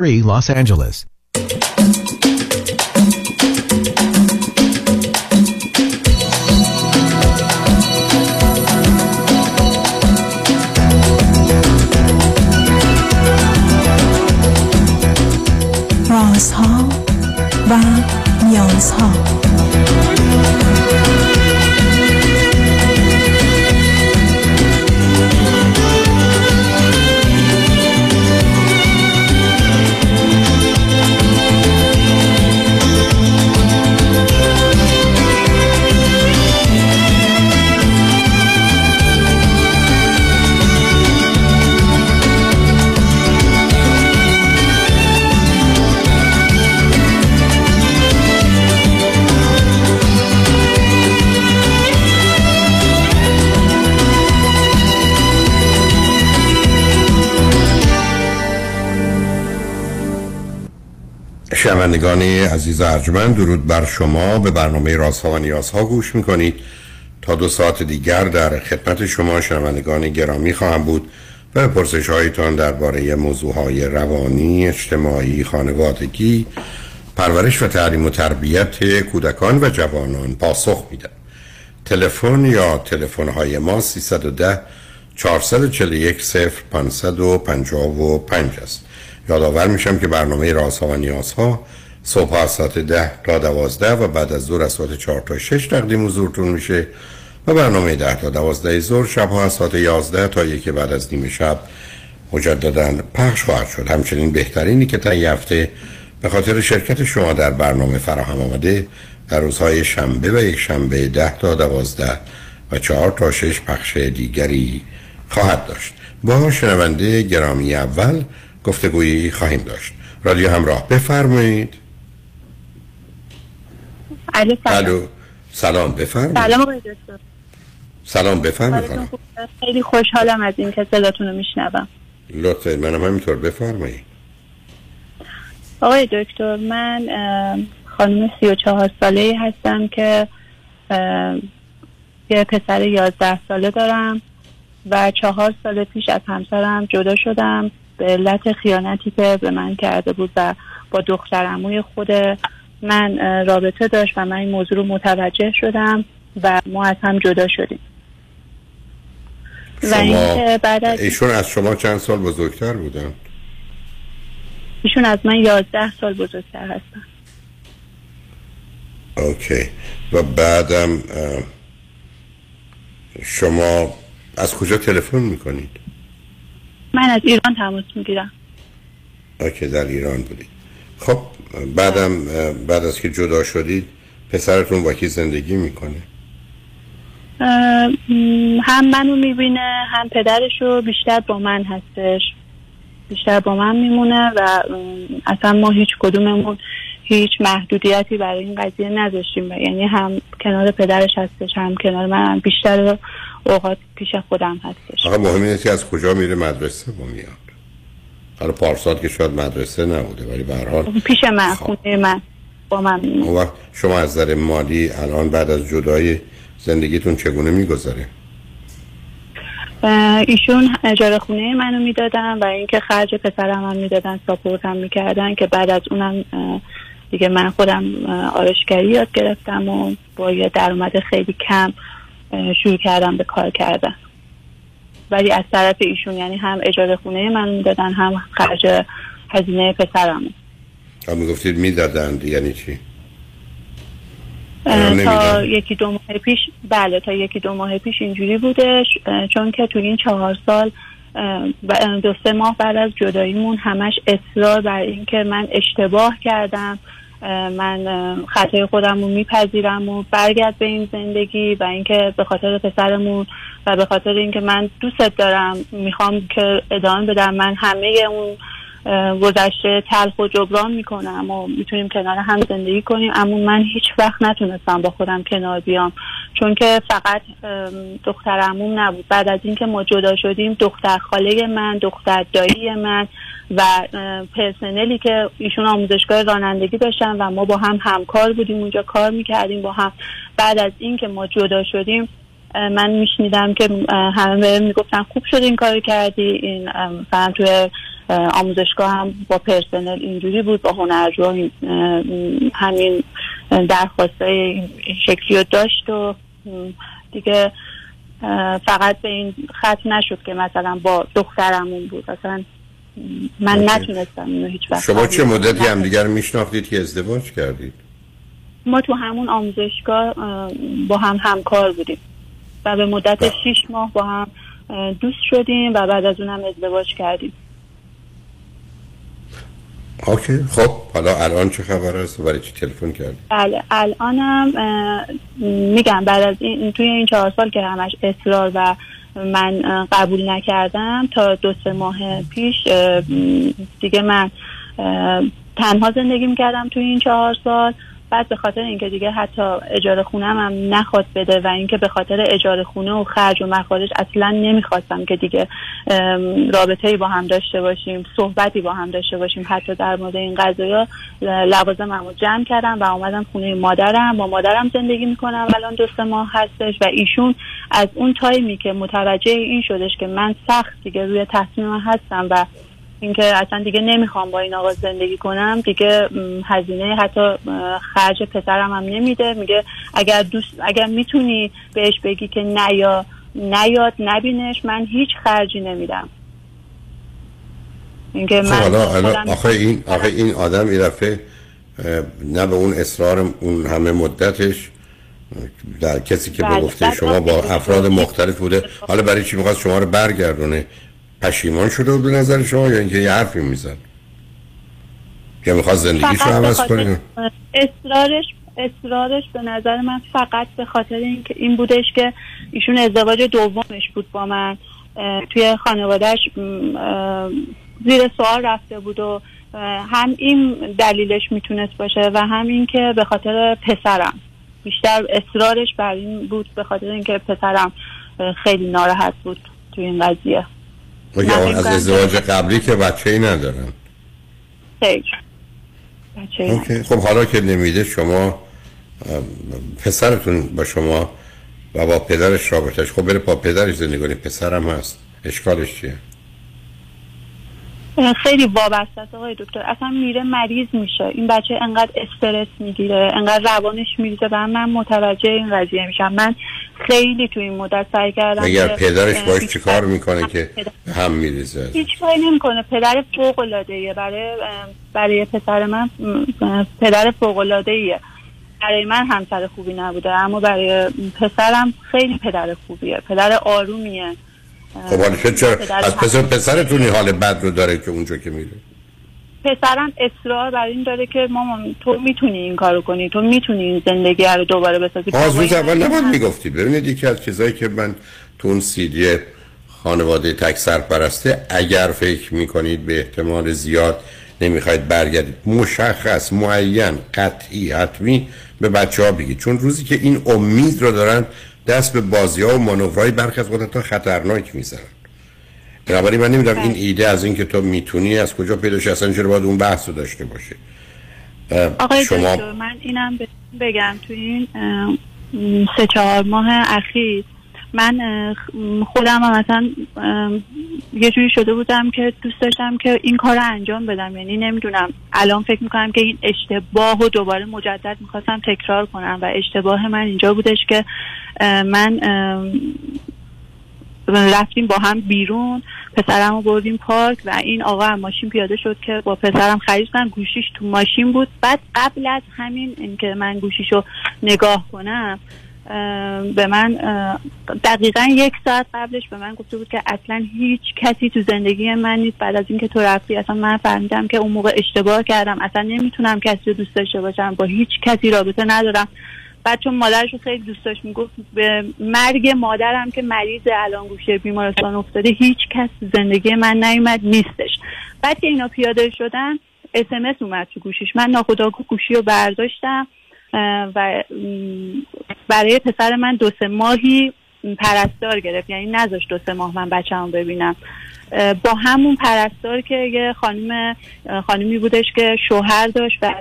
Los Angeles. Ross Hall و نیاز Hall. شنوندگان عزیز ارجمند، درود بر شما. به برنامه رازها و نیازها گوش میکنید. تا 2 ساعت دیگر در خدمت شما شنوندگان گرامی خواهم بود و پرسش هایتان درباره موضوعهای روانی، اجتماعی، خانوادگی، پرورش و تعلیم و تربیت کودکان و جوانان پاسخ میدم. تلفن یا تلفن های ما 310 441 0555 است. یادآور میشم که برنامه رازها و نیازها صبح از ساعت 10 تا 12 و بعد از ظهر از ساعت 4 تا 6 تقدیم حضورتون میشه و برنامه 10 تا 12 ظهر شبها از ساعت 11 تا 1 بعد از نیم شب مجدداً پخش خواهد شد. همچنین بهترینی که طی هفته به خاطر شرکت شما در برنامه فراهم آمده در روزهای شنبه و یک شنبه 10 تا 12 و 4 تا 6 پخش دیگری خواهد داشت. با شنونده گرامی اول گفتگویی خواهیم داشت. رادیو همراه، بفرمایید. الو، سلام. بفرمایید. سلام آقای دکتر. سلام، بفرمایید. خیلی خوشحالم از این که صداتون رو میشنوم. لطفاً منم همینطور، بفرمایید. آقای دکتر، من خانم 34 ساله‌ای هستم که یه پسر 11 ساله دارم و 4 سال پیش از همسرم جدا شدم به علت خیانتی که به من کرده بود و با دخترعموی خود من رابطه داشت و من این موضوع رو متوجه شدم و ما از هم جدا شدیم. و اینکه بعد از ایشون از شما چند سال بزرگتر بودن؟ ایشون از من 11 سال بزرگتر هستن. اوکی. و بعدم شما از کجا تلفن میکنید؟ من از ایران تماس میگیرم. اوکی، در ایران بودید. خب بعد از که جدا شدید پسرتون با کی زندگی میکنه؟ هم منو میبینه هم پدرشو. بیشتر با من هستش، بیشتر با من میمونه و اصلا ما هیچ کدوممون هیچ محدودیتی برای این قضیه نذاشتیم، یعنی هم کنار پدرش هستش هم کنار من، بیشتر اوقات پیش خودم هستش. آقا مهم اینه که از کجا میره مدرسه با میاد. حالا پارسال که شاید مدرسه نبوده ولی به هر حال پیش من، خونه من، با من میمونه. وقت شما از نظر مالی الان بعد از جدایی زندگیتون چگونه میگذره؟ ایشون اجاره خونه منو میدادن و اینکه خرج پسرم هم میدادن، ساپورت هم میکردن که بعد از اونم دیگه من خودم آرایشگری یاد گرفتم و با یه درآمد خیلی کم شروع کردم به کار کردن. ولی از طرف ایشون یعنی هم اجاره خونه من میدادن هم خرج هزینه پسرم. هم گفتید میدادن، یعنی چی؟ تا 1-2 ماه پیش، بله تا 1-2 ماه پیش اینجوری بودش، چون که تو این 4 سال 2-3 ماه بعد از جداییمون همش اصرار بر این که من اشتباه کردم، من خطای خودم رو میپذیرم و برگرد به این زندگی و اینکه به خاطر پسرمون و به خاطر اینکه من دوست دارم میخوام که ادامه بدم، من همه اون گذشته تلخ و جبران میکنم و میتونیم کنار هم زندگی کنیم، اما من هیچ وقت نتونستم با خودم کنار بیام، چون که فقط دخترعموم نبود. بعد از اینکه ما جدا شدیم دختر خاله من، دختر دایی من و پرسنلی که ایشون آموزشگاه رانندگی داشتن و ما با هم همکار بودیم، اونجا کار میکردیم با هم. بعد از اینکه ما جدا شدیم من میشنیدم که همه میگفتن خوب شد این کار کردی، این فهم توی آموزشگاه هم با پرسنل اینجوری بود، با هنرجو همین درخواستای شکلی رو داشت و دیگه فقط به این خط نشد که مثلا با دخترمون بود، اصلا من نتونستم اینو هیچ وقت. شما چه مدتی هم دیگر میشناختید که ازدواج کردید؟ ما تو همون آموزشگاه با هم همکار بودیم و به مدت 6 ماه با هم دوست شدیم و بعد از اونم ازدواج کردیم. اوکی، خب حالا الان چه خبر است؟ برای چی تلفن کردی؟ بله الانم میگم بعد از این توی این 4 سال که همش اصرار و من قبول نکردم تا 2-3 ماه پیش دیگه من تنها زندگی میکردم توی این 4 سال. بعد به خاطر اینکه دیگه حتی اجاره خونم هم نخواست بده و اینکه به خاطر اجاره خونه و خرج و مخارج اصلا نمیخواستم که دیگه رابطه‌ای با هم داشته باشیم، صحبتی با هم داشته باشیم، حتی در مورد این قضايا لوازممو جمع کردم و اومدم خونه مادرم، با مادرم زندگی میکنم الان 2-3 ماه هستش و ایشون از اون تایمی که متوجه این شدش که من سخت دیگه روی تصمیمم هستم و اینکه اصلا دیگه نمیخوام با این آقا زندگی کنم، دیگه هزینه حتی خرج پسرم هم نمیده، میگه اگر میتونی بهش بگی که نیاد نبینش، من هیچ خرجی نمیدم. اینکه من آخه این آدم این رفته نه به اون اصرار اون همه مدتش در کسی که به گفته شما با افراد مختلف بوده، حالا برای چی میخواد شما رو برگردونه؟ پشیمان شده بود به نظر شما یا اینکه یه حرفی میزن که میخواد زندگیش رو عوض کنه؟ اصرارش به نظر من فقط به خاطر اینکه این بودش که ایشون ازدواج دومش بود با من، توی خانوادهش زیر سوال رفته بود و هم این دلیلش میتونست باشه و هم این که به خاطر پسرم بیشتر اصرارش بر این بود، به خاطر اینکه پسرم خیلی ناراحت بود توی این قضیه. یا از ازدواج قبلی که بچه‌ای ندارن. خیلی. بچه‌ای. خب حالا که نمیده، شما پسرتون با شما و با پدرش رابطش، خب بره با پدرش زندگی کنی، پسرم هست، اشکالش چیه؟ خیلی وابسته است آقای دکتر، اصلا میره مریض میشه، این بچه انقدر استرس میگیره، انقدر روانش میریزه و من متوجه این قضیه میشم. من خیلی تو این مدت سعی کردم. اگر پدرش باش چی کار میکنه که هم میریزه؟ هیچ کاری نمیکنه، پدر فوق العاده‌ایه، برای پسر من پدر فوق العاده‌ایه، برای من همسر خوبی نبوده اما برای پسرم خیلی پدر خوبیه، پدر آرومیه. خب حالا چرا از پسرتون این حال بد رو داره که اونجا که میره؟ پسرم اصرار بر این داره که مامان تو میتونی این کارو کنی، تو میتونی این زندگی رو دوباره بسازی. آزوز اول نباید میگفتی. ببینید یکی از چیزایی که من تو اون سیدی خانواده تک سرپرسته، اگر فکر میکنید به احتمال زیاد نمیخواید برگردید، مشخص، معین، قطعی، حتمی به بچه ها بگید، چون روزی که این امید رو دارن دست به بازی‌ها و مانورهای برخی از قدرت‌ها خطرناک می‌زنن. بنابراین من نمی‌دونم این ایده از این که تو می‌تونی از کجا پیدا شد، اصلا چرا باید اون بحث رو داشته باشه. آقای شما دکتر من اینم بگم تو این 3-4 ماه اخیر من خودم هم مثلا یه جوری شده بودم که دوست داشتم که این کار رو انجام بدم، یعنی نمیدونم الان فکر میکنم که این اشتباه رو دوباره مجدد میخواستم تکرار کنم و اشتباه من اینجا بودش که من رفتیم با هم بیرون، پسرم رو بردیم پارک و این آقا هم ماشین پیاده شد که با پسرم خرید کنن، گوشیش تو ماشین بود. بعد قبل از همین اینکه من گوشیش رو نگاه کنم به من دقیقا 1 ساعت قبلش به من گفته بود که اصلا هیچ کسی تو زندگی من نیست بعد از اینکه تو رفتی. اصلا من فهمیدم که اون موقع اشتباه کردم، اصلا نمیتونم کسی رو دوست داشته باشم، با هیچ کسی رابطه ندارم. بعد چون مادرش رو خیلی دوست داشت میگفت به مرگ مادرم که مریض الان گوشه بیمارستان افتاده، هیچ کس تو زندگی من نیومد، نیستش. بعد که اینا پیاده شدن SMS اومد تو گوشیش، من ناخودآگاه گوشی رو برداشتم و برای پسر من 2-3 ماهی پرستار گرفت، یعنی نذاشت 2-3 ماه من بچه‌مو ببینم. با همون پرستار که یه خانمی بودش که شوهر داشت و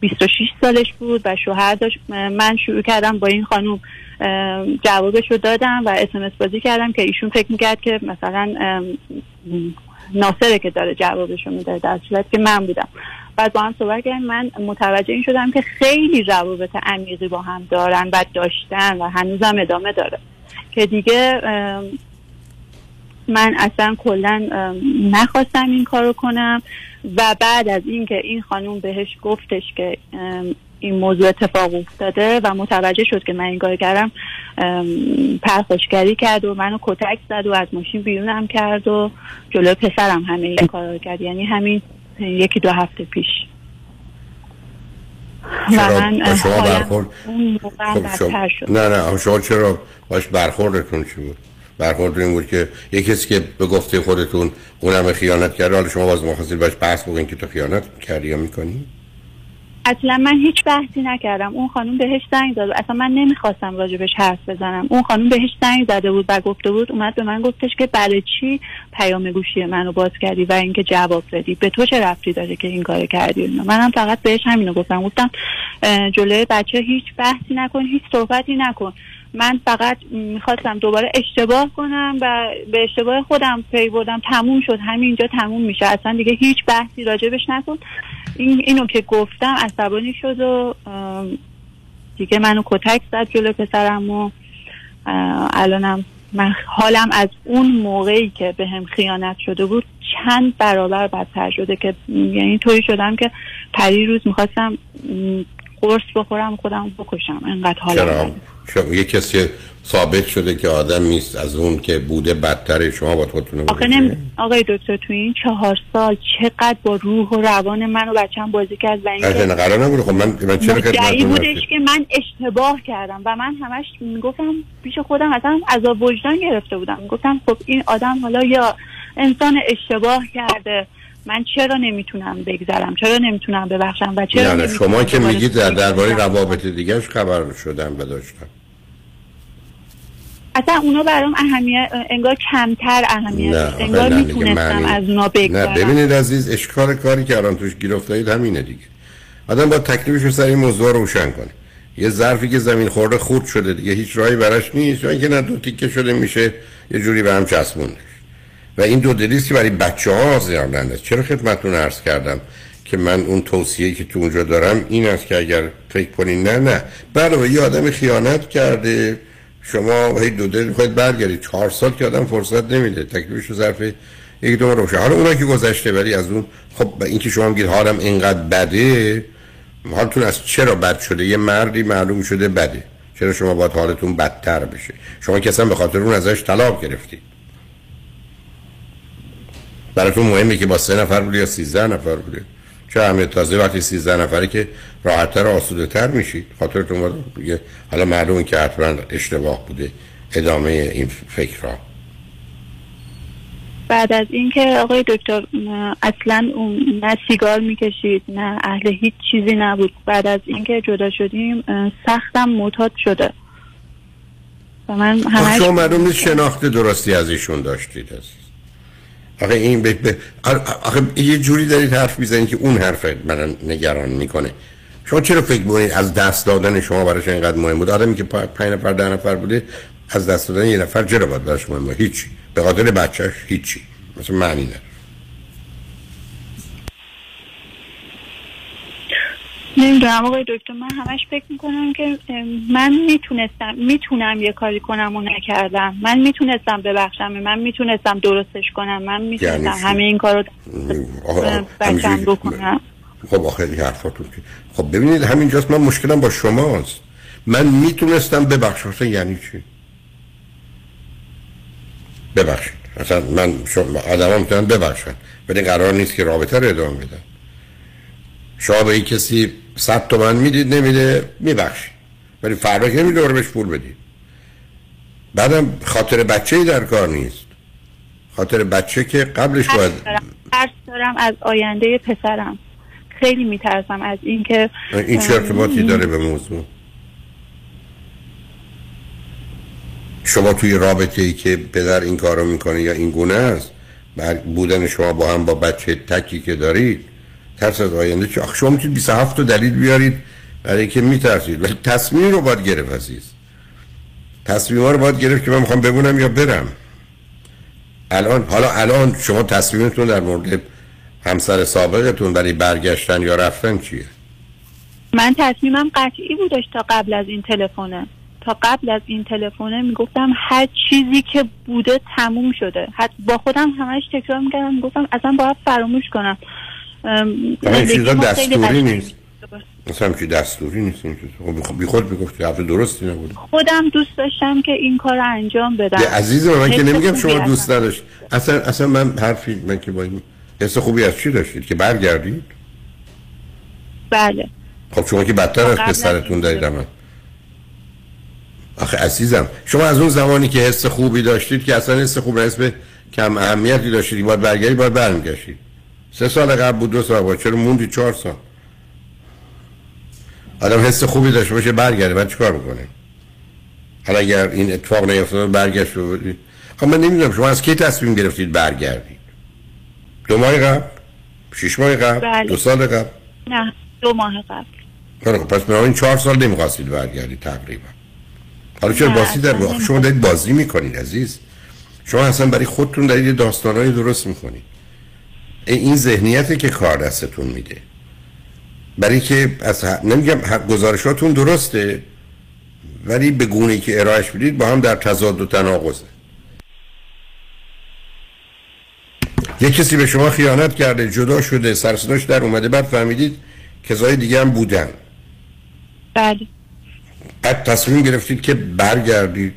26 سالش بود و شوهر داشت، من شروع کردم با این خانم جوابش رو دادم و SMS بازی کردم که ایشون فکر می‌کرد که مثلا ناصره که داره جوابشو میده، در صورت که من بودم. بعد با هم صحبت کردیم، من متوجه این شدم که خیلی روابط عمیقی با هم دارن و داشتن و هنوزم ادامه داره، که دیگه من اصلا کلن نخواستم این کارو کنم. و بعد از این که این خانوم بهش گفتش که این موضوع اتفاق افتاده و متوجه شد که من این کارو کردم، پرخاشگری کرد و منو کتک زد و از ماشین بیرونم کرد و جلوی پسرم همه این کارو کرد، یعنی همین یکی دو هفته پیش. من شما برخورد اون موقع بدتر شد. نه شما چرا باش برخوردتون چی بود؟ برخورد این بود که یه کسی که به گفته خودتون اونم خیانت کرده، حالا شما باز مخواستید باش بحث بگین که تو خیانت کردی یا میکنی؟ اصلا من هیچ بحثی نکردم. اون خانم بهش زنگ زد، اصلا من نمیخواستم راجبش حرف بزنم. اون خانم بهش زنگ زده بود و گفته بود، اومد به من گفتش که برای چی پیام گوشی منو باز کردی و اینکه جواب بدی، به تو چه ربطی داره که این کارو کردی؟ منم فقط بهش همینو گفتم جلوی بچه هیچ بحثی نکن، هیچ صحبتی نکن. من فقط میخواستم دوباره اشتباه کنم و به اشتباه خودم پی بردم، تموم شد، همینجا تموم میشه، اصلا دیگه هیچ بحثی راجبش نکن. اینو که گفتم عصبانی شد و دیگه منو کتک زد جلو پسرم و الانم من حالم از اون موقعی که به هم خیانت شده بود چند برابر بدتر شده، که یعنی طوری شدم که پریروز میخواستم قرص بخورم خودم بکشم، انقدر حالم. چرا یه کسی ثابت شده که آدم نیست، از اون که بوده بدتره، شما با خودتون بگید. آقای دکتر تو این 4 سال چقدر با روح و روان من و بچه‌م بازی کرد و این اصلا قرار نبود. خب من چرا خدمتتون بودش که من اشتباه کردم و من همش میگفتم پیش خودم، اصلا عذاب وجدان گرفته بودم، میگفتم خب این آدم حالا یا انسان اشتباه کرده، من چرا نمیتونم بگذرم، چرا نمیتونم ببخشم و چرا نه شما که میگید درباره روابط دیگرش خبر شدم و داشتم، اصلا اونا برام اهمیت انگار کمتر اهمیت داشت، انگار میتونستم از اونا بگذرم. نه ببینید عزیز، اشکال کاری که الان توش گیر افتادید همینه دیگه. آدم با تکلیفش رو سر این موضوع روشن کنه. یه ظرفی که زمین خورده خورد شده دیگه، هیچ راهی براش نیست، اینکه نه دو تیکه شده میشه یه جوری به هم چسبونده. و این دو دلیسی برای بچه‌ها زیادند. چرا خدمتتون عرض کردم که من اون توصیه‌ای که تو اونجا دارم این است که اگر فکر کنین نه برای یه آدم خیانت کرده، شما هی دو دل خودت برگردید. 4 سال که آدم فرصت نمیده تکلیفش رو ظرف یک دو روشه. حالا اونایی که گذشته، ولی از اون خب اینکه شما میگید حالم اینقدر بده، حالتون از چرا بد شده؟ یه مردی معلوم شده بده، چرا شما باید حالتون بدتر بشه؟ شما که اصلا به خاطر اون ازش طلاق گرفتید. براتون مهمه که با 3 نفر بودی یا 13 نفر بودی، چه اهمیت؟ تازه وقتی 13 نفره که راحت‌تر و آسوده‌تر میشید. خاطرتون باشه، حالا معلومه که حتما اشتباه بوده ادامه این فکرها. بعد از اینکه آقای دکتر اصلا اون نه سیگار میکشید نه اهل هیچ چیزی نبود، بعد از اینکه جدا شدیم سختم معتاد شده و من همش شما معلومه شناخت درستی از ایشون داشتید. آخه این آخه یه جوری دارید حرف میزنید که اون حرف من نگران میکنه. شما چرا فکر میکنید از دست دادن شما براش اینقدر مهم بود؟ آدمی که 5 نفر 10 نفر بوده، از دست دادن 1 نفر چرا باید براش مهم بود؟ هیچی، به خاطر بچه‌اش هیچی، مثلا معنی نداره. نمیدونم آقای دکتر، من همش فکر میکنم که من میتونم یه کاری کنم و نکردم، من میتونستم ببخشم، من میتونستم درستش کنم، من میتونستم همه این کار رو بچم بکنم. خب آخری حرفاتون که خب ببینید همینجاست، من مشکلم با شماست. من میتونستم ببخشم، اصلا یعنی چی ببخشید؟ اصلا من آدم ها میتونم ببخشن، ولی قرار نیست که رابطه رو ادامه بدن. شما به این کسی 100 تومن میدید، نمیده، میبخشید، ولی فردا که نمیدور بهش پول بدید. بعدم خاطر بچه‌ای در کار نیست، خاطر بچه که قبلش باید ترس دارم از آینده پسرم، خیلی میترسم از اینکه این چه ارتباطی داره به موضوع؟ شما توی رابطه‌ای که پدر این کارو میکنه یا این گونه است، بودن شما با هم با بچه تکی که دارید، ترس از آینده چه؟ شما میتونید 27 تا دلیل بیارید برای که میترسید، ولی تصمیم رو باید گرفت عزیز. تصمیم رو باید گرفت که من میخوام بمونم یا برم. الان حالا الان شما تصمیمتون در مورد همسر سابقتون برای برگشتن یا رفتن چیه؟ من تصمیمم قطعی بودش تا قبل از این تلفنه. تا قبل از این تلفنه میگفتم هر چیزی که بوده تموم شده. حتی با خودم همش تکرار میکردم، میگفتم اصلا باید فراموش کنم. این چیزا دستوری نیست. مثلا که دستوری نیست. خب بی خود میگفتی حرف درستی نبود. خودم دوست داشتم که این کارو انجام بدم. عزیز من که نمیگم شما دوست نداشت. اصلا من حرفی من که با این حس خوبی از چی داشتید که برگردید؟ بله. خب شما که بدتر از پسرتون دارید. آخه عزیزم شما از اون زمانی که حس خوبی داشتید که اصلا حس خوب رسم کم اهمیتی داشتید، باید برگردید، باید برمیگشتید. 3 سال قبل بود، 2 سال بود، چرا موندی 4 سال؟ آدم حس خوبی داشته باشه برگرده، بعد چیکار میکنه؟ حالا اگر این اتفاق نیفتاد برگشت بودید. خب من نمیدونم شما از کی تصمیم گرفتید برگردید؟ 2 ماه قبل؟ 6 ماه قبل؟ بله. 2 سال قبل؟ نه 2 ماه قبل. خب پس من 4 سال نمیخواستید برگردید تقریبا. حالا چرا بازی در واقع شما دارید بازی میکنید عزیز؟ شما اصلا برای خودتون دارید داستانایی درست میکنید. این ذهنیتی که کار دستتون میده برای که از نمیگم گزارشاتون درسته، ولی به گونه‌ای که ارائهش میدید با هم در تضاد و تناقضه. یک کسی به شما خیانت کرده، جدا شده، سر صداش در اومده، بعد فهمیدید کسای دیگه هم بودن. بله. بعد تصمیم گرفتید که برگردید.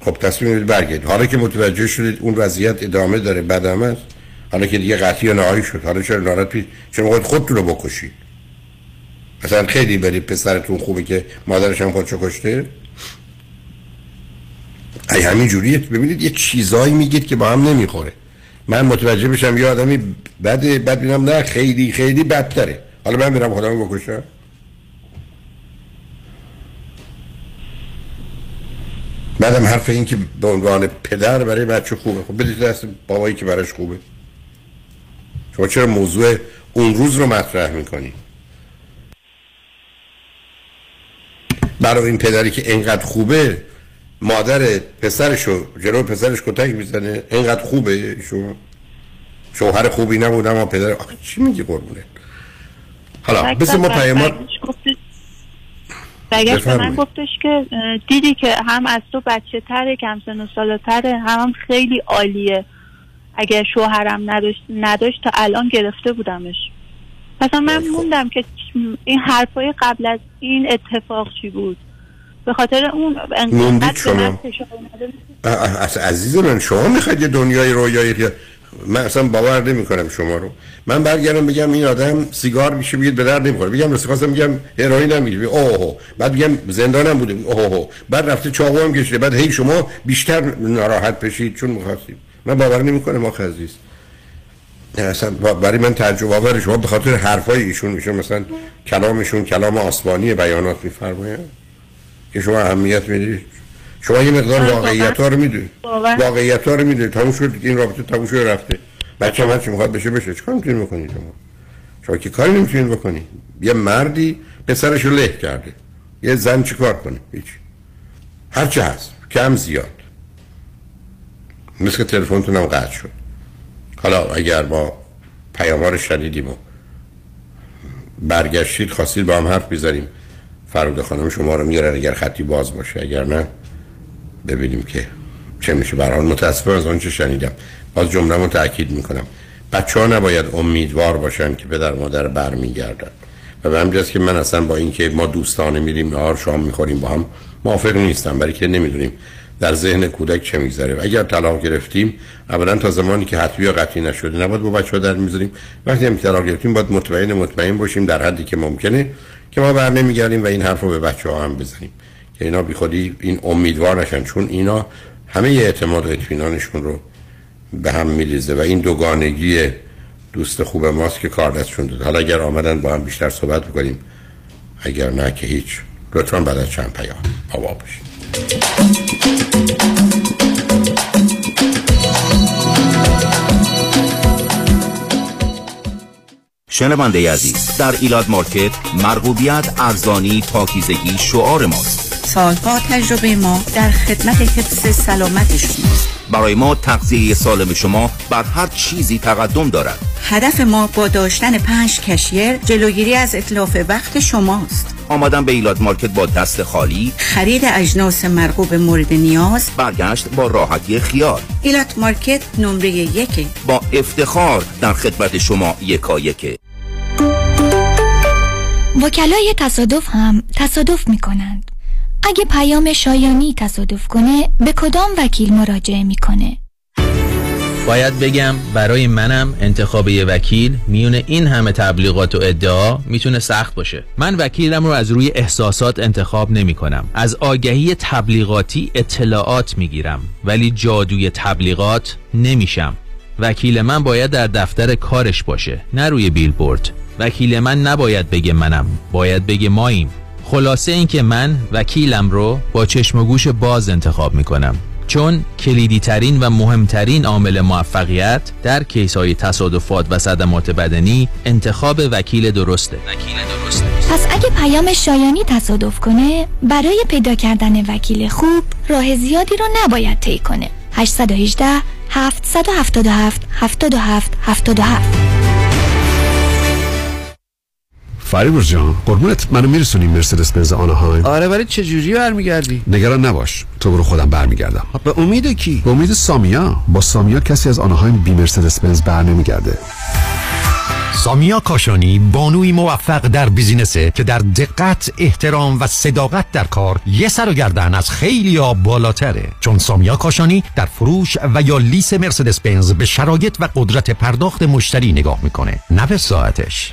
خب تصمیم گرفتید برگردید. حالا که متوجه شدید اون وضعیت ادامه داره، بدم است، حالا که دیگه قطعی و نهایی شد، حالا چرا ناراحت میشید؟ چرا خودتون رو بکشید؟ مثلا خیلی برای پسرتون خوبه که مادرش هم خودشو کشته. ای همین جوریه. ببینید یه چیزایی میگید که با هم نمیخوره. من متوجه بشم یه آدمی بد بینم، نه خیلی خیلی بدتره. حالا من میرم خودمو بکشم. بعدم حرف این که به عنوان پدر برای بچه خوبه، خب بدید دست بابایی که براش خوبه. شما چرا موضوع اون روز رو مطرح میکنی؟ برای این پدری که اینقدر خوبه مادر پسرشو جلو پسرش کتک میزنه، اینقدر خوبه، شوهر خوبی نبود اما پدر. آخه چی میگی قربونه؟ حالا بسه ما پیامات بگه به من گفتش که دیدی که هم از تو بچه تره، کم سن و ساله تره، هم خیلی عالیه. اگه شوهرم نداشت تا الان گرفته بودمش. مثلا من موندم که این حرفای قبل از این اتفاق چی بود؟ به خاطر اون موندید شما؟ عزیز من شما میخواید یه دنیای رویایی که من اصلا باور نمیکنم شما رو. من برگردم بگم این آدم سیگار میشه، بگید به درد نمیخوره، بگم رسیخواستم، بگم هیروئین نمیگیره، اوه، بعد بگم زندانم بوده، اوه، بعد رفته چاقو هم کشیده، بعد هی شما بیشتر ناراحت بشید چون می‌خواستید. من باور نمیکنم آخه عزیز. اصلا برای من تعجب آور شما به خاطر حرفای ایشون میشه. مثلا کلامشون کلام آسمانی بیانات میفرمایید که شما اهمیت میدید. شما یه مقدار واقعیت‌ها رو میدونید. واقعیت‌ها رو میدونید. تموم شد این رابطه، تموم شد رفته. بچه‌م هر چی می‌خواد بشه. چیکار می‌تونید بکنید شما؟ شما که کاری نمی‌تونید بکنید. یه مردی پسرش رو له کرده. یه زن چیکار کنه؟ هیچ. هر چی هست، کم زیاد. مثل تلفنتون هم قطع شد. حالا اگر ما پیام‌ها رو شنیدیم و برگشتید خواستید با هم حرف بزنیم، فرود خانم شما رو میارن اگر خطی باز باشه، اگر نه ببینیم که چه میشه. برحال متاسفم از آنچه شنیدم. باز جمله رو تأکید میکنم، بچه ها نباید امیدوار باشن که پدر مادر برمیگردن. و به همجاست که من اصلا با این که ما دوستانه میریم نهار شام میخوریم با هم موافق نیستم، برای که نمیدونیم در ذهن کودک چه میگذره. اگر طلاق گرفتیم اولا تا زمانی که حتمی یا قطعی نشده نباید با بچه‌ها در میذاریم. وقتی هم طلاق گرفتیم باید مطمئن باشیم در حدی که ممکنه که ما برنمیگردیم و این حرف رو به بچه‌ها هم بزنیم که اینا بی خودی این امیدوار نشن، چون اینا همه اعتماد و اطمینانشون رو به هم میریزه و این دوگانگی دوست خوب ماست که کار دستشون داد. حالا اگر آمدن با هم بیشتر صحبت بکنیم، اگر نه که هیچ. لطفاً بعد از چند پیام آوا باشید. شنونده عزیز، در ایلاد مارکت مرغوبیت، ارزانی، پاکیزگی شعار ماست. سالها تجربه ما در خدمت حفظ سلامتشون است. برای ما تغذیه سالم شما بر هر چیزی تقدم دارد. هدف ما با داشتن 5 کشیر جلوگیری از اتلاف وقت شماست. آمدن به ایلات مارکت با دست خالی، خرید اجناس مرغوب مورد نیاز، برگشت با راحتی خیال. ایلات مارکت نمره 1 با افتخار در خدمت شما یکایک. وکلای تصادف هم تصادف می کنند. اگه پیام شایانی تصادف کنه به کدام وکیل مراجعه می کنه؟ باید بگم برای منم انتخاب یه وکیل میونه این همه تبلیغات و ادعا میتونه سخت باشه. من وکیلم رو از روی احساسات انتخاب نمی کنم. از آگهی تبلیغاتی اطلاعات میگیرم ولی جادوی تبلیغات نمیشم. وکیل من باید در دفتر کارش باشه، نه روی بیلبورد. وکیل من نباید بگه منم، باید بگه ماییم. خلاصه این که من وکیلم رو با چشم و گوش باز انتخاب میکنم، چون کلیدی ترین و مهمترین عامل موفقیت در کیس های تصادفات و صدمات بدنی انتخاب وکیل درسته. پس اگه پیام شایانی تصادف کنه برای پیدا کردن وکیل خوب راه زیادی رو نباید طی کنه. 818-777-77-77. فریبرز جان قربونت، منو میرسونی مرسدس بنز آناهایم؟ آره، ولی چه جوری برمیگردی؟ نگران نباش، تو برو، خودم برمیگردم. به امید کی؟ به امید سامیا. با سامیا کسی از آناهایم بی مرسدس بنز برنمیگرده. سامیا کاشانی بانوی موفق در بیزینسه که در دقت، احترام و صداقت در کار یه سر و گردن از خیلی‌ها بالاتره، چون سامیا کاشانی در فروش و یا لیس مرسدس بنز به شرایط و قدرت پرداخت مشتری نگاه میکنه، نه به ساعتش.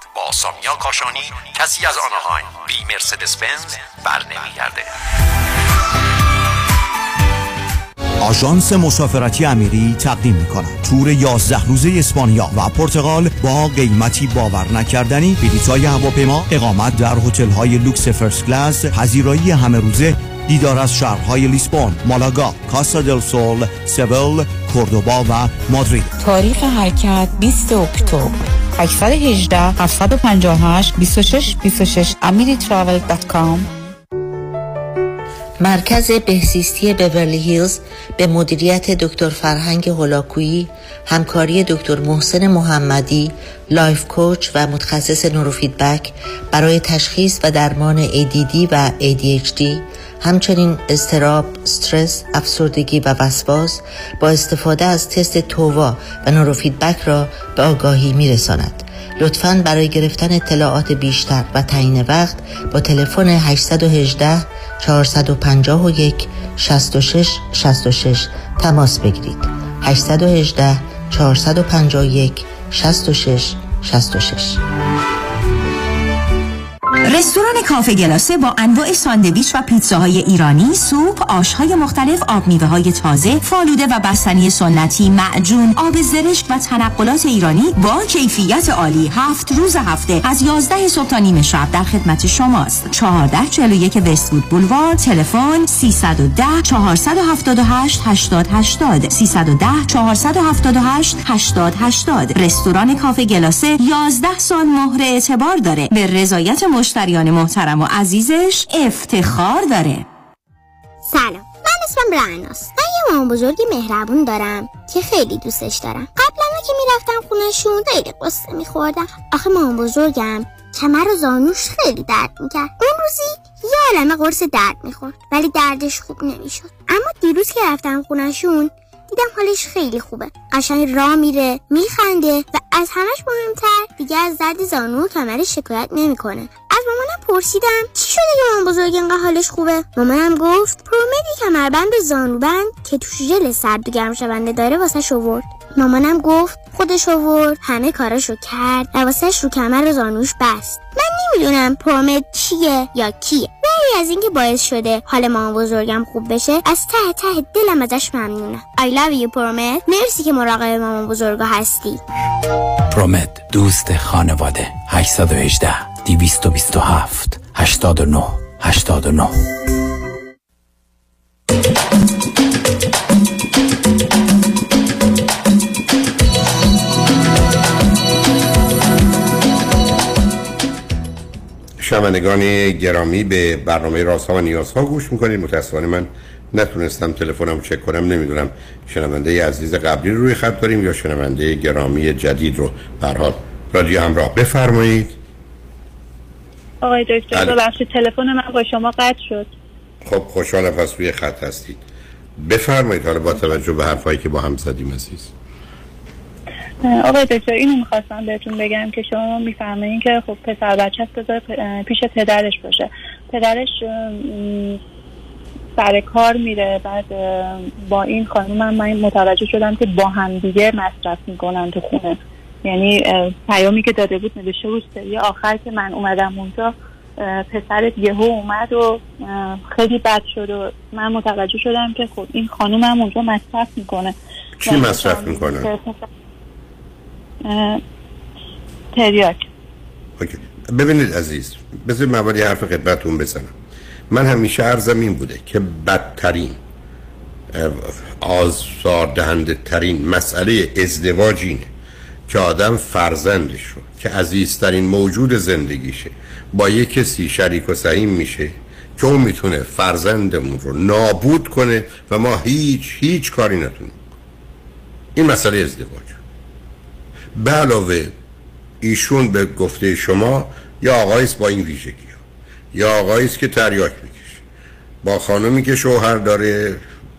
با سامیا کاشانی کسی از آناهایم بی مرسدس بنز برنمیگرده. آژانس مسافرتی امیری تقدیم می‌کند تور 11 روزه اسپانیا و پرتغال با قیمتی باور نکردنی، بلیط‌های هواپیما، اقامت در هتل‌های لوکس فرست کلاس، پذیرایی همه روزه، دیدار از شهرهای لیسبون، مالاگا، کاسا دل سول، سویل، کوردوبا و مادرید. تاریخ حرکت 20 اکتبر. 818-758-2626 amiritravel.com. مرکز بهزیستی بیورلی هیلز به مدیریت دکتر فرهنگ هولاکویی، همکاری دکتر محسن محمدی، لایف کوچ و متخصص نوروفیدبک برای تشخیص و درمان ADD و ADHD، همچنین اضطراب، استرس، افسردگی و وسواس با استفاده از تست تووا و نوروفیدبک را به آگاهی می‌رساند. لطفاً برای گرفتن اطلاعات بیشتر و تعیین وقت با تلفن 818-451-6666 تماس بگیرید. 818-451-6666. رستوران کافه گلاسه با انواع ساندویچ و پیتزاهای ایرانی، سوپ، آش‌های مختلف، آب میوه‌های تازه، فالوده و بستنی سنتی، معجون، آب زرشک و تنقلات ایرانی با کیفیت عالی 7 روز هفته از 11 صبح تا نیم شب در خدمت شماست. 1441 وست‌وود بولوار، تلفن 310-478-8080 310-478-8080. رستوران کافه گلاسه 11 سال مهر اعتبار داره، به رضایت مشتریان محترم و عزیزش افتخار داره. سلام، من اسمم رعناست. من یه مامان بزرگی مهربون دارم که خیلی دوستش دارم. قبلا که میرفتم خونهشون خیلی قصه میخوردم. آخه مامان بزرگم کمر و زانوش خیلی درد میکرد. اون روزی یه عالمه قرص درد میخورد ولی دردش خوب نمیشد. اما دیروز که رفتم خونهشون دیدم حالش خیلی خوبه، قشنگ راه میره، میخنده و از همش مهمتر دیگه از درد زانو و کمرش شکایت نمیکنه. از مامانم پرسیدم چی شده که مامان بزرگ اینقدر حالش خوبه؟ مامانم گفت پرومدی کمربند زانوبند که توش ژل سرد و گرم شونده داره واسش آورد. مامانم گفت خودش آورد، همه کاراشو کرد، لباسش رو کمر و زانوش بست. من نمیدونم پرومد چیه یا کیه. از اینکه باعث شده حال مامان بزرگم خوب بشه، از ته ته دلم ازش ممنونم. I love you پرومد. مرسی که مراقب مامان بزرگا هستی. پرومد، دوست خانواده. 818-227-89-89. شنوندگان گرامی، به برنامه رازها و نیازها گوش میکنید. متاسفانه من نتونستم تلفنم چک کنم، نمیدونم شنونده عزیز قبلی رو روی خط داریم یا شنونده گرامی جدید رو. به هر حال رادیو همراه، بفرمایید. آقای دکتر ببخشید تلفن من با شما قطع شد. خب خوشحالم پس روی خط هستید، بفرمایید. حالا با توجه به حرفایی که با هم زدیم عزیز آقای دکتر، اینو میخواستم بهتون بگم که شما میفهمین که خب پسر بچه هست، بذار پیش پدرش باشه. پدرش سر کار میره، بعد با این خانومم من متوجه شدم که با هم دیگه مصرف میکنن تو خونه. یعنی پیامی که داده بود نوشته بود سری آخر که من اومدم اونجا پسرت یهو اومد و خیلی بد شد و من متوجه شدم که خب این خانومم اونجا مصرف میکنه. چی مصرف میکنه؟ تریاک. اوکی. ببینید عزیز، بذار من اولی حرف خدمتتون بزنم. من همیشه عرضم این بوده که بدترین، آزاردهنده ترین مسئله ازدواج اینه که آدم فرزندش رو که عزیزترین موجود زندگیشه با یه کسی شریک و سهیم میشه که اون میتونه فرزندمون رو نابود کنه و ما هیچ کاری نتونیم. این مسئله ازدواج. به علاوه ایشون به گفته شما یا آقاییست با این ویژگی ها، یا آقاییست که تریاک میکشه، با خانمی که شوهر داره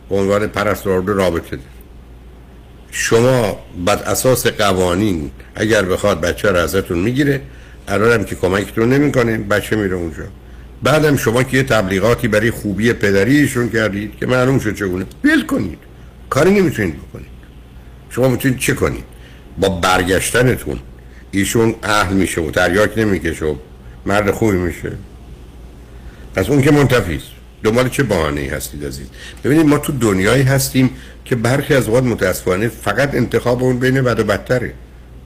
به عنوان پرستارده رابطه داره. شما بر اساس قوانین اگر بخواد بچه رو ازتون میگیره، الانم که کمکتون نمیکنه بچه میره اونجا. بعدم شما که یه تبلیغاتی برای خوبی پدریشون کردید که معلوم شد چگونه. بل کنید، کاری نمیتونید بکنید. شما میتونید چه کنید؟ با برگشتنتون ایشون اهل میشه و تریاک نمیکشه و مرد خوبی میشه. پس اون که منتفی است. دنبال چه بهانه‌ای هستید عزیز؟ ببینید ما تو دنیایی هستیم که برخی از اوقات متاسفانه فقط انتخاب اون بین بد و بدتره.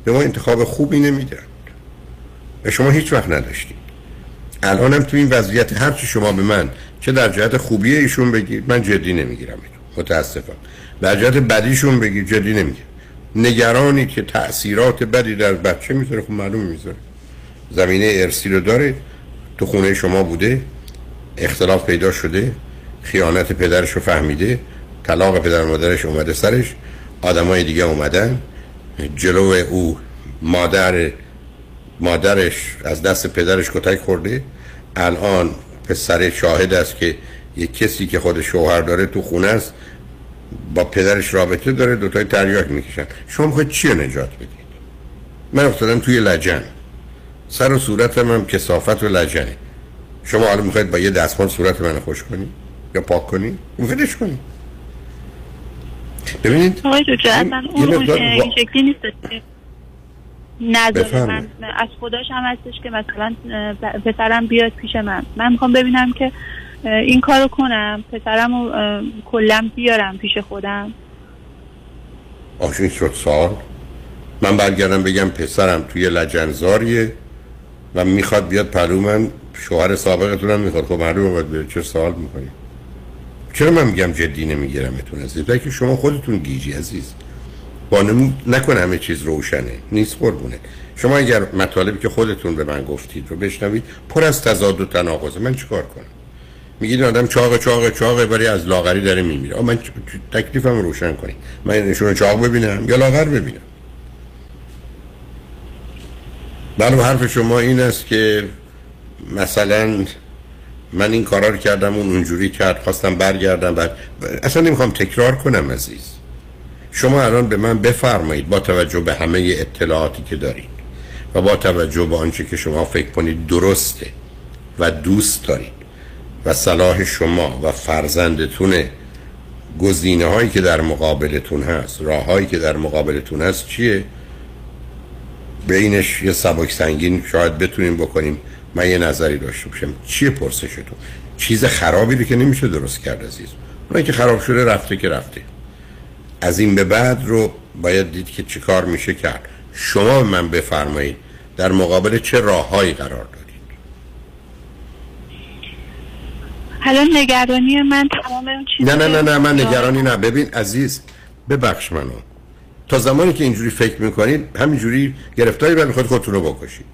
به ما انتخاب خوبی نمیدن. شما هیچ وقت نداشتید. الانم تو این وضعیت هر چی شما به من چه در جهت خوبی ایشون بگید من جدی نمیگیرم، متاسفم. در جهت بدیشون بگید جدی نمیگیرم. نگرانی که تأثیرات بدی در بچه میذاره، خب معلوم میذاره. زمینه ارثی رو داره، تو خونه شما بوده، اختلاف پیدا شده، خیانت پدرش رو فهمیده، طلاق پدر مادرش اومده سرش، آدمای دیگه اومدن جلو او، مادرش از دست پدرش کتک خورده. الان پسر شاهد است که یک کسی که خود شوهر داره تو خونه است، با پدرش رابطه داره، دوتای تریاک میکشن. شما میخواید چی نجات بدید؟ من افتادم توی لجن، سر و صورتم هم کثافت و لجنه. شما حالا میخواید با یه دستمال صورت منو خوش کنی یا پاک کنی؟ میخوایدش کنی. ببینید آقای دوجه، اصلا اون شکلی نیست نظر من از خداش هم هستش که مثلا پسرم بیاد پیش من میخوام ببینم که این کارو کنم، پسرمو کلا بیارم پیش خودم. آشین شد سال من برگردم بگم پسرم توی لجنزاریه و میخواد بیاد پلو من، شوهر سابقتونم میخواد، خب معلومه باید بره. چه سوال میکنی؟ چرا من میگم جدی نمیگیرمتون عزیز؟ برای که شما خودتون گیجی عزیز. بانم نکن همه چیز روشنه، نیست قربونه. شما اگر مطالبی که خودتون به من گفتید رو بشنوید، پر از تضاد و تناقضه. من چیکار کنم؟ میگید آدم چاقه برای از لاغری داره میمیره. من تکلیفم روشن کنی. من نشون چاق ببینم یا لاغر ببینم؟ بله، حرف شما این است که مثلا من این کارا رو کردم، اون اونجوری کرد، خواستم برگردم. اصلا نمیخوام تکرار کنم عزیز. شما الان به من بفرمایید با توجه به همه اطلاعاتی که دارید و با توجه به آنچه که شما فکر کنید درسته و دوست دارید و صلاح شما و فرزندتونه، گزینه‌هایی که در مقابلتون هست، راه‌هایی که در مقابلتون هست چیه؟ بینش یه سبک سنگین شاید بتونیم بکنیم. من یه نظری داشته باشم چیه پرسشتون؟ چیز خرابی رو که نمیشه درست کرد عزیز. اونایی که خراب شده رفته که رفته. از این به بعد رو باید دید که چی کار میشه کرد. شما من بفرمایید در مقابل چه راه‌هایی قرار دارید؟ حالا نگرانی من تمام اون چیزا نه من نگرانی نه. ببین عزیز ببخش منو، تا زمانی که اینجوری فکر میکنید همینجوری گرفتاری برای خودتون رو بکشید.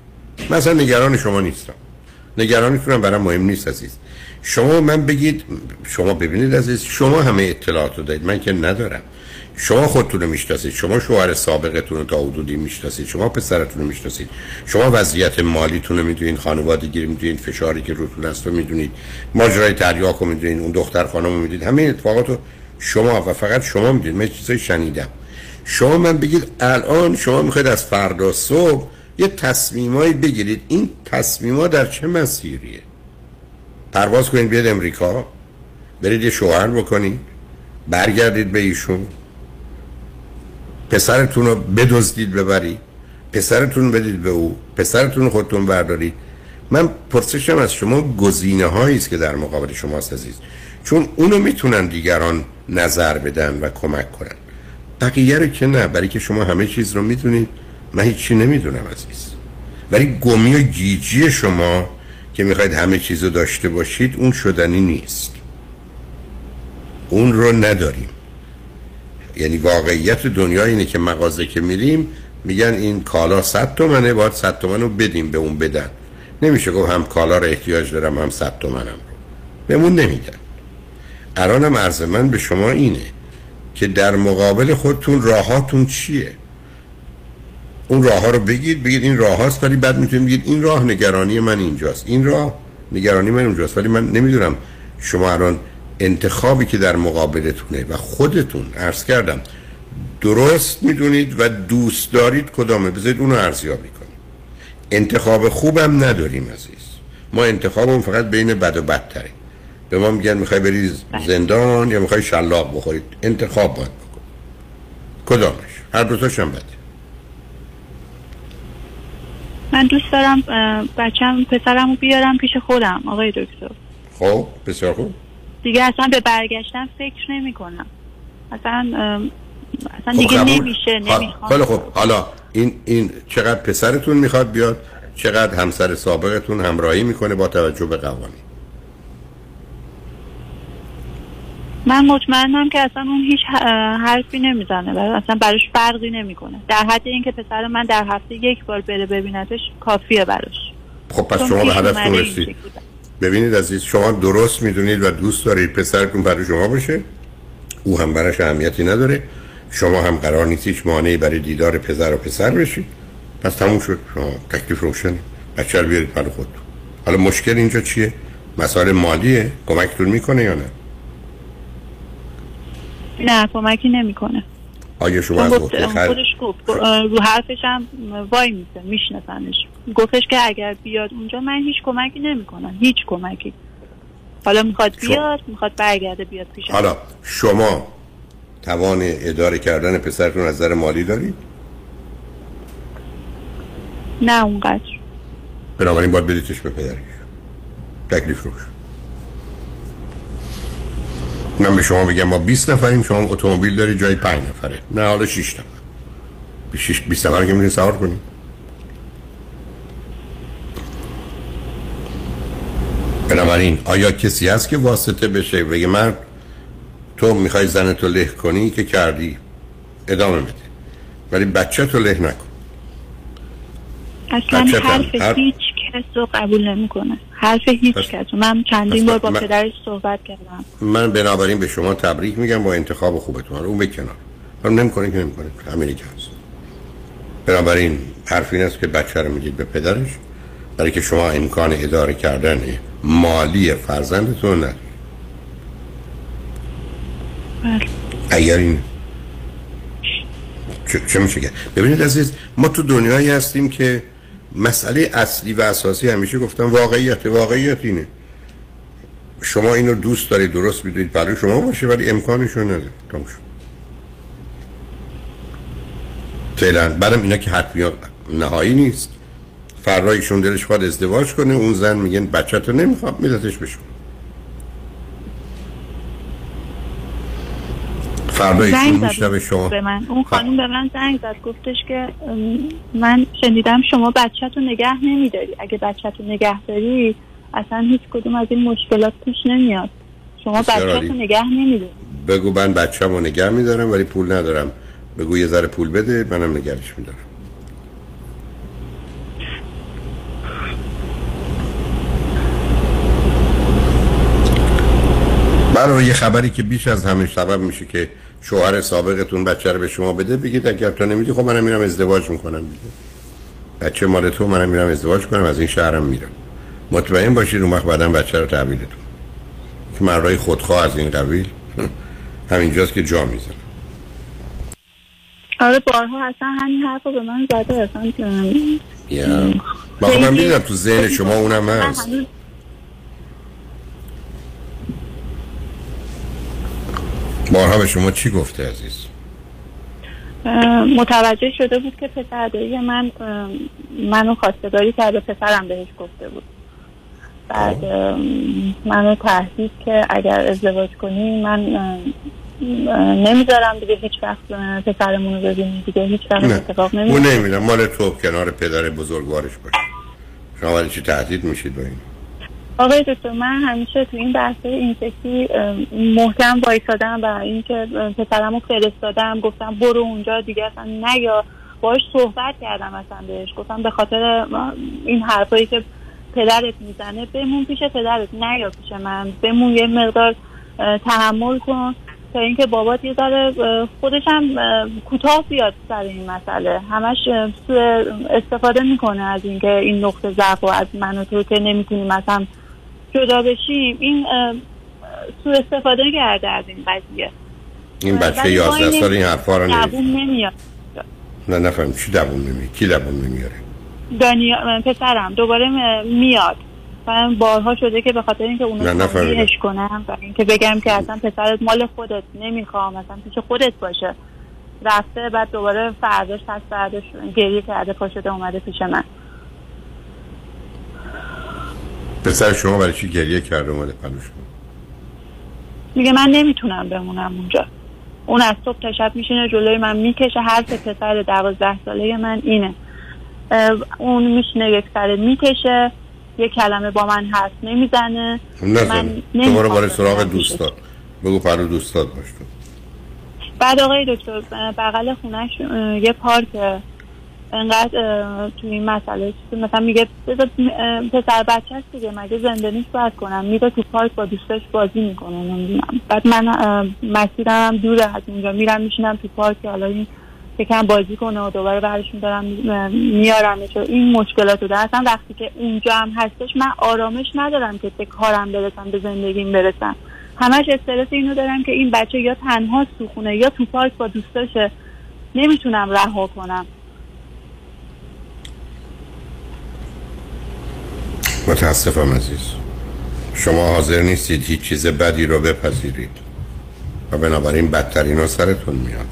من اصلا نگران شما نیستم، نگرانیتون برای مهم نیست عزیز. شما من بگید، شما ببینید عزیز، شما همه اطلاعات رو دارید، من که ندارم. شما خودتون رو میشناسید، شما شوهر سابقتون رو تا حدودی میشناسید، شما پسرتون رو میشناسید، شما وضعیت مالیتون رو میدونید، خانوادگی رو میدونید، فشاری که روتون هست رو میدونید، ماجرای تریاک رو میدونید، اون دختر خانم رو میدونید، همه اتفاقات رو شما و فقط شما میدونید. من چیزایی شنیدم. شما من بگید الان شما میخواید از فردا صبح یه تصمیمایی بگیرید، این تصمیما در چه مسیریه؟ پرواز کنید بیاید امریکا، برید یه شوهر بکنید، برگردید به ایشون، پسرتون رو بدزدید ببرید، پسرتون بدید به او، پسرتون خودتون بردارید. من پرسشم از شما گزینه‌هایی است که در مقابل شماست عزیز، چون اونو میتونن دیگران نظر بدن و کمک کنن، بقیه رو که نه، برای که شما همه چیز رو میدونید، من هیچی نمیدونم عزیز. ولی گمی و گیجی شما که میخواید همه چیز رو داشته باشید، اون شدنی نیست، اون رو نداریم. یعنی واقعیت دنیا اینه که مغازه که میریم میگن این کالا 100 تومنه، باید 100 تومن رو بدیم به اون بدن. نمیشه گفت هم کالا رو احتیاج دارم هم 100 تومنم رو بهمون نمیدن. الانم عرض من به شما اینه که در مقابل خودتون راهاتون چیه؟ اون راه ها رو بگید این راه هاست، ولی بعد میتونید بگید این راه نگرانی من اینجاست، این راه نگرانی من اونجاست. ولی من نمیدونم شما الان انتخابی که در مقابلتونه و خودتون عرض کردم درست میدونید و دوست دارید کدامه، بذارید اونو ارزیابی کنید. انتخاب خوبم نداریم عزیز، ما انتخابمون فقط بین بد و بدتره. به ما میگن میخوای بری زندان یا میخوای شلاق بخورید، انتخاب باید بکنید، کدامش؟ هر دوتاش هم بده. من دوست دارم بچه‌م، پسرمو بیارم پیش خودم آقای دکتر. خب بسیار خوب، دیگه اصلا به برگشتن فکر نمی‌کنم، اصلا دیگه خب نمیشه. خب حالا این چقدر پسرتون میخواد بیاد، چقدر همسر سابقتون همراهی میکنه با توجه به قوانین؟ من مطمئنم که اصلا اون هیچ حرفی نمیزنه، اصلا براش فرقی نمیکنه، در حد اینکه پسر من در هفته یک بار بره ببینتش کافیه براش. خب پس شما به هدفتون رسید. ببینید عزیز، شما درست میدونید و دوست دارید پسرتون برای شما باشه، او هم براش اهمیتی نداره، شما هم قرار نیست هیچ مانعی برای دیدار پسر و پسر بشید، پس تموم شد. شما تکلیف روشنه، بچه‌رو بیارید برای خودتون. حالا مشکل اینجا چیه؟ مسائل مالیه؟ کمکتون میکنه یا نه؟ نه کمکی نمیکنه. آیا شما از خودش گفت رو حرفش هم وای میسه، میشناسنش، گفتش که اگر بیاد اونجا من هیچ کمکی نمیکنم، هیچ کمکی. حالا میخواد بیاد، میخواد برگرده بیاد پیشم. حالا شما توان اداره کردن پسرتون از نظر مالی دارید؟ نه اونقدر. بنابراین باید بدیدش به پدرش، تکلیف روش. من به شما بگم ما 20 نفریم، شما اتومبیل داری جای 5 نفره، نه حالا 6 نفر، 20 نفر که میتونی سوار کنی. بنابراین آیا کسی هست که واسطه بشه بگه من تو میخوای زنتو له کنی که کردی ادامه بده، ولی بچه تو له نکن. اصلا حرف هیچ کس رو قبول نمی کنه، حرف هیچ کس. من چندین بار با پدرش صحبت کردم. من بنابراین به شما تبریک میگم با انتخاب خوبتون. اون به کنار، اون نمیکنه که نمیکنه، همین هست. بنابراین حرف این است که بچه رو میدید به پدرش، برای که شما امکان اداره کردن مالی فرزندتون ندارید. بله. اگر این چه میشه که ببینید عزیز، ما تو دنیایی هستیم که مسئله اصلی و اساسی، همیشه گفتم واقعیت اینه، شما اینو دوست دارید، درست میدونید برای شما باشه، ولی امکانش رو نداره. تموم شد. فعلا برام اینا که حتمی نهایی نیست. فرایشون دلش خواهد ازدواج کنه، اون زن میگن بچه تو نمیخوام، میدتش بشون. فرایشون میشنوه شما به من. اون خانم به من زنگ زد، گفتش که من شنیدم شما بچه تو نگه نمیداری، اگه بچه تو نگه داری اصلا هیچ کدوم از این مشکلات پیش نمیاد، شما بچه تو نگه نمیداری. بگو من بچه همو نگه میدارم ولی پول ندارم، بگو یه ذره پول بده منم نگهش میدارم. برای یه خبری که بیش از همه سبب میشه که شوهر سابقتون بچه رو به شما بده، بگید اگر تو نمیدی خب منم میرم ازدواج میکنم دیگه. بچه مال تو، منم میرم ازدواج کنم، از این شهرم میرم. مطمئن باشید اون وقت بعدا بچه رو تحویلتون که مرای خودخواه از این قبیل همینجاست که جا میزن. آره بارها اصلا همین حرف رو به من زده اصلا من بیدم تو ذهن شما اونم هست. بارها به شما چی گفته عزیز؟ متوجه شده بود که پسرداری منو خواستگاری کرده، پسرم بهش گفته بود، بعد منو تهدید که اگر ازدواج کنی من نمیذارم دیگه هیچ وقت پسرمونو ببینی دیگه، هیچ وقت اتفاق نمیذارم. اون نمیدونم مال تو کنار پدر بزرگوارش باشه، شما ولی چی تهدید میشید با این؟ آقای دکتر من همیشه تو این بحثه این شکلی محکم وایسادم و این که پسرمو فرستادم گفتم برو اونجا دیگه اصلا نیا، باهاش صحبت کردم، اصلا بهش گفتم به خاطر این حرفایی که پدرت میزنه بمون پیش پدرت، نیا پیش من، بمون یه مقدار تحمل کن تا اینکه بابات یه ذره خودش هم کوتاه بیاد سر این مسئله، همش سوء استفاده میکنه از اینکه این نقطه ضعف و از من و تو که نمیتونیم مثلا جدا بشیم، این سوء استفاده کرده از این قضیه. این بچه 11 سال این حرفا رو نمیاد. نه نفهم چی دووم نمیاد، کی دووم نمیاره؟ دانیال پسرم دوباره میاد. من بارها شده که به خاطر اینکه اونو تنبیهش کنم و اینکه بگم که اصلا پسرت مال خودت، نمیخوام اصلا پیش خودت باشه، رفته. بعد دوباره فرداش گریه کرده، پاشده اومده پیش من. پسر شما برای چی گریه کرده اومده پلوش؟ میگه من نمیتونم بمونم اونجا، اون از صبح تا شب میشینه جلوی من میکشه، حرف پسر 12 ساله من اینه، اون میشینه یک سره میکشه، یه کلمه با من حرف نمیزنه. من دوباره برای سراغ دوستان بگو پرو دوستان باش تو. بعد آقای دکتر بغل خونش یه پارک، انقدر تو این مسئله مثلا میگه پسر بچه هست دیگه مگه زندانیش باید کنم، میره تو پارک با دوستاش بازی میکنه. بعد من مسیرم هم دوره از اونجا، میرم میشینم تو پارک حالا این یکم بازی کنه و دوباره برش میدارم میارمش. این مشکلاتو داشتم وقتی که اونجا هم هستش من آرامش ندارم که به کارم برسم، به زندگیم برسم، همش استرس اینو دارم که این بچه یا تنها تو خونه یا تو پارک با دوستاشه، نمیتونم رها کنم. متاسفم عزیز، شما حاضر نیستید هیچ چیز بدی رو بپذیرید و بنابراین بدترین رو سرتون میاد.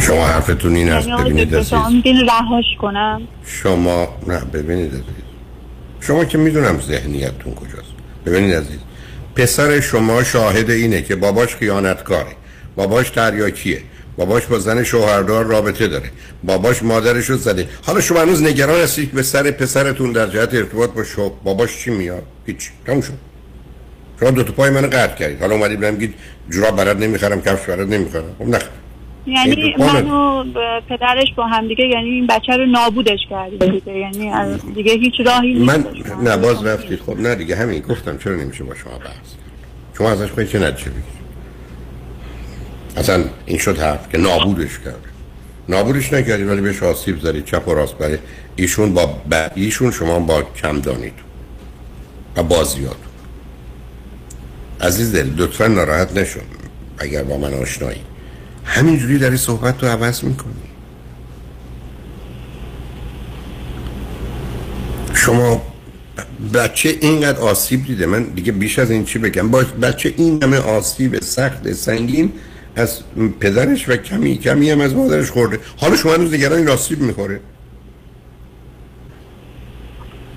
شما حرفتون این هست، ببینید عزیز، شما میگین رهاش کنم، شما نه ببینید عزیز، شما که میدونم ذهنیتتون کجاست. ببینید عزیز، پسر شما شاهد اینه که باباش خیانتکاره، باباش تریاکیه، باباش با زن شوهردار رابطه داره، باباش مادرش رو زده. حالا شما هنوز نگران هستید به سر پسرتون در جهت ارتباط با باباش چی میاد؟ هیچ. تموم شد. شما دو تا پای منو قطع کردید، حالا اومدید بهم میگید جوراب برات نمیخرم، کفش برات نمیخرم. خب نه، یعنی من و پدرش با هم دیگه، یعنی این بچه رو نابودش کردید، یعنی از دیگه هیچ راهی نیست. من نه باز رفتید. خب نه دیگه، همین گفتم چرا نمیشه با شما بحث. شما ازش خیلی چه نتیجه بگیرید. اصلا این شد حرف که نابودش کرد. نابودش نکردید ولی بهش آسیب زدید چپ و راست. برای ایشون با ایشون شما با کم دانید و بازیات. عزیز دل لطفا ناراحت نشو، اگر با من آشنایی همینجوری داری صحبت رو عوض میکنی. شما بچه اینقدر آسیب دیده، من دیگه بیش از این چی بگم، بچه این همه آسیب سخت سنگین از پدرش و کمی هم از مادرش خورده، حالا شما هنوز نگران این آسیب میخوره؟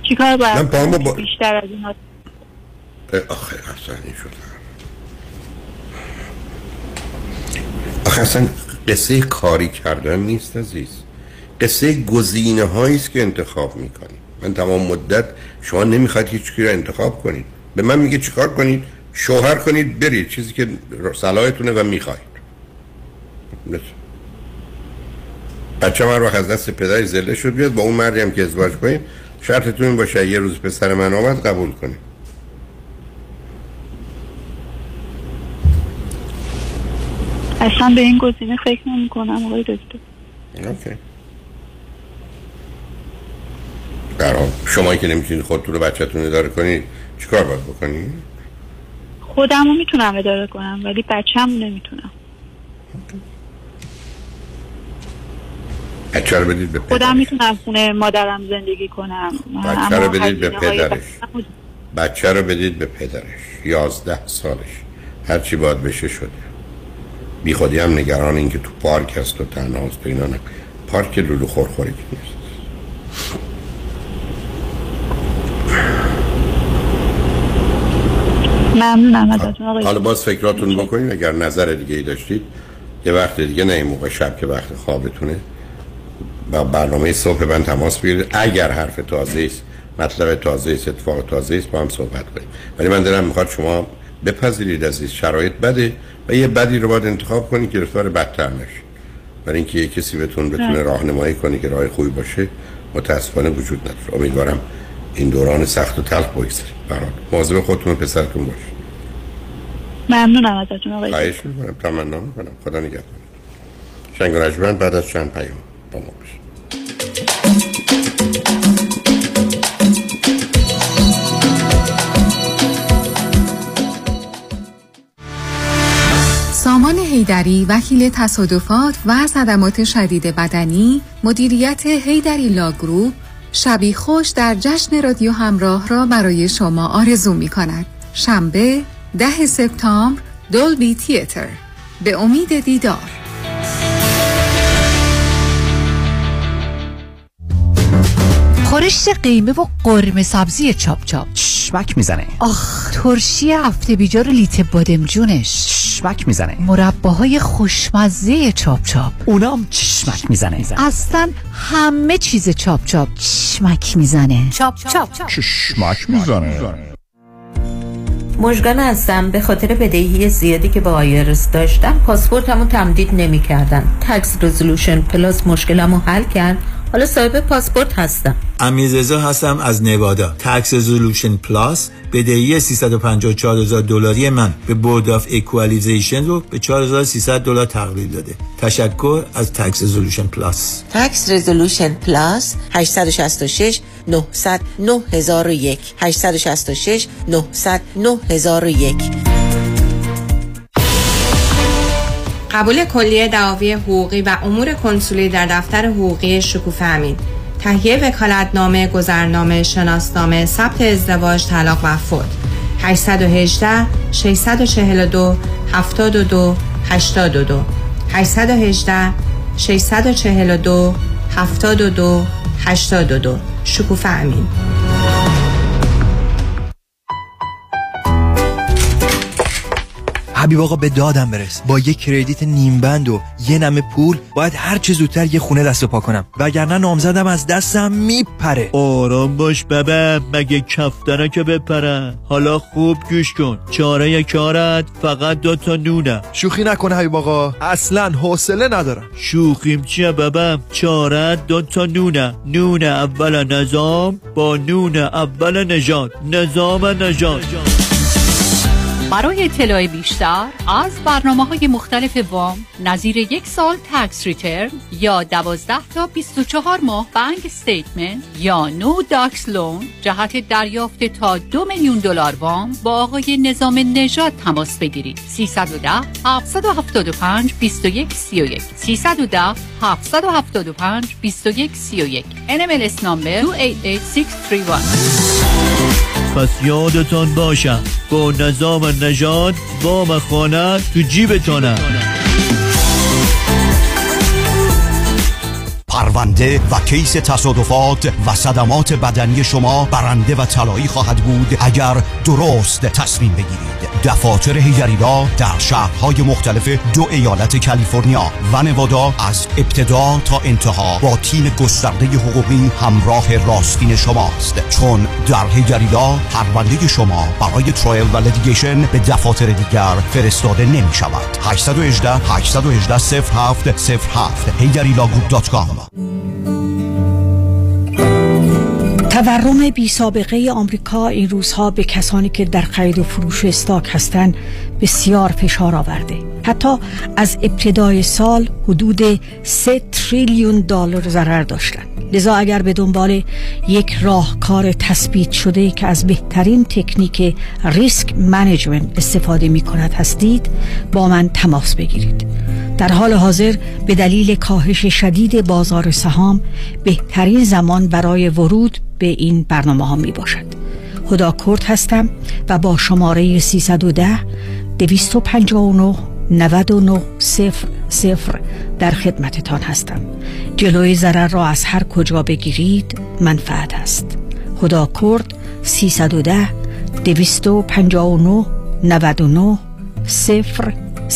چیکار باید بیشتر از این آخه حسنی شده؟ آخه اصلا قصه کاری کردن نیست عزیز، قصه گزینه هاییست که انتخاب میکنید. من تمام مدت شما نمیخواید هیچکی رو انتخاب کنید. به من میگه چیکار کنید؟ شوهر کنید برید، چیزی که صلاحتونه و میخواید. بچه من رو از دست پدر زله شد بیاد با اون مردی هم که ازدواج کنید، شرطتون این باشه یه روز پسر من آمد قبول کنید. اصلا به این گزینه فکر نمی کنم آقای دکتر. اوکی. قرار شمایی که نمیتونید خودتون رو بچه‌تون اداره کنید چیکار باید بکنید؟ خودم رو میتونم اداره کنم ولی بچه‌م نمیتونم. بچه رو بدید به پدرش. خودم میتونم خونه مادرم زندگی کنم. بچه رو بدید به پدرش. بچه رو بدید به پدرش. 11 سالش. هرچی باید بشه شده. بی خودی هم نگران این که تو پارک هست و تنها هست و اینا، نه پارک لولو خورخوری که نیست. ممنونم ازتون آقای. حالا باز فکراتون بکنید، اگر نظر دیگه ای داشتید یه وقت دیگه، نه این موقع شب که وقت خوابتونه، با برنامه صبح من تماس بگیرید. اگر حرف تازه است، مطلب تازه است، اتفاق تازه است، با هم صحبت کنیم. ولی من دلم میخواد شما بپذیرید عزیز شرایط بده و یه بدی رو باید انتخاب کنید که رفتار بدتر نشه. برای اینکه یه کسی بتونه راهنمایی کنه که راه خوبی باشه متاسفانه وجود نداره. امیدوارم این دوران سخت و تلخ بگذرید. برام مواظب خودتون و پسرتون باشید. ممنونم ازتون آقای. خواهش می‌کنم، تمنا می‌کنم. خدا نگهدار. شنگ و رجمند بعد از چند پیام با ما باشید. سامان حیدری، وکیل تصادفات و صدمات شدید بدنی، مدیریت حیدری لا گروپ، شبی خوش در جشن رادیو همراه را برای شما آرزو می کند. شنبه 10 سپتامبر، دولبی تیاتر. به امید دیدار. خورشت قیمه و قرمه سبزی چاپ چاپ شمک میزنه. آخ ترشی هفته بیجار و لیت بادمجونش شمک میزنه. مرباهای خوشمزه چاپ چاپ اونام شمک میزنه. اصلا همه چیز چاپ چاپ شمک میزنه. چاپ چاپ شمک میزنه. مژگان هستم. به خاطر بدهی زیادی که با آیرس داشتم پاسپورتمو تمدید نمی کردن. تکس رزولوشن پلاس مشکلمو حل کرد. حالا صاحب پاسپورت هستم. امیررضا هستم از نوادا. Tax Resolution Plus بدهی $354,000 من به Board of Equalization رو به $4,300 تقلیل داده. تشکر از Tax Resolution Plus. Tax Resolution Plus 866-900-9001 866-900-9001. قبول کلیه دعاوی حقوقی و امور کنسولی در دفتر حقوقی شکوفه امین. تهیه وکالتنامه، گذرنامه، شناسنامه، ثبت ازدواج، طلاق و فوت. 818 642 72 82 818 642 72 82 شکوفه امین. حبیب آقا به دادم برس. با یک کریدیت نیم بند و یه نمه پول باید هر چه زودتر یه خونه دست و پا کنم، وگرنه نامزدم از دستم میپره. آرام باش بابا، مگه کفتنا که بپرن. حالا خوب گوش کن، چاره کارت فقط 2 تا نونه. شوخی نکن حبیب آقا، اصلا حوصله ندارم. شوخیم چیه بابا؟ چاره 2 تا نونه. نونه اول نظام با نونه اول نژاد. نظام نژاد. برای اطلاع بیشتر از برنامه‌های مختلف وام نظیر 1 سال تکس ریترن یا 12 تا 24 ماه بانک استیتمنت یا نو داکس لون جهت دریافت تا $2 میلیون وام با آقای نظام نژاد تماس بگیرید. 310-775-2131 310-775-2131 NMLS number 288631. پس یادتان باشم با نظام نجات بام خانه تو جیبتانم. پرونده و کیس تصادفات و صدمات بدنی شما برنده و طلایی خواهد بود اگر درست تصمیم بگیرید. دفاتر هیجریلا در شهرهای مختلف دو ایالت کالیفرنیا و نوادا از ابتدا تا انتها با تیم گسترده حقوقی همراه راستین شماست، چون در هیجریلا پرونده شما برای ترایل و لیتیگیشن به دفاتر دیگر فرستاده نمی شود. 818-818-0707 hijarilaGroup.com. تورم بی سابقه آمریکا این روزها به کسانی که در خرید و فروش استاک هستند بسیار فشار آورده. حتی از ابتدای سال حدود 3 تریلیون دلار ضرر داشتند. لذا اگر به دنبال یک راهکار تثبیت شده که از بهترین تکنیک ریسک منیجمنت استفاده می کند هستید، با من تماس بگیرید. در حال حاضر به دلیل کاهش شدید بازار سهام بهترین زمان برای ورود به این برنامه ها می باشد. هدا کرد هستم و با شماره 310-259-99-00 در خدمتتان هستم. جلوی ضرر را از هر کجا بگیرید منفعت است. هدا کرد 310-259-99-00.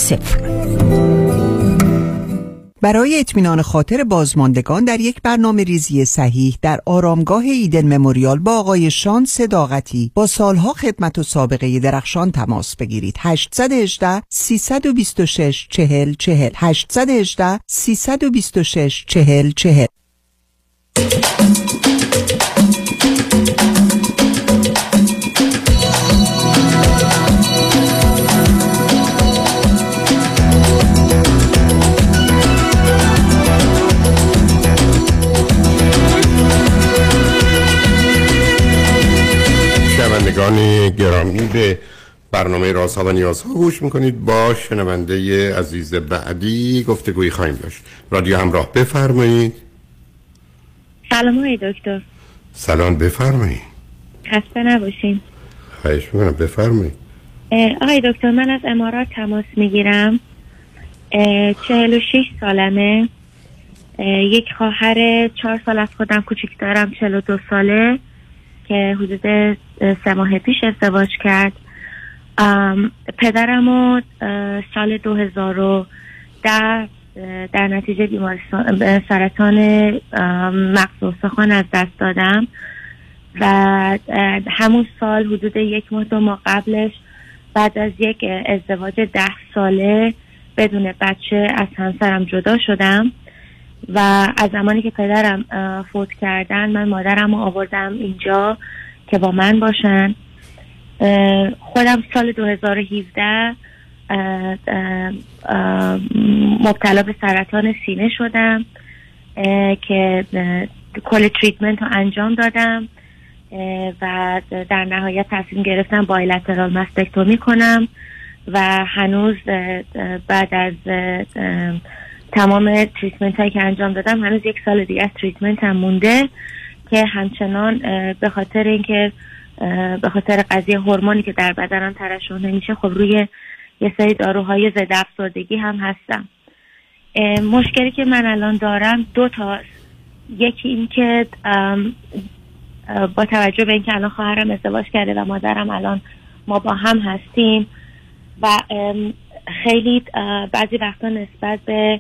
برای اطمینان خاطر بازماندگان در یک برنامه ریزی صحیح در آرامگاه ایدن مموریال با آقای شان صداقتی با سالها خدمت و سابقه درخشان تماس بگیرید. 818-326-4040 818-326-4040. شنوندگان گرامی، به برنامه رازها و نیازها گوش میکنید. با شنونده عزیز بعدی گفتگویی خواهیم داشت. رادیو همراه، بفرمایید. سلام آقای دکتر. سلام، بفرمایید. خسته نباشین. خواهش میکنم، بفرمایید. آقای دکتر، من از امارات تماس میگیرم. 46 سالمه. یک خواهر 4 سال از خودم کوچیک‌ترم، 42 ساله، که حدود 3 ماه پیش ازدواج کرد. پدرمو سال 2010 در نتیجه بیمارستان سرطان مغز و استخوان از دست دادم و همون سال حدود 1 ماه 2 ماه قبلش بعد از یک ازدواج 10 ساله بدون بچه از همسرم جدا شدم و از زمانی که پدرم فوت کردن من مادرم رو آوردم اینجا که با من باشن. خودم سال 2017 مبتلا به سرطان سینه شدم که کل تریتمنت رو انجام دادم و در نهایت تصمیم گرفتم بایلترال مستکتومی کنم و هنوز بعد از تمام تریتمنت هایی که انجام دادم هنوز 1 سال دیگه از تریتمنت هم مونده که همچنان به خاطر اینکه به خاطر قضیه هورمونی که در بدنم ترشح نمیشه، خب روی یه سری داروهای ضد افسردگی هم هستم. مشکلی که من الان دارم 2 تاست. یکی این که با توجه به اینکه الان خواهرم ازدواج کرده و مادرم الان ما با هم هستیم و خیلی بعضی وقتا نسبت به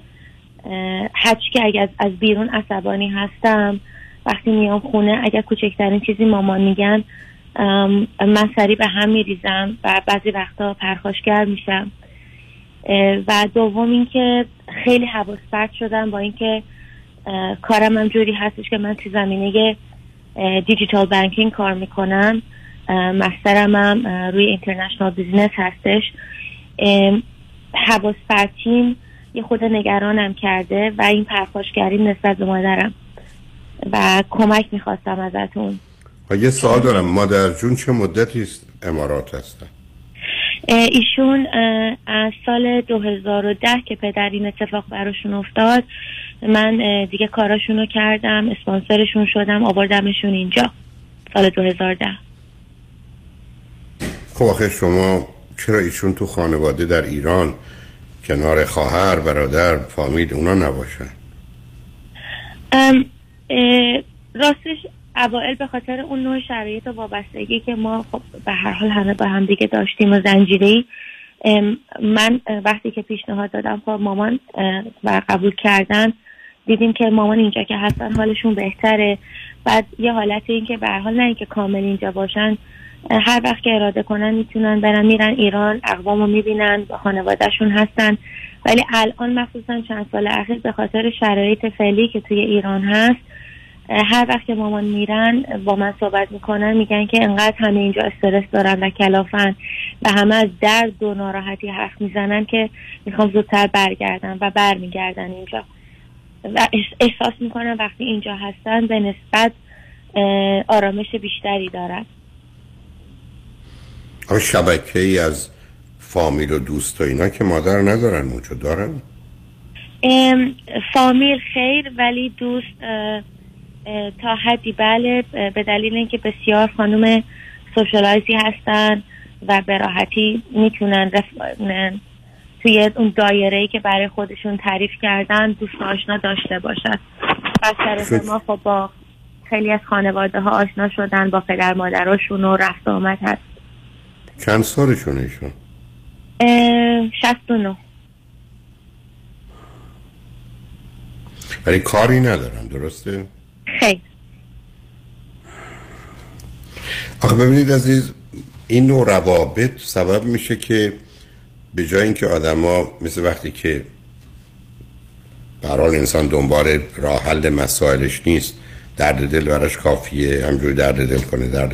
هرچی که اگر از بیرون عصبانی هستم، وقتی میام خونه اگر کوچکترین چیزی مامان میگن من سریع به هم میریزم و بعضی وقتا پرخاشگر میشم. و دوم این که خیلی حواس پرت شدم با اینکه کارم هم جوری هستش که من تو زمینه دیجیتال بانکینگ کار میکنم، مسترم هم روی اینترنشنال بیزنس هستش. حواس پرتیم یه خود نگرانم کرده و این پرخاشگری نسبت به مادرم و کمک میخواستم ازتون. یه سوال دارم، مادر جون چه مدتی امارات هستن؟ ایشون از سال 2010 که پدر این اتفاق براشون افتاد من دیگه کاراشونو کردم، اسپانسرشون شدم، آوردمشون اینجا سال 2010. خب آخه شما چرا ایشون تو خانواده در ایران کنار خواهر، برادر، فامیل اونا نباشن؟ راستش اوائل به خاطر اون نوع شرایط و وابستگی که ما خب به هر حال همه با هم دیگه داشتیم و زنجیره‌ای، من وقتی که پیشنهاد دادم خب مامان و قبول کردن، دیدیم که مامان اینجا که هستن حالشون بهتره. بعد یه حالت این که به هر حال نه اینکه کامل اینجا باشن، هر وقت که اراده کنن میتونن برن، میرن ایران، اقوامو میبینن، با خانوادهشون هستن. ولی الان مخصوصا چند سال اخیر به خاطر شرایط فعلی که توی ایران هست، هر وقت که مامان میرن با من صحبت میکنن، میگن که انقدر همه اینجا استرس دارن و کلافن و همه از درد و ناراحتی حرف میزنن که میخوام زودتر برگردن و برمیگردن اینجا. و احساس میکنن وقتی اینجا هستن به نسبت آرامش بیشتری دارن. اما شبکه ای از فامیل و دوست و اینا که مادر ندارن اونجا دارن؟ فامیل خیر، ولی دوست تا حدی بله، به دلیل اینکه بسیار خانم سوشالایزی هستن و به راحتی میتونن توی اون دایره‌ای که برای خودشون تعریف کردن دوست آشنا داشته باشن. از طرف ما خب با خیلی از خانواده ها آشنا شدن، با پدر مادراشون و رفت آمد هست. چند سالشون ایشون؟ 69. ولی کاری ندارن، درسته؟ خیلی. آخه ببینید عزیز، این نوع روابط سبب میشه که به جای اینکه آدما مثل وقتی که به هر حال انسان دنبال راه حل مسائلش نیست، درد دل براش کافیه، همجوری درد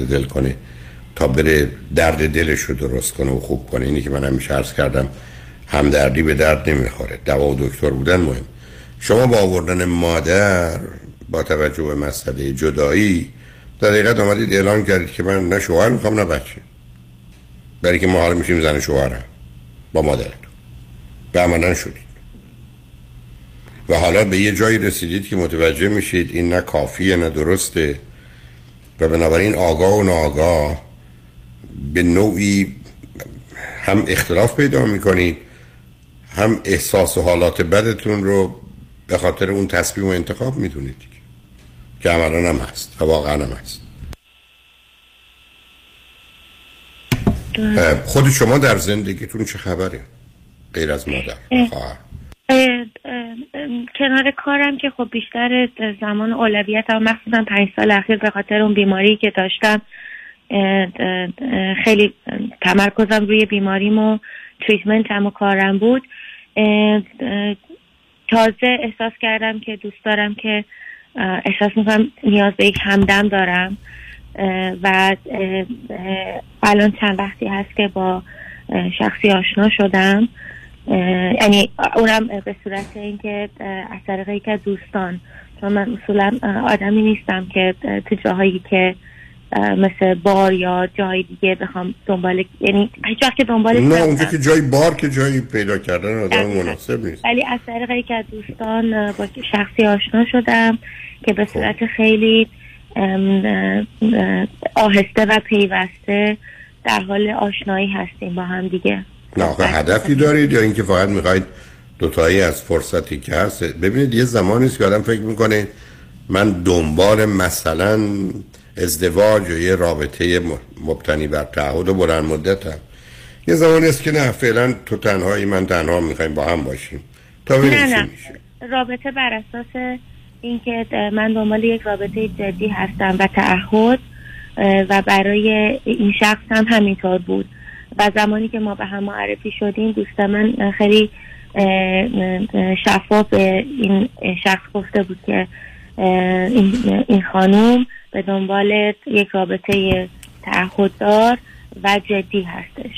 دل کنه تا بره درد دلش رو درست کنه و خوب کنه. اینی که من همیشه عرض کردم، همدردی به درد نمیخوره، دوا و دکتر بودن مهم. شما با آوردن مادر با توجه به مسئله جدایی در حقیقت آمدید اعلام کردید که من نه شوهر میخوام نه بچه، برای که ما حالا میشیم زن شوهرم با مادرتون به عملن شدید و حالا به یه جایی رسیدید که متوجه میشید این نه کافیه نه درسته و بنابراین آگاه و ناآگاه به نوعی هم اختلاف پیدا میکنید، هم احساس و حالات بدتون رو به خاطر اون تصمیم و انتخاب میدونید که عملن هم هست و واقعا هم هست. خود شما در زندگیتون چه خبره غیر از مادر؟ کنار کارم که خب بیشتر زمان اولویت هم مخصوصا 5 سال اخیر به خاطر اون بیماری که داشتم خیلی تمرکزم روی بیماریم و تریتمنتم و کارم بود. تازه احساس کردم که دوست دارم، که احساس میکنم نیاز به یک همدم دارم و الان چند وقتی هست که با شخصی آشنا شدم، یعنی اونم به صورت اینکه از طریق یک دوستان، چون من اصولا آدمی نیستم که تو جاهایی که مثل بار یا جای دیگه بخوام دنبال، یعنی هیچ وقت که دنبال نه اونجا که جای بار که جایی پیدا کردن آدم مناسب نیست، ولی از طریق یک دوستان با شخصی آشنا شدم که به صورت خیلی آهسته و پیوسته در حال آشنایی هستیم با هم دیگه. نه آخه هدفی دارید یا اینکه فقط میخواید دوتایی از فرصتی که هست؟ ببینید یه زمانیست که آدم فکر میکنه من دنبال مثلا ازدواج یا یه رابطه مبتنی بر تعهد و بلند مدتم، یه زمانیست که نه فعلا تو تنهایی من تنها، میخوایم با هم باشیم تا ببینیم چی میشه. رابطه بر اساس اینکه من دنبال یک رابطه جدی هستم و تعهد، و برای این شخص هم همینطور بود و زمانی که ما به هم معرفی شدیم دوست من خیلی شفاف به این شخص گفته بود که این خانوم به دنبال یک رابطه تعهددار و جدی هستش،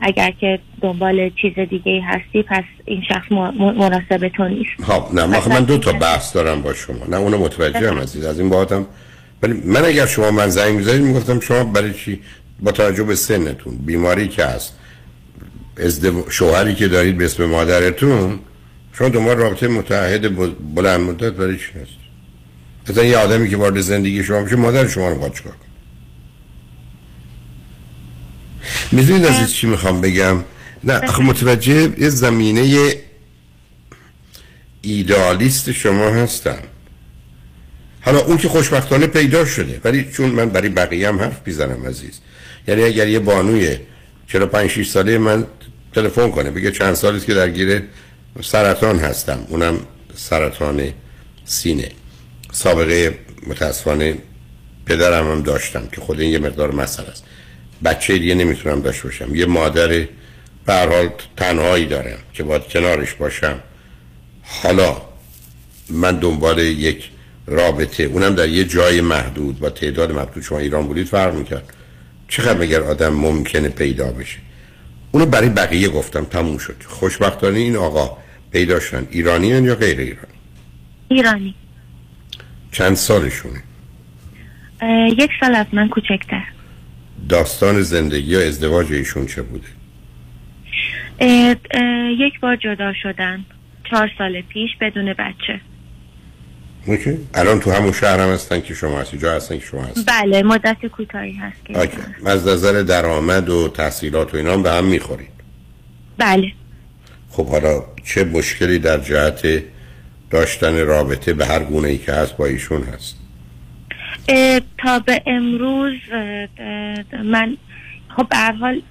اگر که دنبال چیز دیگه هستی پس این شخص مناسبتون نیست. خب نه من 2 تا بحث دارم با شما، نه اونو متوجهم عزیز از این باهاتم، ولی من اگر شما من زنگ می‌زدید میگفتم شما برای چی با توجه به سنتون، بیماری که هست، شوهری که دارید به اسم مادرتون، شما دنبال رابطه متعهد بلند مدت برای چی هست؟ مثلا یه آدمی که وارد زندگی شما میشه مادر شما رو باید چکار کنه؟ میدونید از چی میخوام بگم؟ نه آخه متوجه یه زمینه ایدالیست شما هستم. حالا اون که خوشبختانه پیدا شده، ولی چون من برای بقیه هم حرف میزنم عزیز، یعنی اگر یه بانوی 45-6 ساله من تلفن کنه بگه چند سالیست که درگیر سرطان هستم، اونم سرطان سینه، سابقه متاسفانه پدرم هم داشتم که خود این یه مقدار مسئله است، بچه دیگه نمیتونم داشت باشم، یه مادر به هر حال تنهایی دارم که باید کنارش باشم، حالا من دنبال یک رابطه، اونم در یه جای محدود با تعداد محدود، شما ایران بودید فرق میکرد، چقدر مگر آدم ممکنه پیدا بشه؟ اونو برای بقیه گفتم، تموم شد. خوشبختانه این آقا پیدا شدن. ایرانی هن یا غیر ایرانی؟ ایرانی. چند سالشونه؟ 1 سال از من کوچکتر. داستان زندگی یا ازدواج ایشون چه بوده؟ 1 بار جدا شدن 4 سال پیش بدون بچه. اوکی. الان تو همون شهر هم هستن که شما هستی؟ جا هستن که شما هستی؟ بله، مدت کوتاهی هست که از نظر درآمد و تحصیلات و اینا هم به هم میخورید؟ بله. خب حالا چه مشکلی در جهت داشتن رابطه به هر گونه ای که هست با ایشون هست؟ تا به امروز من خب به هر حال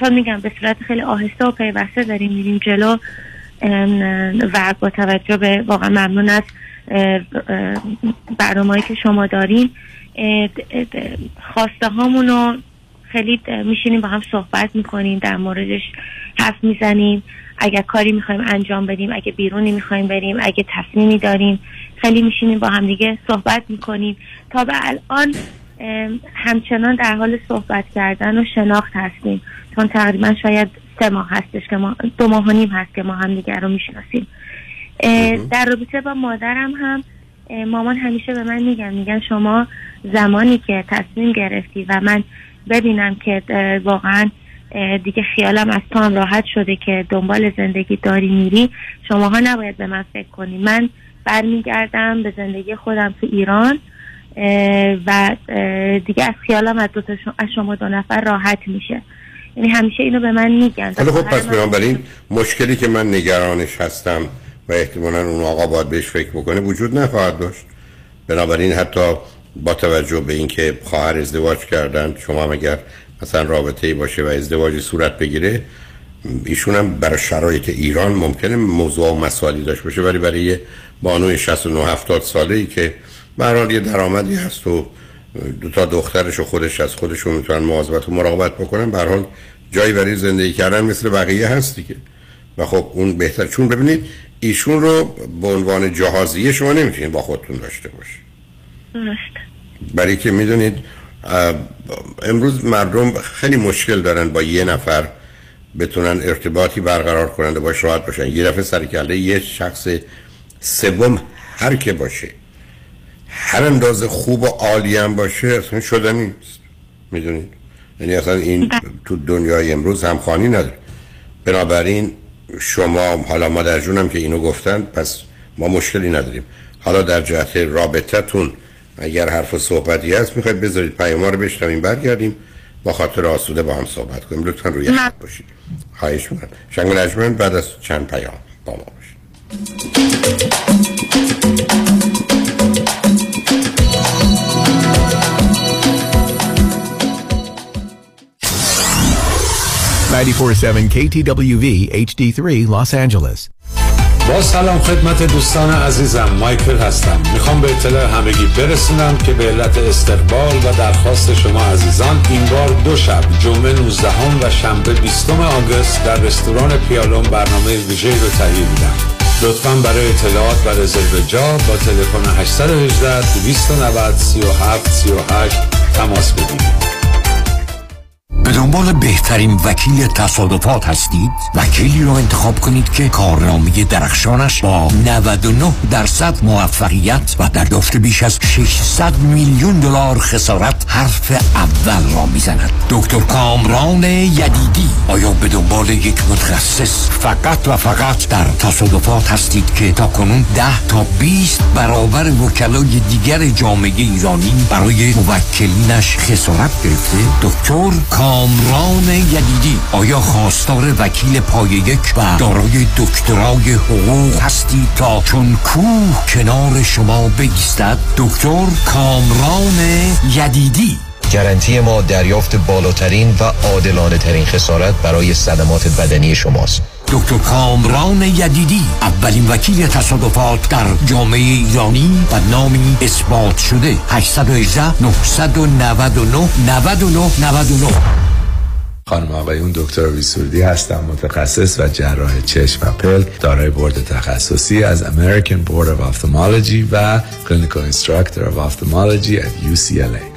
چون میگم به صورت خیلی آهسته و پیوسته داریم میریم جلو و با توجه به واقعا ممنون از برنامه‌ای که شما دارین، خواسته هامونو خیلی میشینیم با هم صحبت میکنیم، در موردش حرف میزنیم، اگه کاری میخوایم انجام بدیم، اگه بیرونی میخوایم بریم، اگه تصمیمی داریم، خیلی میشینیم با هم دیگه صحبت میکنیم. تا به الان همچنان در حال صحبت کردن و شناخت هستیم، چون تقریبا شاید 3 ماه هستش که ما 2.5 ماه هست که ما هم دیگه رو میشناسیم. در رابطه با مادرم هم مامان همیشه به من میگن شما زمانی که تصمیم گرفتی و من ببینم که واقعا دیگه خیالم از تو هم راحت شده که دنبال زندگی داری میری، شماها نباید به من فکر کنی، من برمیگردم به زندگی خودم تو ایران و دیگه از خیالم از شما 2 نفر راحت میشه. یعنی همیشه اینو به من میگن. خب پس بنابراین مشکلی که من نگرانش هستم و احتمالا اون آقا باید بهش فکر بکنه وجود نخواهد داشت. بنابراین حتی با توجه به اینکه خواهر ازدواج کردن، شما هم اگر مثلا رابطه‌ای باشه و ازدواجی صورت بگیره، ایشون هم برای شرایط ایران ممکنه موضوع و مسائلی داشت باشه، ولی برای بانوی 69-70 ساله‌ای که به هر حال یه درآمدی هست و 2 تا دخترش و خودش از خودشون میتونن مواظبت و مراقبت بکنن، به هر حال جایی برای زندگی کردن مثل بقیه هست دیگه. و خب اون بهتر، چون ببینید ایشون رو به عنوان جهازیه شما نمیتونید با خودتون داشته باشید. درست. برای که میدونید امروز مردم خیلی مشکل دارن با یه نفر بتونن ارتباطی برقرار کنند و باش راحت باشن. یه دفعه سر کله یه شخص سوم هر که باشه، هر اندازه خوب و عالی هم باشه، اصلا شدنی نیست. میدونید یعنی اصلا این تو دنیای امروز همخوانی نداره. بنابراین شما، حالا مادر جونم که اینو گفتن، پس ما مشکلی نداریم. حالا در جهت رابطتون اگر حرف و صحبتی هست میخواید بذارید، پیام رو بشنویم، برگردیم با خاطر آسوده با هم صحبت کنیم. لطفا روی خط باشید. خواهش می‌کنم. شنگ نجمن بعد از چند پیام با ما باشید. KTWV KTWV HD3 Los Angeles. با سلام خدمت دوستان عزیزم، مایکل هستم. میخوام به اطلاع همگی برسونم که به علت استقبال و درخواست شما عزیزان، این بار 2 شب، جمعه 19 و شنبه 20 آگوست در رستوران پیالون برنامه ویژه‌ای رو تهیه می‌کنم. لطفاً برای اطلاعات و رزرو جا با تلفن 818-290-3738 تماس بگیرید. به دنبال بهترین وکیل تصادفات هستید؟ وکیلی رو انتخاب کنید که کارنامه درخشانش با 99% موفقیت و دریافت بیش از $600 میلیون خسارت حرف اول را میزند. دکتر کامران یدیدی. آیا به دنبال یک متخصص فقط و فقط در تصادفات هستید که تا کنون 10 تا 20 برابر وکلای دیگر جامعه ایرانی برای موکلینش خسارت گرفته؟ دکتر کامران کامران یدیدی، آیا خواستار وکیل پای یک و دارای دکترای حقوق هستی تا چون کوه کنار شما بایستد؟ دکتر کامران یدیدی. گارانتی ما دریافت بالاترین و عادلانه ترین خسارت برای صدمات بدنی شماست. دکتر کامران یدیدی، اولین وکیل تصادفات در جامعه ایرانی و نامی اثبات شده. 818-999-9999. خانم آقایون، دکتر ویسوردی هستم، متخصص و جراح چشم و پلک، دارای بورد تخصصی از American Board of Ophthalmology و Clinical Instructor of Ophthalmology at UCLA.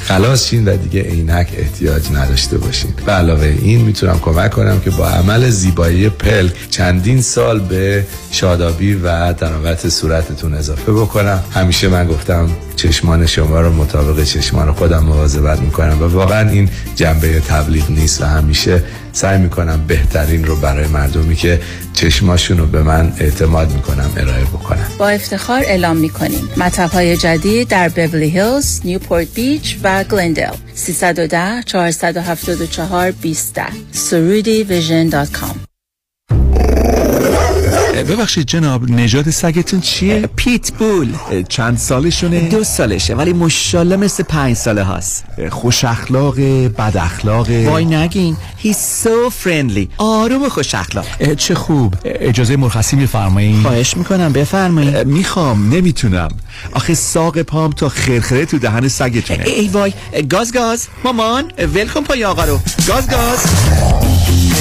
خلاص شین و دیگه عینک احتیاج نداشته باشین. به علاوه این میتونم کمک کنم که با عمل زیبایی پلک چندین سال به شادابی و تناوت صورتتون اضافه بکنم. همیشه من گفتم چشمان شما رو مطابق چشمان خودم مواظبت میکنم و واقعا این جنبه تبلیغ نیست و همیشه سعی میکنم بهترین رو برای مردمی که چشماشون رو به من اعتماد میکنم ارائه بکنم. با افتخار اعلام میکنیم مطب‌های جدید در بیولی هیلز، نیوپورت بیچ و گلندل. 310-474-12 surudivision.com. ببخشید جناب، نژاد سگتون چیه؟ پیتبول. چند سالشونه؟ 2 سالشه ولی مشالله مثل 5 ساله هاست. خوش اخلاقه، بد اخلاقه؟ وای نگین، he's so friendly، آروم و خوش اخلاق. چه خوب. اجازه مرخصی میفرمایید؟ خواهش میکنم بفرمایید. میخوام، نمیتونم، آخه ساق پام تا خرخره تو دهن سگتونه. ای وای، گاز گاز مامان، ولکن پای آقا رو، گاز گاز.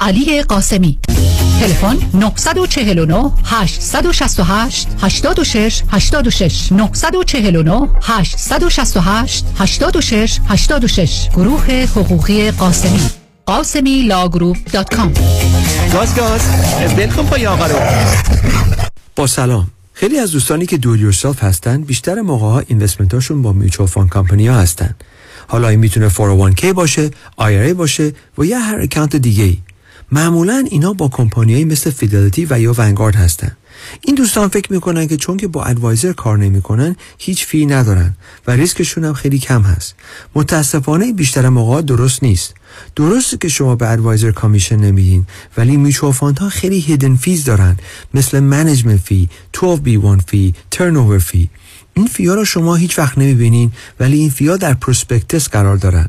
علی قاسمی. تلفن 949-868-86-86 949-868-86-86. گروه حقوقی قاسمی، قاسمیلاگروپ.com. گاز گاز، بلکن پای آقا رو. با سلام. خیلی از دوستانی که دو یورسلف هستن بیشتر موقعها اینوستمنتاشون با میوچوال فاند کمپانی ها هستن. حالا این میتونه 401k باشه، IRA باشه و یا هر اکانت دیگه ای. معمولاً اینا با کمپانیایی مثل فیدلیتی و یا ونگارد هستن. این دوستان فکر میکنن که چون که با ادوایزر کار نمیکنن هیچ فی ندارن و ریسکشون هم خیلی کم هست. متاسفانه بیشتر موقع درست نیست. درسته که شما به ادوایزر کمیشن نمیدین ولی میچوال فاندها خیلی هیدن فیز دارن، مثل منیجمنت فی، 12B1 فی، ترنوور فی. این فیا رو شما هیچ وقت نمیبینین ولی این فیا در پروسپکتس قرار دارن.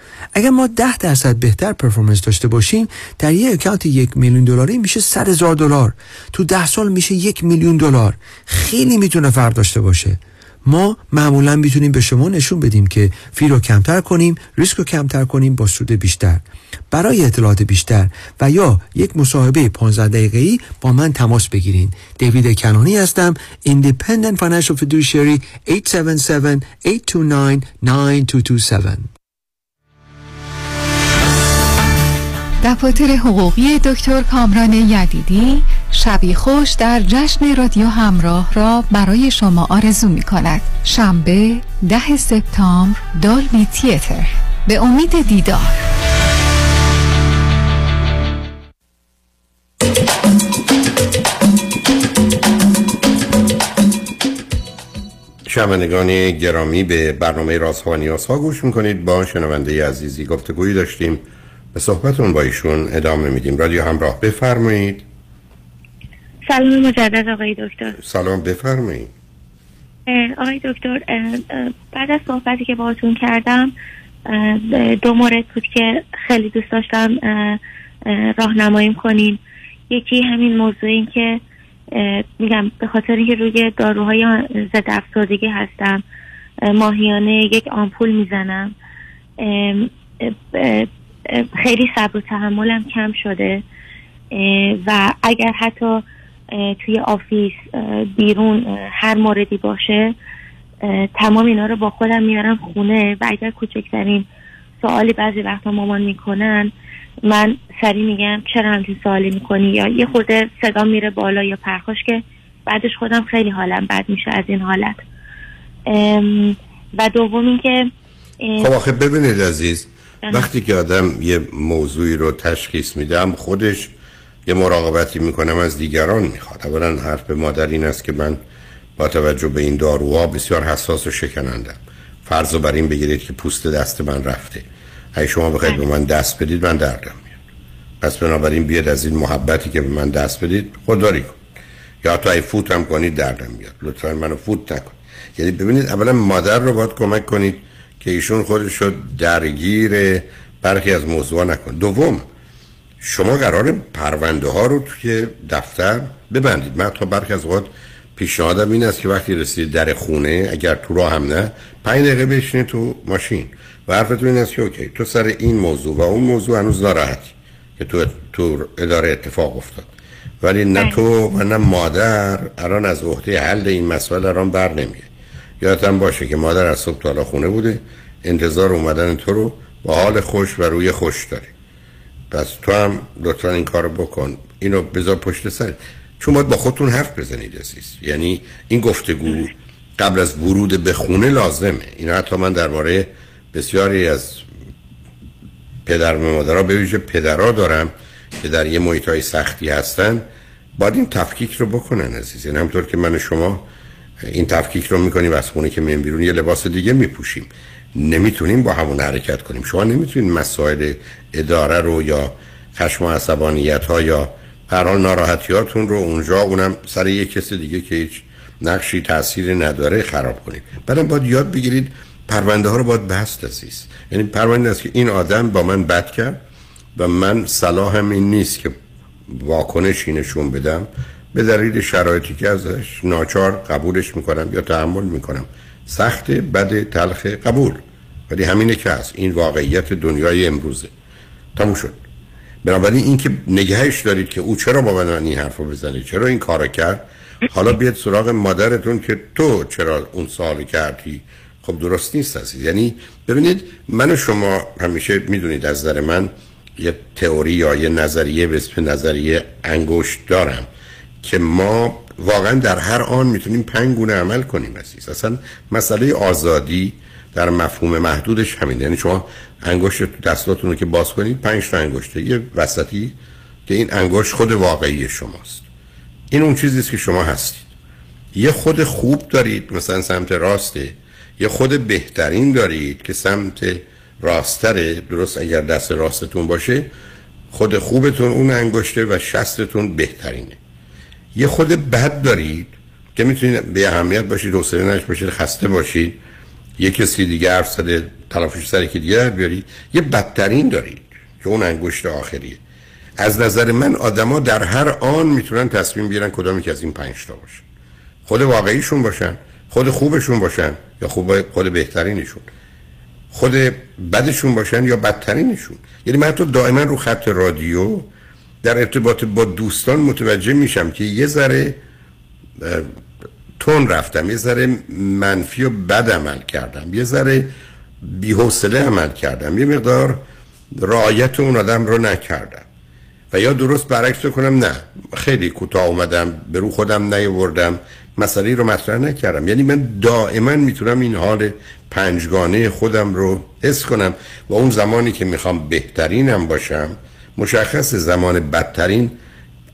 اگر ما 10% بهتر پرفورمنس داشته باشیم در یک اکانت $1,000,000 میشه $100,000، تو 10 سال میشه $1,000,000. خیلی میتونه فرق داشته باشه. ما معمولا میتونیم به شما نشون بدیم که فی رو کمتر کنیم، ریسک رو کمتر کنیم با سود بیشتر. برای اطلاعات بیشتر و یا یک مصاحبه 15 دقیقه‌ای با من تماس بگیرین. دیوید کنانی هستم، Independent Financial Fiduciary. 877-829-9227. دفاتر حقوقی دکتر کامران یدیدی شبی خوش در جشن رادیو همراه را برای شما آرزو می کند. شنبه 10 سپتامبر، دالبی تیتر. به امید دیدار. شنوندگان گرامی، به برنامه راز و نیازها گوش می کنید. با شنونده عزیزی گفتگویی داشتیم، به صحبتون با ایشون ادامه میدیم. رادیو همراه، بفرمایید. سلام مجدد آقای دکتر. سلام، بفرمایید. آقای دکتر، بعد از صحبتی که باهاتون کردم دو مورد بود که خیلی دوست داشتم راهنماییم کنیم. یکی همین موضوع این که میگم به خاطر اینکه روی داروهای ضد افسردگی هستم، ماهیانه یک آمپول میزنم، خیلی صبر و تحملم کم شده و اگر حتی توی آفیس بیرون هر موردی باشه تمام اینا رو با خودم میارم خونه و اگر کوچکترین سوالی بعضی وقتا مامان میکنن من سری میگم چرا همچین سوالی میکنی، یا یه خورده صدا میره بالا یا پرخاش، که بعدش خودم خیلی حالم بد میشه از این حالت. و دوم این که خب آخه ببینید عزیز، وقتی که آدم یه موضوعی رو تشخیص میدم خودش یه مراقبتی میکنم از دیگران میخواد. اولا حرف مادر این است که من با توجه به این داروها بسیار حساس و شکنندم. فرض رو بر این بگیرید که پوست دست من رفته، اگه شما بخواید به من دست بدید من دردم میاد، پس بنابراین بیاد از این محبتی که به من دست بدید خودداری کن، یا حتی اگه فوت هم کنید دردم میاد، لطفا منو فوت نکن. یعنی ببینید اولا مادر رو باید کمک کنید که ایشون خودش رو درگیر برخی از موضوعا نکنه. دوم، شما قراره پرونده ها رو توی دفتر ببندید. من تا برخی از اوقات پیشنهادم این است که وقتی رسید در خونه، اگر تو راه هم نه، 5 دقیقه بشینید تو ماشین و حرفتون این است که اوکی تو سر این موضوع و اون موضوع هنوز ناراحتی که تو اداره اتفاق افتاد، ولی نه تو و نه مادر الان از عهده حل این مسئله الان بر نمیاد. یادتون باشه که مادر از صبح تا حالا خونه بوده، انتظار اومدن تو رو با حال خوش و روی خوش داره، پس تو هم لطفا این کارو بکن، اینو بذار پشت سر. چون باید با خودتون حرف بزنید عزیز، یعنی این گفتگو قبل از ورود به خونه لازمه. اینو حتی من درباره بسیاری از پدر و مادرها، به ویژه پدرها دارم که در یه محیطای سختی هستن، باید این تفکیک رو بکنن عزیز. یعنی همطور که من و شما این تفکیک رو میکنیم و از خونه که میایم بیرون یه لباس دیگه میپوشیم، نمیتونیم با همون حرکت کنیم. شما نمیتونید مسائل اداره رو یا خشم و عصبانیت ها یا هر حال ناراحتیاتون رو اونجا اونم سر یه کسی دیگه که هیچ نقشی تأثیری نداره خراب کنید. بعدم باید یاد بگیرید پرونده ها رو باید بست عزیز. یعنی پرونده است که این آدم با من بد کرد و من صلاحم این نیست که واکنشی نشون بدم، به دلیل شرایطی که ازش ناچار قبولش میکنم یا تحمل میکنم. سخت، بد، تلخ، قبول، ولی همینه که هست، این واقعیت دنیای امروزه. تموم شد. بنابراین این که نگهش دارید که او چرا با من این حرف رو بزنید، چرا این کار کرد، حالا بیاد سراغ مادرتون که تو چرا اون سال کردی، خب درست نیست هستید. یعنی ببینید من و شما همیشه میدونید از نظر من یه تئوری یا یه نظریه به اسم نظریه انگشت دارم که ما واقعا در هر آن میتونیم 5 گونه عمل کنیم عزیز. اصلا مسئله آزادی در مفهوم محدودش همینه، یعنی شما انگشت دستاتون رو که باز کنید 5 تا انگشته یه وسطی که این انگشت خود واقعی شماست، این اون چیزیه که شما هستید. یه خود خوب دارید مثلا سمت راسته، یه خود بهترین دارید که سمت راستره، درست اگر دست راستتون باشه خود خوبتون اون انگشته و شستتون بهترینه. یه خود بد دارید که میتونید به اهمیت باشید، حوصله نش باشید، خسته باشید، یه کسی دیگه حرف زده تلافیش سر یکی دیگه بیارید. یه بدترین دارید که اون انگشت آخریه. از نظر من آدما در هر آن میتونن تصمیم بگیرن کدومی که از این 5 تا باشه، خود واقعیشون باشن، خود خوبشون باشن یا خود بهترینشون، خود بدشون باشن یا بدترینشون. یعنی من حتی دائما رو خط رادیو در ارتباط با دوستان متوجه میشم که یه ذره تون رفتم، یه ذره منفی و بد عمل کردم، یه ذره بی‌حوصله عمل کردم، یه مقدار رعایت اون آدم رو نکردم، و یا درست برعکس کنم نه خیلی کوتاه اومدم، به رو خودم نیاوردم، مسئله رو مطرح نکردم. یعنی من دائما میتونم این حال 5 گانه خودم رو حس کنم و اون زمانی که میخوام بهترینم باشم مشخص زمان بدترین،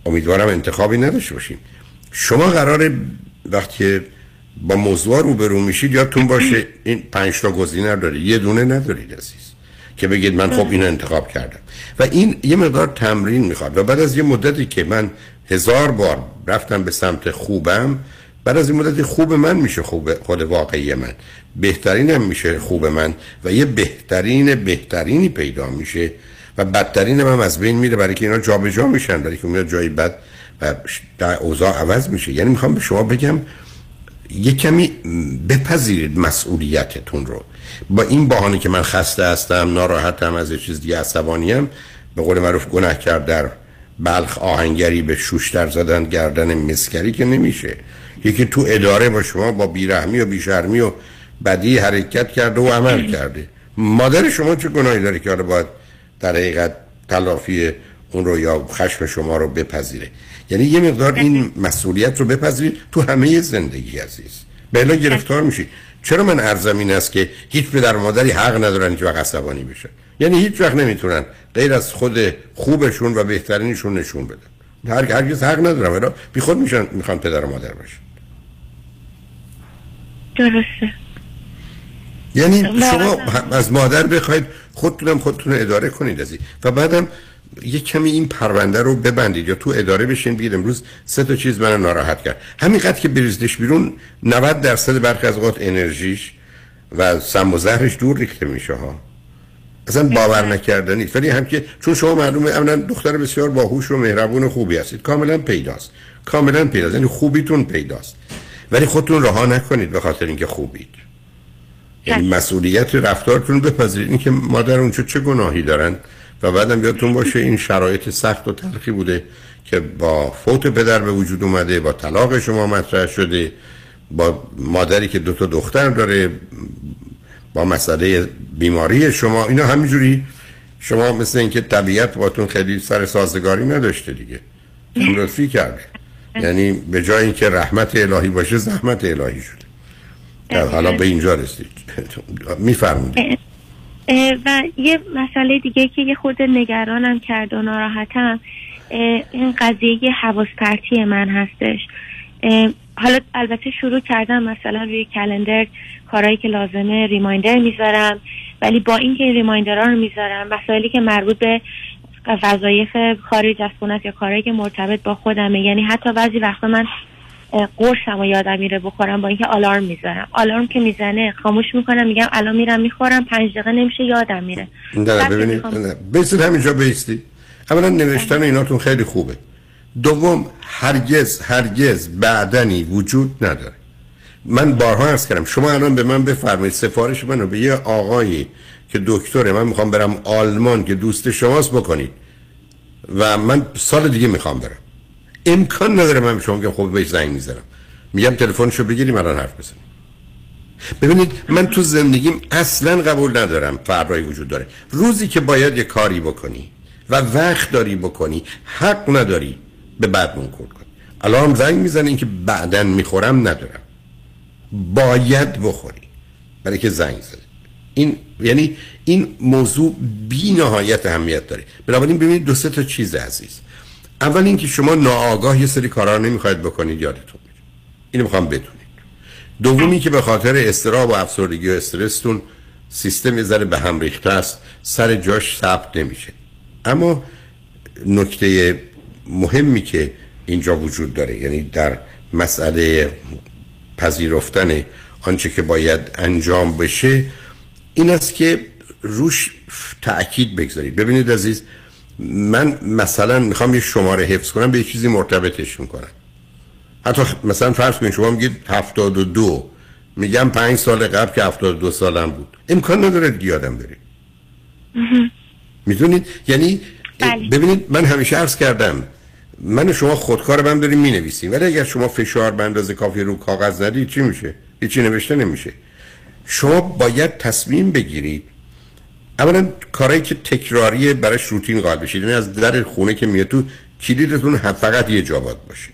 امیدوارم انتخابی نداشته باشیم. شما قراره وقتی با موضوع روبرو میشید یادتون باشه این 5 تا گزینه داره، یه دونه ندارید عزیز که بگید من خب اینو انتخاب کردم. و این یه مقدار تمرین میخواد و بعد از یه مدتی که من 1000 بار رفتم به سمت خوبم بعد از این مدت خوب من میشه خوب خود واقعی من، بهترینم میشه خوب من و یه بهترین بهترینی پیدا میشه و بدترین هم از بین میره، برای که اینا جابجا میشن، برای که میاد جای بد و اوضاع عوض میشه. یعنی میخوام به شما بگم یه کمی بپذیرید مسئولیتتون رو. با این بهانه که من خسته هستم، ناراحتم، از یه چیز دیگه عصبانیم، به قول معروف گناه کرد در بلخ آهنگری به شوشتر زدن گردن مسکری که نمیشه. یکی تو اداره با شما با بیرحمی و بیشرمی و بدی حرکت کرده و عمل کرده، مادر شما چه گناهی داره که باید در حقیقت تلافی اون رو یا خشم شما رو بپذیره؟ یعنی یه مقدار این مسئولیت رو بپذیرید تو همه زندگی عزیز، به الا گرفتار میشید. چرا من ارزم این است که هیچ پدر و مادری حق ندارن که وقت عصبانی بشن، یعنی هیچ وقت نمیتونن غیر از خود خوبشون و بهترینشون نشون بدن. هرگز حق ندارن، ولی بی خود میشن میخوان پدر و مادر باشن. درسته. یعنی شما از مادر بخواید خودتون اداره کنید عزیز، و بعدم یه کمی این پرونده رو ببندید یا تو اداره بشین بگید امروز سه تا چیز منو ناراحت کرد. همینقدر که بریزدش بیرون 90% برخی از اوقات انرژیش و سم و زهرش دور ریخته میشه ها. اصلا باور نکردنی. ولی هم که چون شما معلومه اولا دختر بسیار باهوش و مهربون و خوبی هستید، کاملا پیداست، یعنی خوبیتون پیداست، ولی خودتون رها نکنید به خاطر اینکه خوبید. یعنی مسئولیت رفتارتون بپذیرید، اینکه مادر اون چه گناهی دارن. و بعدم یادتون باشه این شرایط سخت و تلخی بوده که با فوت پدر به وجود اومده، با طلاق شما مطرح شده، با مادری که 2 دختر داره، با مسئله بیماری شما. اینا همینجوری شما مثل اینکه طبیعت باتون خیلی سر سازگاری نداشته دیگه، تلافی کرده. یعنی به جای اینکه رحمت الهی باشه زحمت الهی شده. حالا به اینجا رسید. میفرمایید. و یه مسئله دیگه که یه خود نگرانم کرد و ناراحتم این قضیه حواس پرتی من هستش. حالا البته شروع کردم مثلا روی کلندر کارهایی که لازمه ریمایندر میذارم، ولی با اینکه این ریمایندرها رو میذارم مسائلی که مربوط به وظایف خارج از خونه یا کارهایی که مرتبط با خودمه، یعنی حتی بعضی وقتا من قرصم رو یادم میره بخورم با اینکه آلارم میذارم، آلارم که میزنه خاموش میکنم، میگم الان میرم میخورم، 5 دقیقه نمیشه یادم میره. نه ببینید، بسید همینجا بیستی. اولا نوشتن ایناتون خیلی خوبه. دوم هرگز بعدنی وجود نداره. من بارها عرض کردم، شما الان به من بفرمایید سفارش منو به یه آقایی که دکتره، من میخوام برم آلمان که دوست شماست بکنید و من سال دیگه میخوام برم، امکان نداره من شما میگم خب بهش زنگ میزنم، میگم تلفنشو بگیریم الان حرف بزنیم. ببینید من تو زندگیم اصلا قبول ندارم فرایی وجود داره. روزی که باید یه کاری بکنی و وقت داری بکنی، حق نداری به بعد منکول کنی. الان زنگ میزنه اینکه بعداً میخورم ندارم، باید بخوری برای که زنگ زده. این یعنی این موضوع بی نهایت اهمیت داره. بنابراین ببینید 2-3 چیز عزیز. اول اینکه شما ناآگاه یه سری کارا رو نمیخواید بکنید، یادتون میره. اینو میخوام بدونید. دومی که به خاطر اضطراب و افسردگی و استرستون سیستم ذره به هم ریخته است، سر جاش ثبت نمیشه. اما نکته مهمی که اینجا وجود داره، یعنی در مسئله پذیرفتن آنچه که باید انجام بشه، این است که روش تأکید بگذارید. ببینید عزیز، من مثلا میخوام یه شماره حفظ کنم، به یه چیزی مرتبطش میکنم. حتی مثلا فرض کنید شما میگید 72، میگم 5 سال قبل که 72 سالم بود، امکان نداره دیگه یادم بره. میدونید یعنی بلی. ببینید من همیشه عرض کردم، من و شما خودکار من داریم مینویسیم، ولی اگر شما فشار به اندازه کافی رو کاغذ ندید چی میشه؟ هیچی نوشته نمیشه. شما باید تصمیم بگیرید. اولا کارهایی که تکراریه برای روتین قائل بشید. یعنی از در خونه که میاد تو، کلیدتون فقط یه جا باید باشه،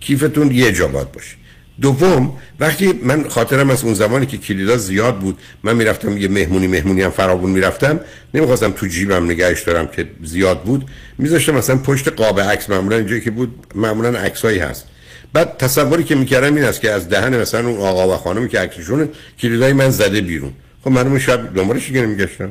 کیفتون یه جا باید باشه. دوم، وقتی من خاطرم از اون زمانی که کلیدا زیاد بود، من میرفتم یه مهمونی هم فراوون میرفتم، نمیخواستم تو جیبم نگهش دارم که زیاد بود، میذاشتم مثلا پشت قاب عکس، معمولا اینجایی که بود معمولا عکسایی هست. بعد تصوری که میکردم این است که از دهن مثلا اون آقا و خانمی که عکسشونه کلیدای من زده بیرون. خب معلومه شب دنبالش چیکار میگشتم،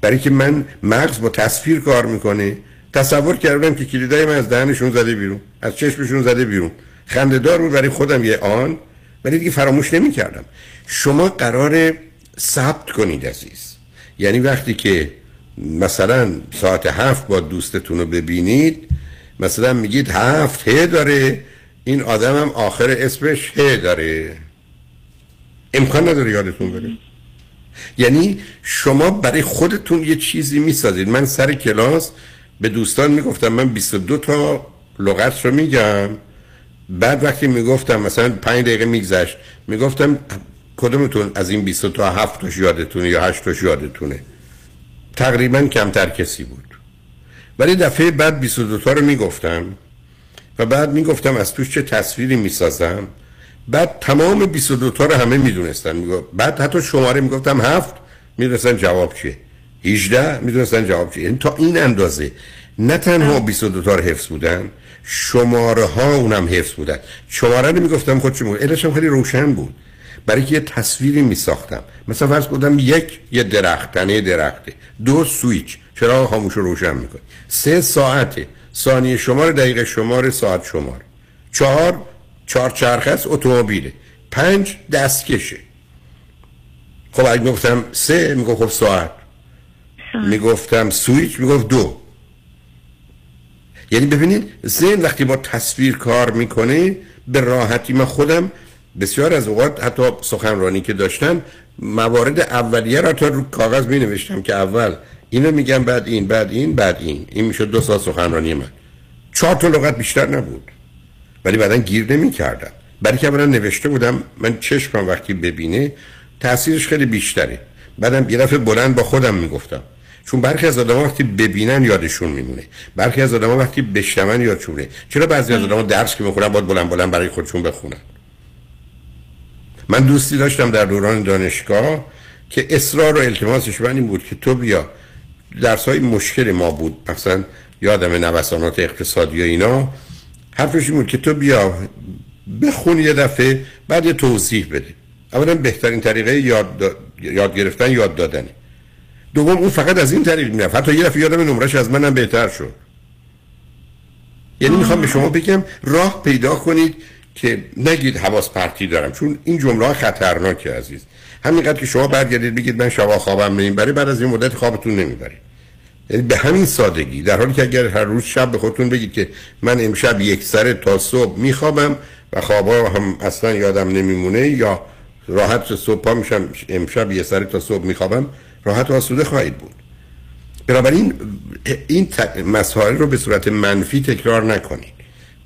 برای که من مغز با تصویر کار میکنه. تصور کردم که کلیدای من از دهنشون زده بیرون، از چشمشون زده بیرون، خنده‌دار بود برای خودم یه آن، ولی دیگه فراموش نمی‌کردم. شما قراره ثبت کنید عزیز، یعنی وقتی که مثلا ساعت 7 با دوستتون رو ببینید، مثلا میگید 7 ه داره، این آدم هم آخر اسمش ه داره، امکان نداره یادتون بره. یعنی شما برای خودتون یه چیزی میسازید. من سر کلاس به دوستان میگفتم من 22 تا لغت رو میگم، بعد وقتی میگفتم مثلا 5 دقیقه میگذشت، میگفتم کدومتون از این 20 تا 7 تاش یادتونه یا 8 تاش یادتونه؟ تقریبا کمتر کسی بود. ولی دفعه بعد 22 تا رو میگفتم و بعد میگفتم از توش چه تصویری میسازم، بعد تمام 22 تا رو همه میدونستن. بعد حتی شماره میگفتم 7 میدونستن جواب چیه، 18 میدونستن جواب چیه. یعنی تا این اندازه نه تنها 22 تا رو حفظ بودن، شماره ها اونم حفظ بودن. شماره رو میگفتم خودشون، علتشم خیلی روشن بود، برای که یه تصویری می ساختم. مثلا فرض کنم یک یه درخت، تنه درخته، دو سوئیچ، چراغ خاموش رو روشن میکنه، سه ساعته، ثانیه شمار، دقیقه شمار، ساعت شمار، چهار چرخه است، اتومبیله، پنج دستکشه. خب اگه میگفتم سه، میگفت خب ساعت، میگفتم سوئیچ، میگفت دو. یعنی ببینید ذهن وقتی با تصویر کار میکنه به راحتی. من خودم بسیار از اوقات حتی سخنرانی که داشتم موارد اولیه را تا رو کاغذ می نوشتم که اول اینو میگم، بعد این، بعد این، بعد این میشد 2 ساعت سخنرانی من. 4 تا لغت بیشتر نبود، ولی بعدن گیر نمی کردم، برای که اولا نوشته بودم، من چشمم وقتی ببینه تاثیرش خیلی بیشتره. بعدم یه دفعه بلند با خودم میگفتم، چون برخی از آدم‌ها وقتی ببینن یادشون میمونه، برخی از آدم‌ها وقتی بشنون یادشون میره. چرا بعضی از آدم‌ها درس که میخونن باید بلند بلند برای خودشون بخونن. من دوستی داشتم در دوران دانشگاه که اصرار و التماسش من این بود که تو بیا درس‌های مشکل ما بود، مثلا یادم نوسانات اقتصادی و اینا، حرفش این بود که تو بیا بخون یه دفعه، بعد یه توضیح بده. اولا بهترین طریقه یاد گرفتن یاد دادنه. دوم اون فقط از این طریق میرفت، حتی یه دفعه یادم نمرش از منم بهتر شد. یعنی میخوام به شما بگم راه پیدا کنید که نگید حواس پرتی دارم، چون این جمله ها خطرناکه عزیز. همینقدر که شما برگردید بگید من شبا خوابم نمیبره، بعد از این مدت خوابتون نمیبره. یعنی به همین سادگی. در حالی که اگر هر روز شب به خودتون بگید که من امشب یک سره تا صبح میخوابم و خوابا هم اصلا یادم نمیمونه، یا راحت صبح پا میشم امشب یک سره تا صبح میخوابم، راحت و آسوده خواهید بود. بنابراین این مسائل رو به صورت منفی تکرار نکنید.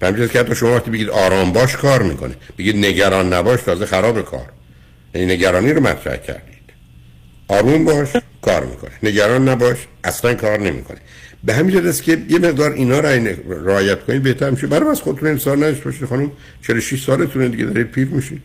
همینجوری که حتی شما وقتی بگید آرام باش کار میکنه، بگید نگران نباش، تازه خراب کار. یعنی نگرانی رو مطرح کردید. آروم باش کار میکنه، نگران نباش اصلا کار نمیکنه. به همین جهت است که یه مقدار اینا رو رعایت کنید بهتر میشه. برای از خودتون امسال نشید باشه خانم، 46 سالتونه دیگه، دارید پیپ میشید.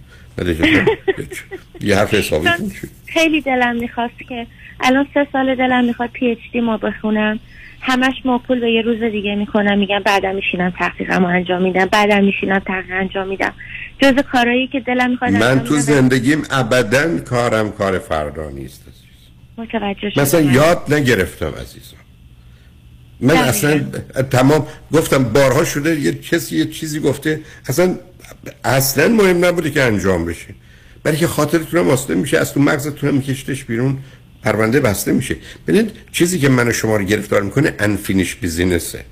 یه حرف حسابی میشه. خیلی دلم میخواست که الان 3 سال دلم میخواد پی اچ دی ما بخونم، همش موکول به یه روز دیگه میکنم، میگم بعدم میشینم تحقیقمو انجام میدم، بعدم میشینم تحقیق انجام میدم. جزء کارهایی که دلم میخواد من تو زندگیم ابداً کارم کار فردا نیست عزیز. متوجه شدم. مثلا یاد نگرفتم عزیزم، من اصلا تمام گفتم، بارها شده یه کسی یه چیزی گفته اصلا مهم نبوده که انجام بشه، بلکه خاطرتونم واسطه میشه، از تو مغزتونم میکشتش بیرون، پرونده بسته میشه. ببینید چیزی که من و شما رو گرفتار میکنه انفینیش بیزینسه،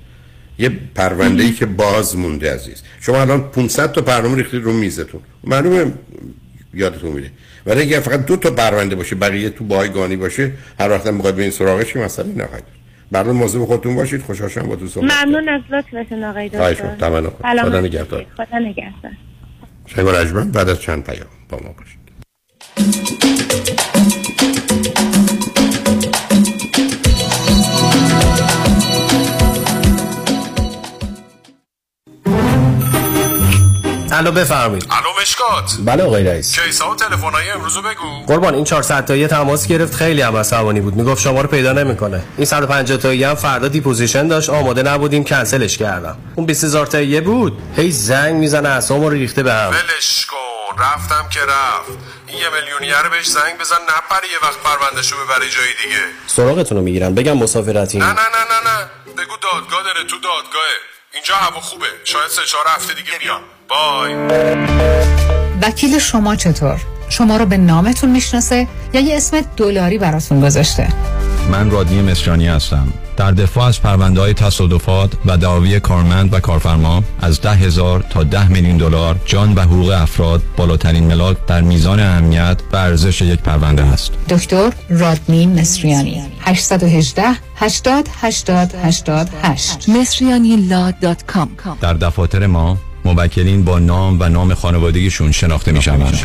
یه پرونده ای که باز مونده عزیز. شما الان 500 تا برنامه ریختید رو میزتون، معلومه یادتون میره، ولی اگه فقط 2 تا پرونده باشه بقیه تو بایگانی باشه، هر وقتم بخواید به این سراغش مثلا نخواید. برنامه موضوع خودتون باشید. خوشحالم با تو صحبت. ممنون از لطفتون آقای دکتر. خدا نگهدار. خدا نگهدار. شما رجبن بعد از چند پیام با ما باشید. الو بفرمایید. الو مشکات. بله آقای رئیس. کیسه ها تلفن‌های امروز رو بگو. قربان این 400 تایی تماس گرفت، خیلی هم عصبانی بود، میگفت شما رو پیدا نمی‌کنه. این 150 تایی هم فردا دیپوزیشن داشت، آماده نبودیم کنسلش کردم. اون 20000 تایی بود، هی زنگ میزنه اعصابم رو ریخته بهم. ولش کن، رفتم که رفت. این 1 میلیونیر بهش زنگ بزن نپره، یه وقت پروندهشو ببره جای دیگه. سراغتون رو میگیرن، بگم مسافرتی. نه نه نه نه نه، بگو دادگاه داره، تو دادگاهه. اینجا هوا خوبه، شاید 3-4 هفته دیگه بیام. بای. وکیل شما چطور؟ شما رو به نامتون میشناسه یا یه اسم دلاری براتون گذاشته؟ من رادنی مصریانی هستم. در دفاع از پرونده‌های تصادفات و دعاوی کارمند و کارفرما از 10,000 تا 10 میلیون دلار جان و حقوق افراد بالاترین ملاک در میزان اهمیت و ارزش یک پرونده است. دکتر رادنی مصریانی 818-80-80-88 مصریانیلا.com. در دفاتر ما مبکرین با نام و نام خانوادگیشون شناخته می‌شوند.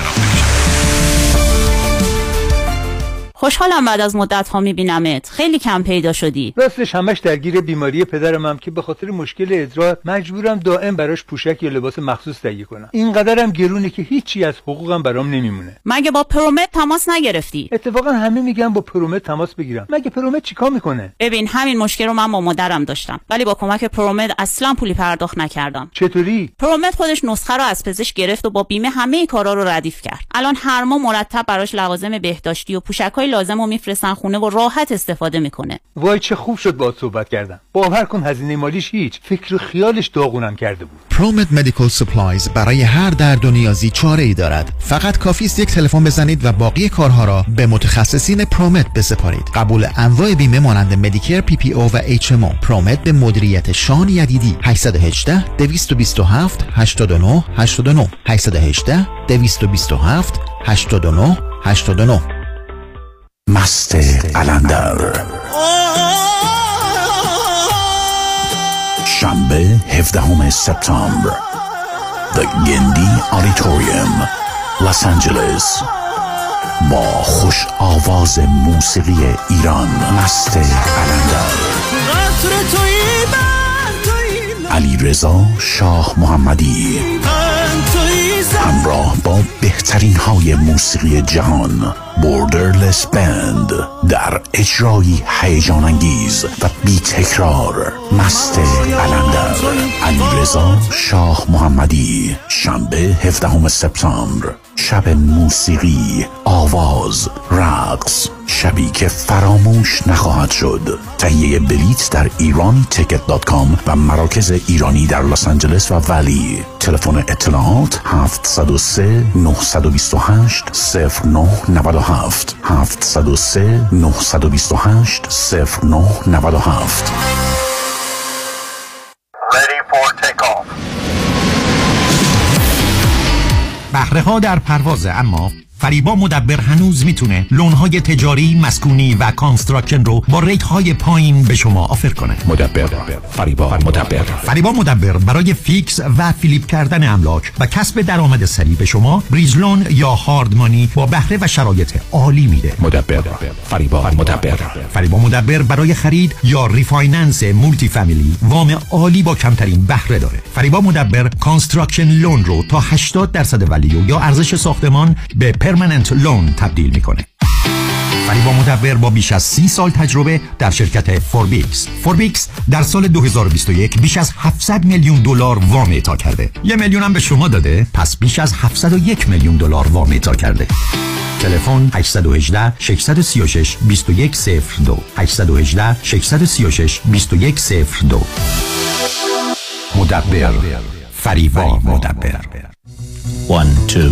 خوشحالم بعد از مدت ها میبینمت. خیلی کم پیدا شدی. راستش همش درگیر بیماری پدرمم که به خاطر مشکل ادرار مجبورم دائم براش پوشک یا لباس مخصوص تهیه کنم. اینقدرم گرونه که هیچی از حقوقم برام نمیمونه. مگه با پرومت تماس نگرفتی؟ اتفاقا همه میگن با پرومت تماس بگیرم. مگه پرومت چیکار میکنه؟ ببین همین مشکل رو من با مادرم داشتم ولی با کمک پرومت اصلا پولی پرداخت نکردم. چطوری؟ پرومت خودش نسخه رو از پزشک گرفت و با بیمه همه کارا رو ردیف کرد. الان هر ماه مرتب براش لوازم بهداشتی و پوشک‌های لازم رو میفرستن خونه و راحت استفاده میکنه. وای چه خوب شد باهات صحبت کردم. باور کن هزینه مالیش هیچ، فکر و خیالش داغونم کرده بود. پرومت مدیکال سپلایز برای هر درد و نیازی چاره‌ای دارد. فقط کافی است یک تلفن بزنید و باقی کارها را به متخصصین پرومت بسپارید. قبول انواع بیمه مانند مدیکر، پی پی او و اچ ام او. پرومت به مدیریت شان یدیدی. 818-227-89-89 818-227-89-89. مست قلندر شنبه 17 سپتامبر The Gendy Auditorium لس آنجلس با خوش آواز موسیقی ایران مست قلندر علیرضا شاه محمدی همراه با بهترین های موسیقی جهان Borderless Band در اجرایی هیجان انگیز و بی تکرار مست قلندر علیرضا شاه محمدی شنبه 17 سپتامبر شب موسیقی، آواز، رقص، شبی که فراموش نخواهد شد. تهیه بلیت در iraniticket.com و مراکز ایرانی در لس آنجلس و ولی. تلفن اطلاعات 703-928-0997 703-928-0997. بهره‌ها در پرواز، اما فریبا مدبر هنوز میتونه لونهای تجاری، مسکونی و کانستراکشن رو با ریت‌های پایین به شما آفر کنه. فریبا مدبر برای فیکس و فلیپ کردن املاک و کسب درآمد سریع به شما بریج لون یا هارد مانی با بهره و شرایط عالی میده. فریبا مدبر برای خرید یا ریفایننس مولتی فامیلی وام عالی با کمترین بهره داره. فریبا مدبر کانستراکشن لون رو تا 80% ولیو یا ارزش ساختمان به پرمننت لون تبدیل میکنه. فریبا مدبر با بیش از 30 سال تجربه در شرکت فوربیکس در سال 2021 بیش از 700 میلیون دلار وام اعطا کرده. 1 میلیون هم به شما داده، پس بیش از 701 میلیون دلار وام اعطا کرده. تلفن 818-636-2102 818-636-2102. مدبر، فریبا مدبر. 1, 2, 1, 2.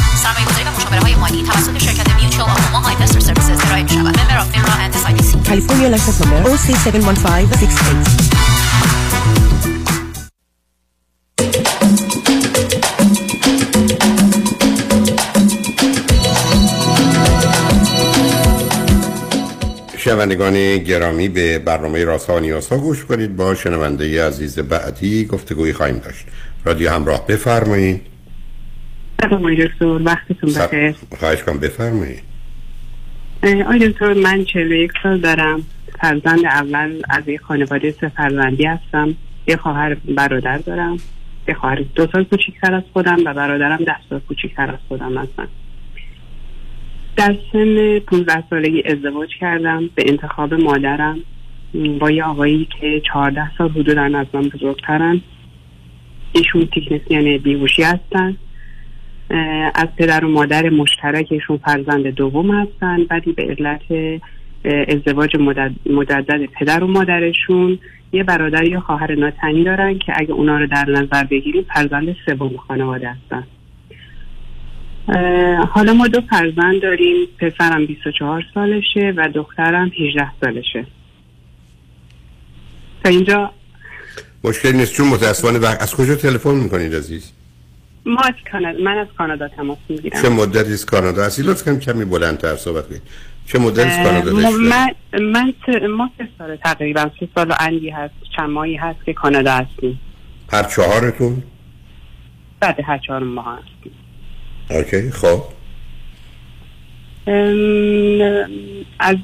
سرمایه‌گذاری و مشاوره‌های مالی توسط شرکت میوچوال آف اوماها اینوستر سرویسز ارائه می‌شود. ممبر آف فینرا اند اس آی پی سی. کالیفرنیا لایسنس نمبر OC71568. شنوندگان گرامی به برنامه راست ها و نیازها گوش کنید. با شنونده عزیز بعدی گفتگویی خواهیم داشت. رادیو همراه، بفرمایید. سلام دکتر، وقتتون بخیر. خواهش کنم، بفرمایید. آقای دکتر، من 41 سال دارم، فرزند اول از یک خانواده سه فرزندی هستم. یک خواهر برادر دارم، یک خواهر 2 سال کوچکتر از خودم و برادرم 10 سال کوچکتر از خودم هستن. در سن 15 سالگی ازدواج کردم به انتخاب مادرم با یه آقایی که 14 سال حدوداً از من بزرگترن. ایشون تکنسین بیهوشی هستن. از پدر و مادر مشترک ایشون فرزند دوم هستن، ولی به علت ازدواج مجدد پدر و مادرشون یه برادر یا خواهر ناتنی دارن که اگه اونا رو در نظر بگیریم فرزند سوم خانواده هستن. حالا ما 2 فرزند داریم، پسرم 24 سالشه و دخترم 18 سالشه. تا اینجا مشکل نیست؟ چون متاسفانه از کجا تلفن میکنید عزیز؟ ما از کانادا، من از کانادا تماس میگیرم. چه مدتی از کانادا هستی؟ لطفاً کمی بلندتر صحبت کنید. چه مدتی از کانادا هستی؟ ما 3 سال تقریبا، 3 سال و اندی هست، چند ماهی هست که کانادا هستیم. هر 4تون؟ بعد هر 4 ماه هستیم. اوکی، خب از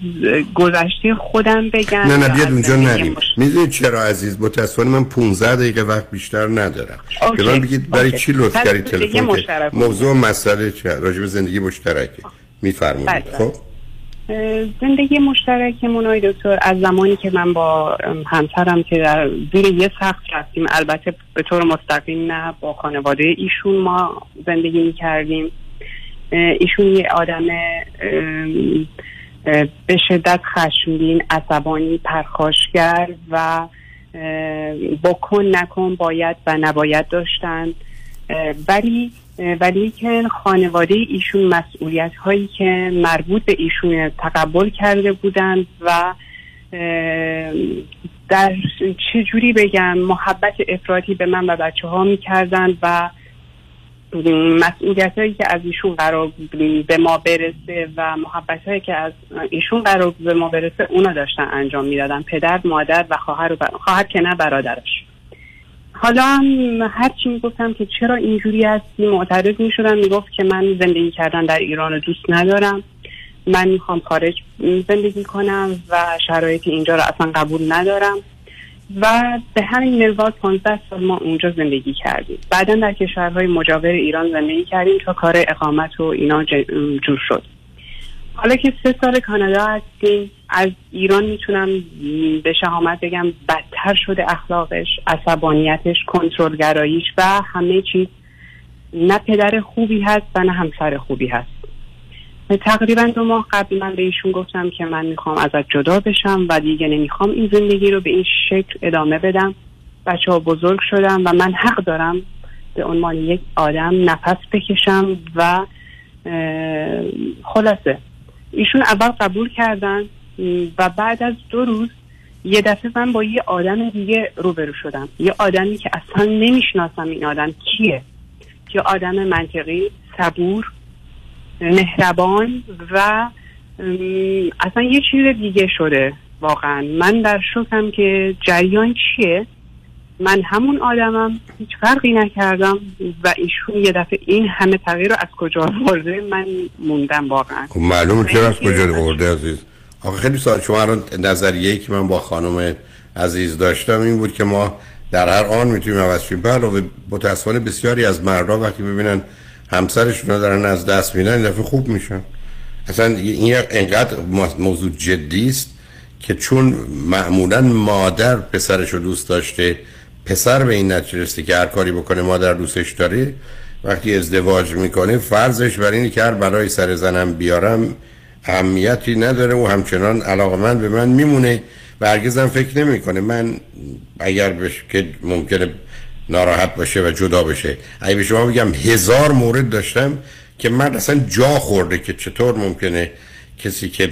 گذشته خودم بگم؟ نه بیاد اونجا نریم. میدونید چرا عزیز؟ متاسفانه من 15 دقیقه وقت بیشتر ندارم. به من بگید برای چی لطف کردید تلفن؟ موضوع مسئله چه؟ راجع به زندگی مشترکه. میفرمایید. خب زندگی مشترکمون آقای دکتر، از زمانی که من با همسرم که در زیر یه سقف رفتیم، البته به طور مستقیم نه، با خانواده ایشون ما زندگی می‌کردیم. ایشون یه آدم به شدت خشمگین، عصبانی، پرخاشگر و بکن نکن، باید و نباید داشتن، ولی که خانواده ایشون مسئولیت هایی که مربوط به ایشون تقبل کرده بودن و در چه جوری بگم محبت افراطی به من و بچه ها می کردن و مسئولیت هایی که از ایشون قرار به ما برسه و محبت هایی که از ایشون قرار به ما برسه اونا داشتن انجام می دادن. پدر، مادر و خواهر که نه برادرش. حالا هم هرچی میگفتم که چرا اینجوری هستی معترض میشدم، میگفت که من زندگی کردن در ایران رو دوست ندارم، من میخوام خارج زندگی کنم و شرایط اینجا رو اصلا قبول ندارم و به همین منوال 15 سال ما اونجا زندگی کردیم. بعدا در کشورهای مجاور ایران زندگی کردیم تا کار اقامت و اینا جور شد. حالا که 3 سال کانادا هستیم، از ایران میتونم به شهامت بگم بدتر شده اخلاقش، عصبانیتش، کنترلگراییش و همه چیز. نه پدر خوبی هست و نه همسر خوبی هست. تقریبا 2 ماه قبل من به ایشون گفتم که من میخوام ازت جدا بشم و دیگه نمیخوام این زندگی رو به این شکل ادامه بدم. بچه ها بزرگ شدم و من حق دارم به عنوان یک آدم نفس بکشم و خلاصه ایشون اول قبول کردن و بعد از 2 روز یه دفعه من با یه آدم دیگه روبرو شدم، یه آدمی که اصلا نمیشناسم این آدم کیه، یه آدم منطقی، صبور، مهربان و اصلا یه چیز دیگه شده. واقعا من در شکم که جریان چیه، من همون آدمم، هیچ فرقی نکردم و ایشون یه دفعه این همه تغییر رو از کجا آورده؟ من موندم واقعا. خب معلومه چرا از کجا آورده عزیز. آخه خیلی سوال شما رو. نظریه‌ای که من با خانم عزیز داشتم این بود که ما در هر آن میتونیم عوض شیم. علاوه متأسفانه بسیاری از مردا وقتی ببینن همسرشون رو دارن از دست میدن این دفعه خوب میشن. اصلا این انقدر موضوع جدی است که چون معمولا مادر پسرش رو دوست داشته، پسر به این نتیجه رسیده که هر کاری بکنه مادر دوستش داره، وقتی ازدواج میکنه فرضش بر اینه که هر بلایی سر زنم بیارم اهمیتی نداره و همچنان علاقمند به من میمونه و هرگز هم فکر نمیکنه من اگر بشه که ممکنه ناراحت باشه و جدا بشه. اگه به شما بگم 1000 مورد داشتم که من اصلا جا خورده که چطور ممکنه کسی که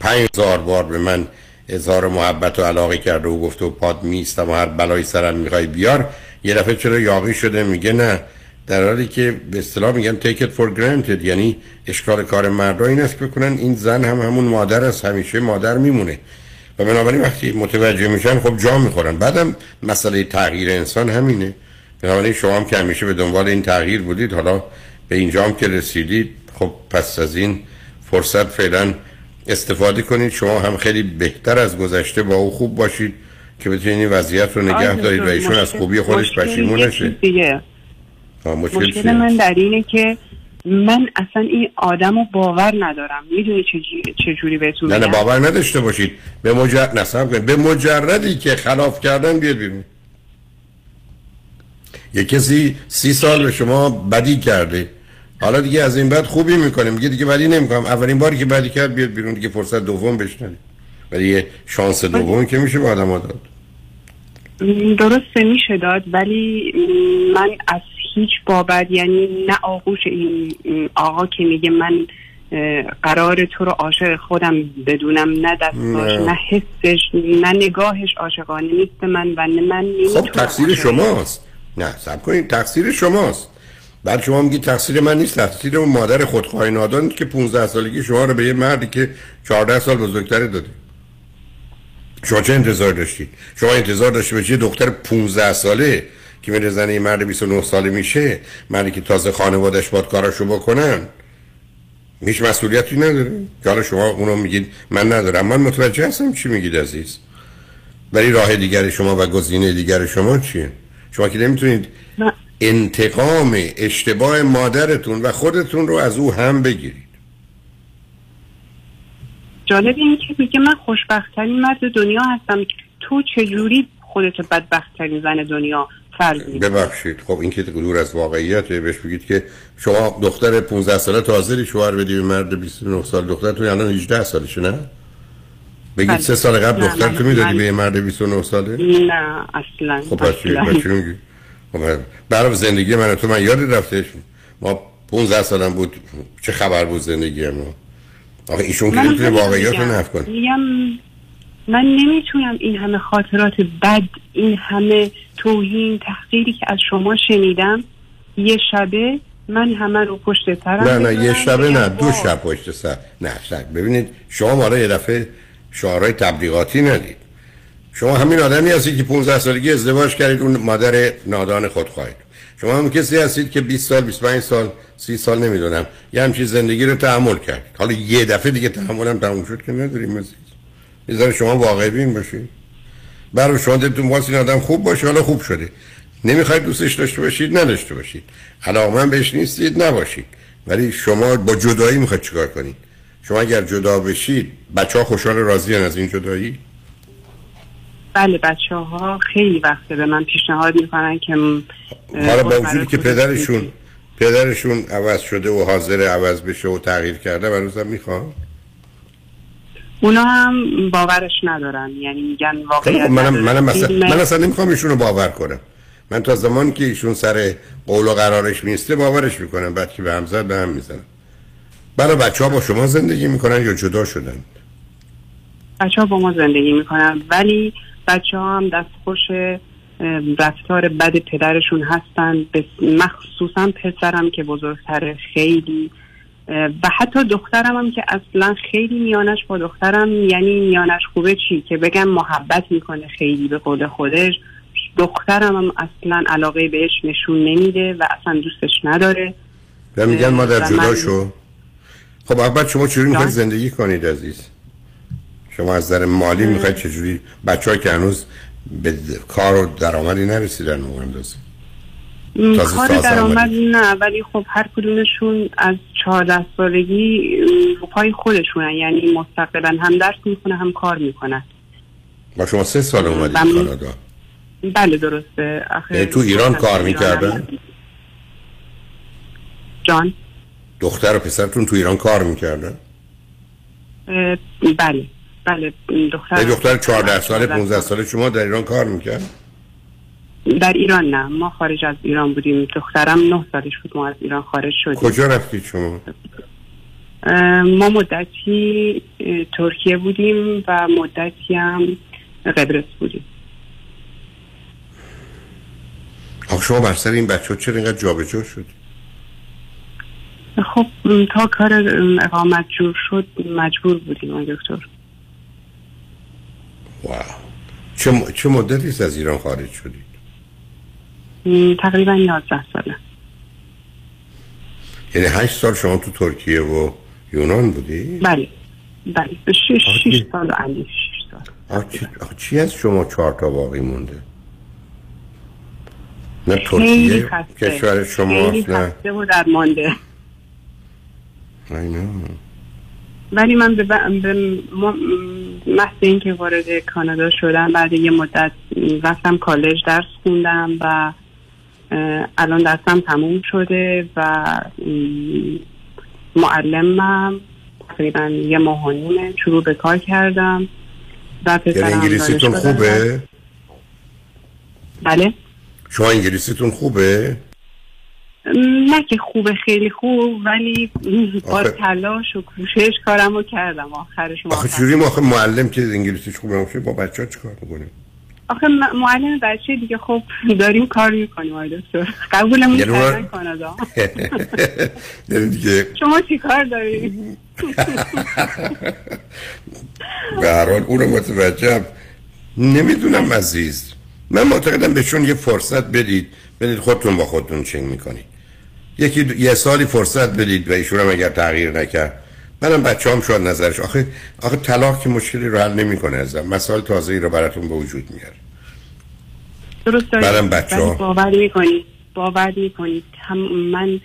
5000 بار به من اظهار محبت و علاقه کرده و گفته و پاد میستم و هر بلایی سرم میخوای بیار، یه دفعه چرا یاغی شده میگه نه در حالی که به اصطلاح میگن take it for granted، یعنی اشکال کار مردا این است بکنن این زن هم همون مادر است، همیشه مادر میمونه و بنابراین وقتی متوجه میشن خب جا میخورن. بعدم مسئله تغییر انسان همینه، بنابراین شما هم که همیشه به دنبال این تغییر بودید، حالا به اینجا هم که رسیدید، خب پس از این فرصت فعلا استفاده کنید. شما هم خیلی بهتر از گذشته با او خوب باشید که بتونید این وضعیت رو نگه دارید و ایشون از خوبی خودش پشیمون نشه. مشکل من در اینه که من اصلا این آدمو باور ندارم. میدونی چجوری بهتون میگم؟ نه باور نداشته باشید، به مجرد نصب کنید، به مجردی که خلاف کردن بیاد بیرون. یه کسی 30 سال به شما بدی کرده، حالا دیگه از این بعد خوبی میکنه، میگه دیگه بدی نمیکنم، اولین باری که بدی کرد بیاد بیرون، دیگه فرصت دوم بهش ندید. ولی یه شانس دوم که میشه به آدم‌ها داد. درسته، میشه داد، ولی من از هیچ بابت، یعنی نه آغوش این آقا که میگه من قرار تو رو عاشق خودم بدونم، نه دستاش، نه حسش، نه نگاهش عاشقانه نیست من و من نیست. خب تقصیر شماست. نه صبر کنید، تقصیر شماست. بعد شما میگی تقصیر من نیست، تقصیر اون مادر خودخواه نادان که 15 سالگی شما رو به یه مردی که 14 سال بزرگتره داده. شما چه انتظار داشتید؟ شما انتظار داشتید به یه دختر 15 ساله که میره زن یه مرد 29 ساله میشه، مردی که تازه خانواده‌اش باید کاراشو بکنن، هیچ مسئولیتی نداره؟ که حالا شما اونو میگید من ندارم. من متوجه هستم چی میگید عزیز، ولی راه دیگر شما و گزینه دیگر شما چیه؟ شما که نمیتونید انتقام اشتباه مادرتون و خودتون رو از او هم بگیرید. جالب این که میگه من خوشبخت‌ترین مرد دنیا هستم، تو چجوری خودت بدبخت‌ترین زن دنیا فرض می‌کنی؟ ببخشید، خب این که دور از واقعیته. بهش بگید که شما دختر 15 ساله تازه شوهر بدی به مرد 29 سال، دخترتون الان 18 سالشه نه؟ بگید بلد. 3 سال قبل دخترتو میدادی به مرد 29 ساله؟ نه اصلا. خب بچه‌جون برای زندگی من و تو، من یاد رفتش ما 15 سالم بود چه خبر بود زندگی ما؟ آخه ایشون که نمیتونه واقعیت رو نفی کنه. من نمیتونم این همه خاطرات بد، این همه توهین تحقیری که از شما شنیدم یه شبه، من همه رو پشت سرم. نه یه شبه نه، 2 شب پشت سر. نه شک ببینید، شما مالا یه دفعه شعارهای تبلیغاتی ندید. شما همین آدمی هستید که 15 سالگی ازدواج کردید، اون مادر نادان خودخواهید. شما هم کسی هستید که 20 سال 25 سال 30 سال نمیدونم یه همچین زندگی رو تحمل کردید، حالا یه دفعه دیگه تحملم تموم شد که نداریم عزیز. بذار شما واقع بین باشید، برای شما دلتون واسه این آدم خوب باشه، حالا خوب شده، نمیخواید دوستش داشته باشید نداشته باشید، علاقمند بهش نیستید نباشید، ولی شما با جدایی میخواید چیکار کنید؟ شما اگر جدا بشید بچه‌ها خوشحال راضیان از این جدایی؟ بله بچه‌ها خیلی وقت به من پیشنهاد میکنن که حالا با وجودی که پدرشون عوض شده و حاضر عوض بشه و تغییر کرده، هنوزم میخوام اونا هم باورش ندارن، یعنی میگن واقعا من اصلا نمیخوام ایشون رو باور کنم. من تا زمانی که ایشون سر قول و قرارش میسته باورش میکنم، بعد که به هم زد به هم میزنن. برای بچه‌ها با شما زندگی میکنن یا جدا شدن؟ بچه‌ها با ما زندگی میکنن، ولی بچه‌ها هم دستخوش رفتار بد پدرشون هستن، مخصوصا پسرم که بزرگتره خیلی، و حتی دخترم هم که اصلا خیلی میانش با دخترم، یعنی میانش خوبه چی که بگم محبت میکنه خیلی به قول خودش، دخترم هم اصلا علاقه بهش نشون نمیده و اصلا دوستش نداره و میگن مادر جدا شو. خب اول شما چجوری میخواید زندگی کنید عزیز؟ شما از نظر مالی میخواید چجوری؟ بچه‌ها که هنوز به کار و درآمدی نرسیدن مهندس کار درآمد نه، ولی خب هر کدومشون از 14 سالگی پای خودشونن، یعنی مستقلا هم درس میخونه هم کار میکنن. با شما 3 سال اومدید کانادا؟ بله درسته. آخه تو ایران کار میکردن؟ جان دختر و پسرتون تو ایران کار میکردن؟ بله دختر 14 ساله 15 ساله شما در ایران کار میکرد؟ در ایران نه، ما خارج از ایران بودیم، دخترم 9 سالش بود ما از ایران خارج شدیم. کجا رفتید شما؟ ما مدتی ترکیه بودیم و مدتی هم قبرس بودیم. آخ شما بر سر این بچه چرا اینقدر جابجا شد؟ خب تا کار اقامت جور شد مجبور بودیم آقای دکتر. واو. چه مدتی است از ایران خارج شدید؟ تقریبا 11 ساله. یعنی 8 سال شما تو ترکیه و یونان بودی؟ بله. بله. 6 سال علی 6 سال. چی از شما 4 تا باقی مونده؟ نه ترکیه کشور شما نه. و در مونده. نه. ولی من به محض این که وارد کانادا شدم بعد یه مدت رفتم کالج درس خوندم و الان درسم تموم شده و معلمم تقریبا یه ماه و نیمه شروع به کار کردم و پسرم انگلیسیتون خوبه؟ بله. شما انگلیسیتون خوبه؟ نه که خوبه خیلی خوب ولی با تلاش و کوشش کارمو کردم آخرش. آخه چجوری آخه معلم که انگلیسیش خوبه میشه با بچه‌ها چیکار می‌کنیم؟ آخه معلم بچه دیگه خب داریم کار می‌کنیم آقای دکتر. قبولمون کردن کانادا. شما چیکار دارید؟ به هر حال اونم متوجهم. نمیدونم عزیز. من معتقدم بهشون یه فرصت بدید خودتون با خودتون چنگ می‌کنید. یه سالی فرصت بدید و ایشون هم اگر تغییر نکرد منم بچه‌ام شاید نظرش آخه طلاق که مشکلی رو حل نمی‌کنه ازم مسائل تازه‌ای رو براتون به وجود میاره. درست دارید بچه‌ها. باور می‌کنید من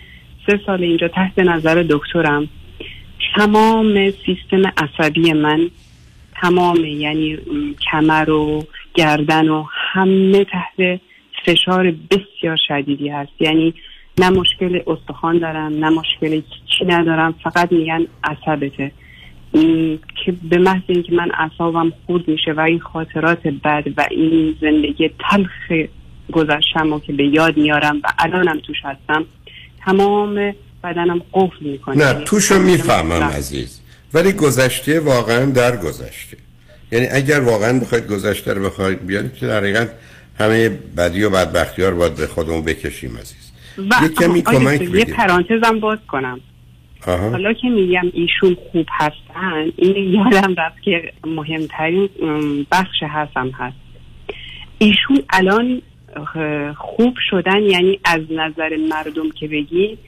3 سال اینجا تحت نظر دکترم. تمام سیستم عصبی من تمام یعنی کمر و گردن و همه تحت فشار بسیار شدیدی هست. یعنی نه مشکل استخوان دارم نه مشکل چی ندارم فقط میگن عصبته که به محض اینکه من اعصابم خورد میشه و این خاطرات بد و این زندگی تلخ گذشته‌مو که به یاد میارم و الانم توش هستم تمام بدنم قفل میکنه. نه توشو میفهمم عزیز ولی گذشته واقعا در گذشته. یعنی اگر واقعا بخواید گذشته رو بخواید بیارید که در حقیقت همه بدی و بدبختی ها رو باید به خودمون بکشیم عزیز. یه کمی کمک بگید. یه پرانتزم باز کنم. حالا که میگم ایشون خوب هستن این یادم رفت که مهمترین بخش هستم هست. ایشون الان خوب شدن یعنی از نظر مردم که بگی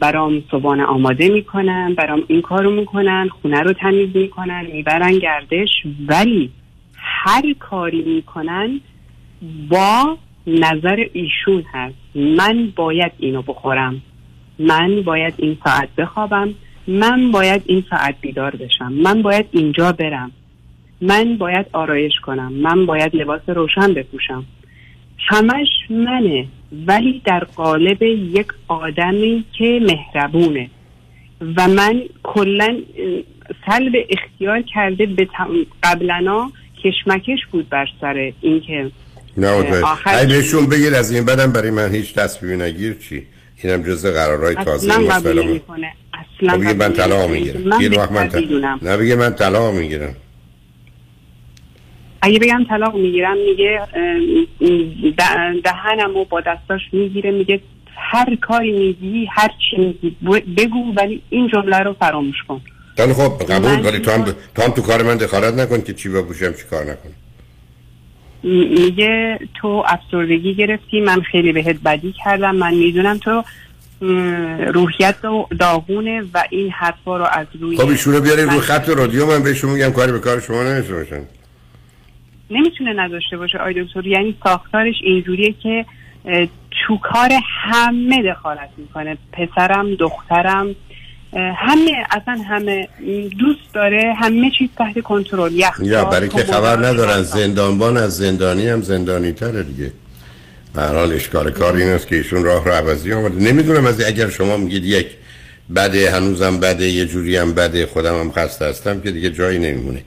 برام صبحانه آماده میکنن برام این کارو میکنن خونه رو تمیز میکنن میبرن گردش ولی هر کاری میکنن با نظر ایشون هست. من باید اینو بخورم من باید این ساعت بخوابم من باید این ساعت بیدار بشم من باید اینجا برم من باید آرایش کنم من باید لباس روشن بپوشم همش منه ولی در قالب یک آدمی که مهربونه و من کلن سلب اختیار کرده به قبلنا کشمکش بود بر سر این که ای بهشون بگیر از این بدم برای من هیچ تصمیمی نگیر چی اینم جزء قرارهای تازه اصلا قبول نمیکنه اصلا بگه من طلاق میگیرم یه وقت من طلاق نه بگه من طلاق میگیرم اگه بگم طلاق میگیرم میگه دهنمو با دستاش میگیره میگه هر کاری میگی هر چی میگی بگو ولی این جمله رو فراموش کن. خب قبول ولی تو هم تو کار من دخالت نکن که چی بپوشم چی کار نکن. میگه تو افسردگی گرفتی من خیلی بهت بدی کردم من میدونم تو روحیت داغونه و این حرفا رو از روی خب ایشون رو بیارید رو خط رادیو من بهشون میگم کاری به کار شما نمیتونه نداشته باشه آقای دکتر. یعنی ساختارش اینجوریه که تو کار همه دخالت میکنه پسرم دخترم همه اصلا همه دوست داره همه چیز تحت کنترل یا برای که خبر ندارن زندانبان از زندانی هم زندانی تره دیگه. به هر حال اشکال کار این است که ایشون راه رو عوضی آمده. نمیدونم از اگر شما میگید یک بده هنوزم بده یه جوری هم بده خودم هم خسته هستم که دیگه جایی نمیمونه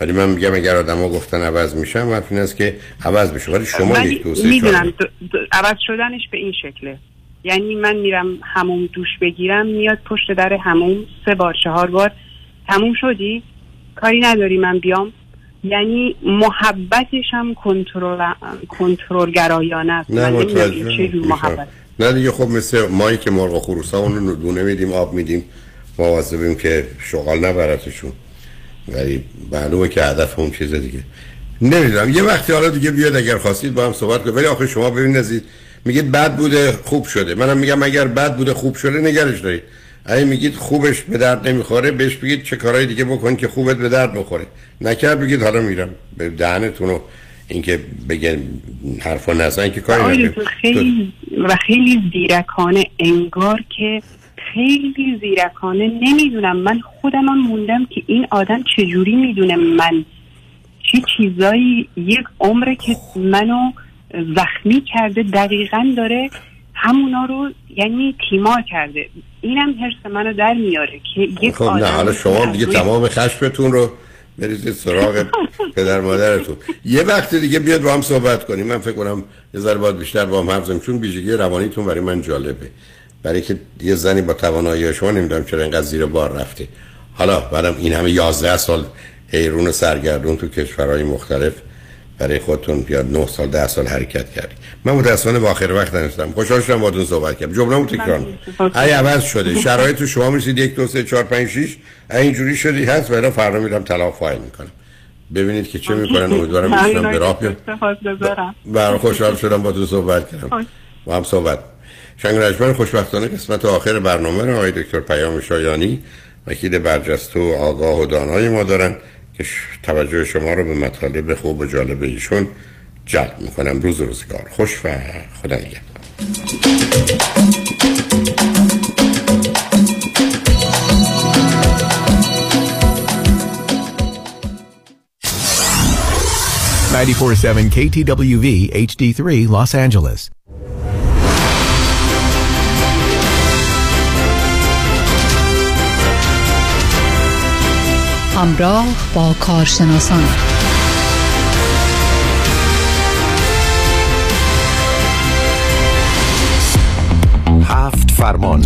ولی من میگم اگر آدما گفتن عوض میشم حرف این است که عوض بشه ولی شما یک توصیه میدونم عوض شدنش به این شکله. یعنی من میرم حموم دوش بگیرم میاد پشت در حموم 3 بار 4 بار تموم شدی کاری نداری من بیام یعنی محبتش هم کنترل گرایانه است. نه متوجه محبت. نه دیگه خب مثل مایی که مرغ خروسا اون رو دونه میدیم آب میدیم مواظبیم که شغال نبرتشون، ولی معلومه که هدف اون چیز دیگه. نمیدونم یه وقتی حالا دیگه بیاد اگر خواستید با هم صحبت کنید، ولی آخه شما ببینید میگید بد بوده خوب شده، منم میگم اگر بد بوده خوب شده نگرش دارید. اگه میگید خوبش به درد نمیخوره بهش بگید چه کارهای دیگه بکن که خوبت به درد بخوره، نکرد بگید حالا میرم به دهنتون و اینکه بگن حرفا نزن که کاری نداره. خیلی زیرکانه، انگار که خیلی زیرکانه. نمیدونم من خودم هم موندم که این آدم چجوری میدونه من چه چیزایی یک عمره که منو زخمی کرده دقیقاً داره همونا رو یعنی تیمار کرده. اینم حرص منو در میاره که یک خب آدم. نه حالا شما دیگه تمام خشمتون رو برید سراغ پدر مادرتون. یه وقت دیگه بیاد با هم صحبت کنیم. من فکر کنم یه ذره باید بیشتر با هم حرف بزنیم، چون ویژگی روانیتون برای من جالبه، برای که یه زنی با توانایی شما نمیدونم چرا اینقدر زیر بار رفته. حالا برام این همه 11 سال حیرون و سرگردون تو کشورهای مختلف برای خودتون بیاد 9 سال 10 سال حرکت کردی. من متأسفانه واخر وقت نرسیدم. خوشحال شدم باهاتون صحبت کردم. جمله‌مو تکرار می‌کنم. ای عوض شده. شرایط تو شما می‌رسید 1 2 3 4 5 6 اینجوری شدی هست، ولی فردا میرم طلاق فایل می‌کنم. ببینید که چه می‌کنن. امیدوارم می‌شم به راه بیام. برای خوشحال شدم باهاتون صحبت کردم. با هم صحبت. شنگرجمن خوشبختانه قسمت آخر برنامه رو آقای دکتر پیام شایانی وکیل برجسته و آگاه و دانای ما دارن که توجه شما رو به مطالب خوب و جالب ایشون جلب میکنم. روزگار خوش و خدا نگهدار. KTWV HD3 Los Angeles. همراه با کارشناسان هفت فرمان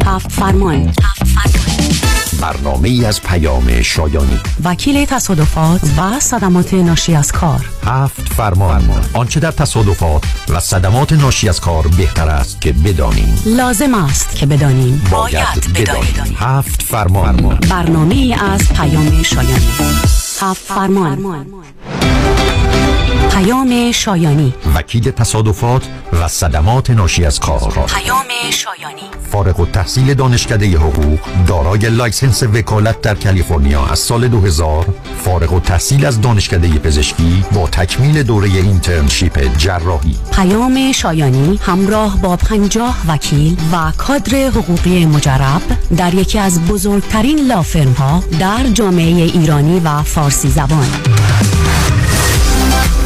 برنامه‌ای از پیام شایانی وکیل تصادفات و صدمات ناشی از کار. هفت فرمان. آنچه در تصادفات و صدمات ناشی از کار بهتر است که بدانیم، لازم است که بدانیم، باید بدانیم. هفت فرمان. برنامه‌ای از پیام شایانی. هفت فرمان. پیام شایانی وکیل تصادفات و صدمات ناشی از کار. پیام شایانی فارغ التحصیل دانشکده حقوق، دارای لایسنس وکالت در کالیفرنیا از سال 2000، فارغ التحصیل از دانشکده پزشکی با تکمیل دوره اینترنشیپ جراحی. پیام شایانی همراه با 50 وکیل و کادر حقوقی مجرب در یکی از بزرگترین لافرم‌ها در جامعه ایرانی و فارسی زبان.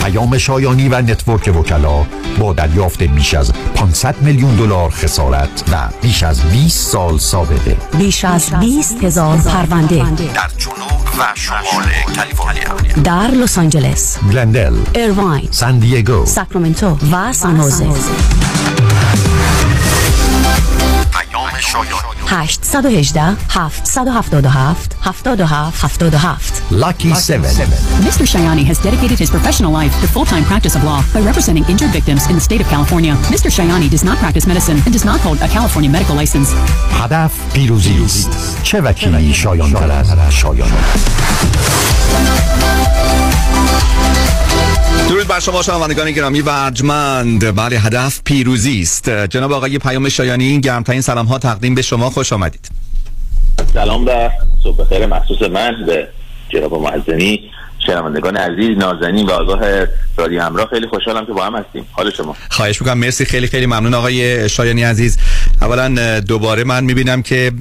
پیام شایانی و نتورک وکلا با دریافت بیش از 500 میلیون دلار خسارت و بیش از 20 سال سابقه، بیش از 20,000 پرونده در جنوب و شمال کالیفرنیا، در لس آنجلس، گلندل، ایرواین، سان دیگو، ساکرامنتو و سان خوزه. 818-777-7777. Lucky 7. Mr. Shayani has dedicated his professional life to full-time practice of law by representing injured victims in the state of California. Mr. Shayani does not practice medicine and does not hold a California medical license. هدف پیروزی است. چه وکیلی شایان‌تر از شایان؟ درود بر شما شنوندگان گرامی و ارجمند. بله، هدف پیروزی است. جناب آقای پیام شایانی، گرمترین سلام ها تقدیم به شما. خوش آمدید. سلام و صبح خیر مخصوص من به جناب معززنی، شنوندگان عزیز، نازنین و آگاه رادیو همراه. خیلی خوشحالم که با هم هستیم. حال شما؟ خواهش میکنم. مرسی، خیلی خیلی ممنون آقای شایانی عزیز. اولا دوباره من میبینم که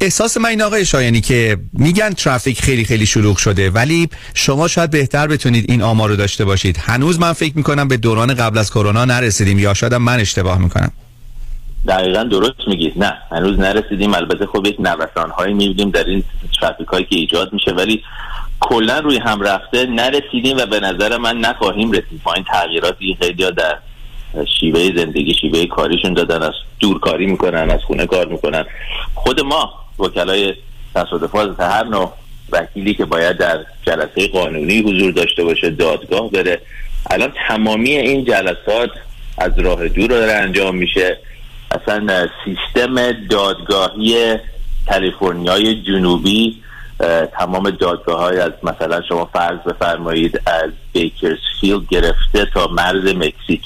احساس من این آقای شایانی که میگن ترافیک خیلی خیلی شلوغ شده، ولی شما شاید بهتر بتونید این آمار رو داشته باشید. هنوز من فکر میکنم به دوران قبل از کرونا نرسیدیم، یا شاید من اشتباه میکنم. دقیقاً درست میگید، نه هنوز نرسیدیم. البته خب یک نوسان‌هایی می‌بینیم در این ترافیک‌هایی که ایجاد میشه، ولی کلا روی هم رفته نرسیدیم و به نظر من نخواهیم رسید با این تغییراتی که خیلی‌ها در شیوه زندگی، شیوه کاریشون دادن، از دورکاری میکنن، از خونه کار میکنن. خود ما وکلای تصادفات هر نوع وکیلی که باید در جلسه قانونی حضور داشته باشه، دادگاه بره، الان تمامی این جلسات از راه دور داره انجام میشه. اصلا سیستم دادگاهی کالیفرنیای جنوبی، تمام دادگاه های از مثلا شما فرض بفرمایید از بیکرزفیلد گرفته تا مرز مکزیک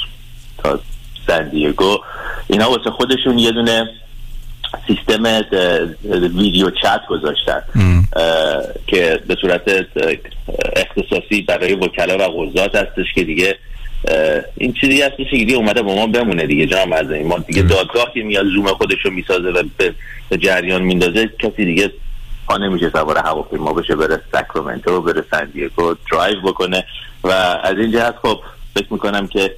تا سندیگو، اینا واسه خودشون یه دونه سیستم ویدیو چت گذاشتن که به صورت اختصاصی برای وکلا و قضات هستش که دیگه این چیزی هستش که دیگه اومده با ما بمونه دیگه. جناب عزیزی ما دیگه دادگاه که میاد زوم خودشو میسازه و به جریان میندازه، کسی دیگه پا نمیشه سوار هواپیما بشه بره ساکرامنتو، بره سن دیگو درایو بکنه. و از این جهت خب فکر میکنم که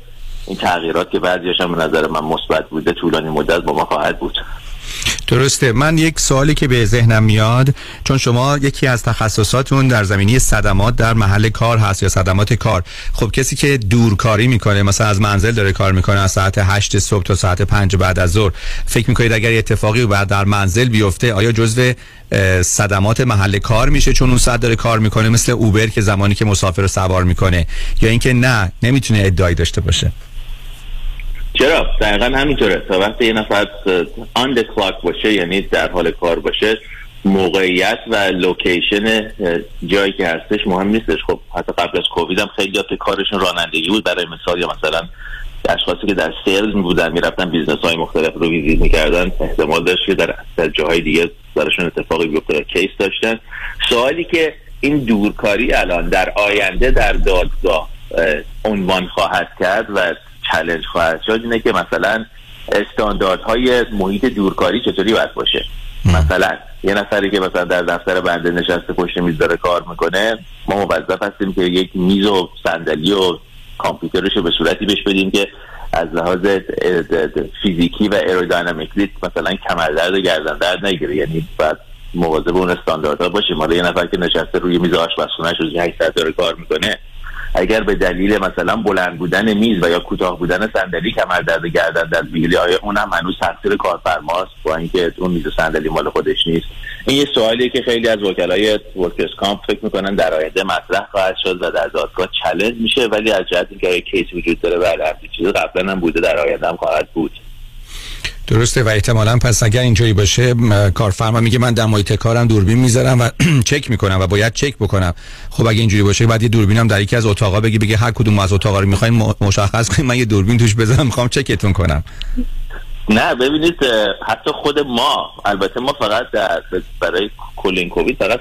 این تغییرات که بعضی‌هاش هم به نظر من مثبت بوده، طولانی مدت با ما خواهد بود. درسته. من یک سوالی که به ذهنم میاد، چون شما یکی از تخصصاتون در زمینه صدمات در محل کار هست یا صدمات کار، خب کسی که دورکاری میکنه، مثلا از منزل داره کار میکنه از ساعت 8 صبح تا ساعت 5 بعد از ظهر، فکر میکنید اگر اتفاقی بعد در منزل بیفته آیا جزو صدمات محل کار میشه چون اون ساعت داره کار میکنه، مثل اوبر که زمانی که مسافر رو سوار میکنه، یا اینکه نه نمیتونه ادعای داشته باشه؟ چرا؟ دقیقا همینطوره. تا وقتی یه نفر آن د کلاک باشه، یعنی در حال کار باشه، موقعیت و لوکیشن جایی که هستش مهم نیستش. خب حتی قبل از کووید هم خیلی که کارشون رانندگی بود، برای مثال، یا مثلا اشخاصی که در سیلز بودن میرفتن بیزنس های مختلف رو ویزیت میکردن، احتمال داشت که در جاهای دیگه براشون اتفاقی بیفته، کیس داشتن. سوالی که این دورکاری الان در آینده در دادگاه عنوان خواهد کرد و چالش خواهد شد اینه که مثلا استانداردهای محیط دورکاری چطوری باید باشه. مثلا یه نفری که مثلا در دفتر بنده نشسته پشت میز داره کار میکنه، ما موظف هستیم که یک میز و صندلی و کامپیوترش رو به صورتی بهش بدیم که از لحاظ فیزیکی و ایرودینامیکلی مثلا کمر درد و گردن درد نگیره، یعنی باید مواظب اون استانداردها باشیم. حالا یه نفر که نشسته روی میز آشپزخونه‌اش 8 ساعت داره کار میکنه، اگر به دلیل مثلا بلند بودن میز و یا کوتاه بودن صندلی کمر درد گردن در بیلی، آیا اونم هنوز تقصیر کارفرماست با اینکه اون میز و صندلی مال خودش نیست؟ این یه سوالیه که خیلی از وکلای ورکرز کامپ فکر میکنن در آینده مطرح خواهد شد و در دادگاه چالش میشه، ولی از جهت اینکه کیس وجود داره و همین چیزا قبلا هم بوده، در آینده هم خواهد بود. درسته. و احتمالاً پس اگر اینجوری باشه، کارفرما میگه من در محیط کارم دوربین میذارم و چک میکنم و باید چک بکنم. خب اگه اینجوری باشه بعد یه دوربینم در یکی از اتاقا بگه هر کدوم از اتاقا رو میخواین مشخص کنین، من یه دوربین توش بذارم میخوام چکتون کنم. نه ببینید، حتی خود ما، البته ما فقط برای کلین کووید فقط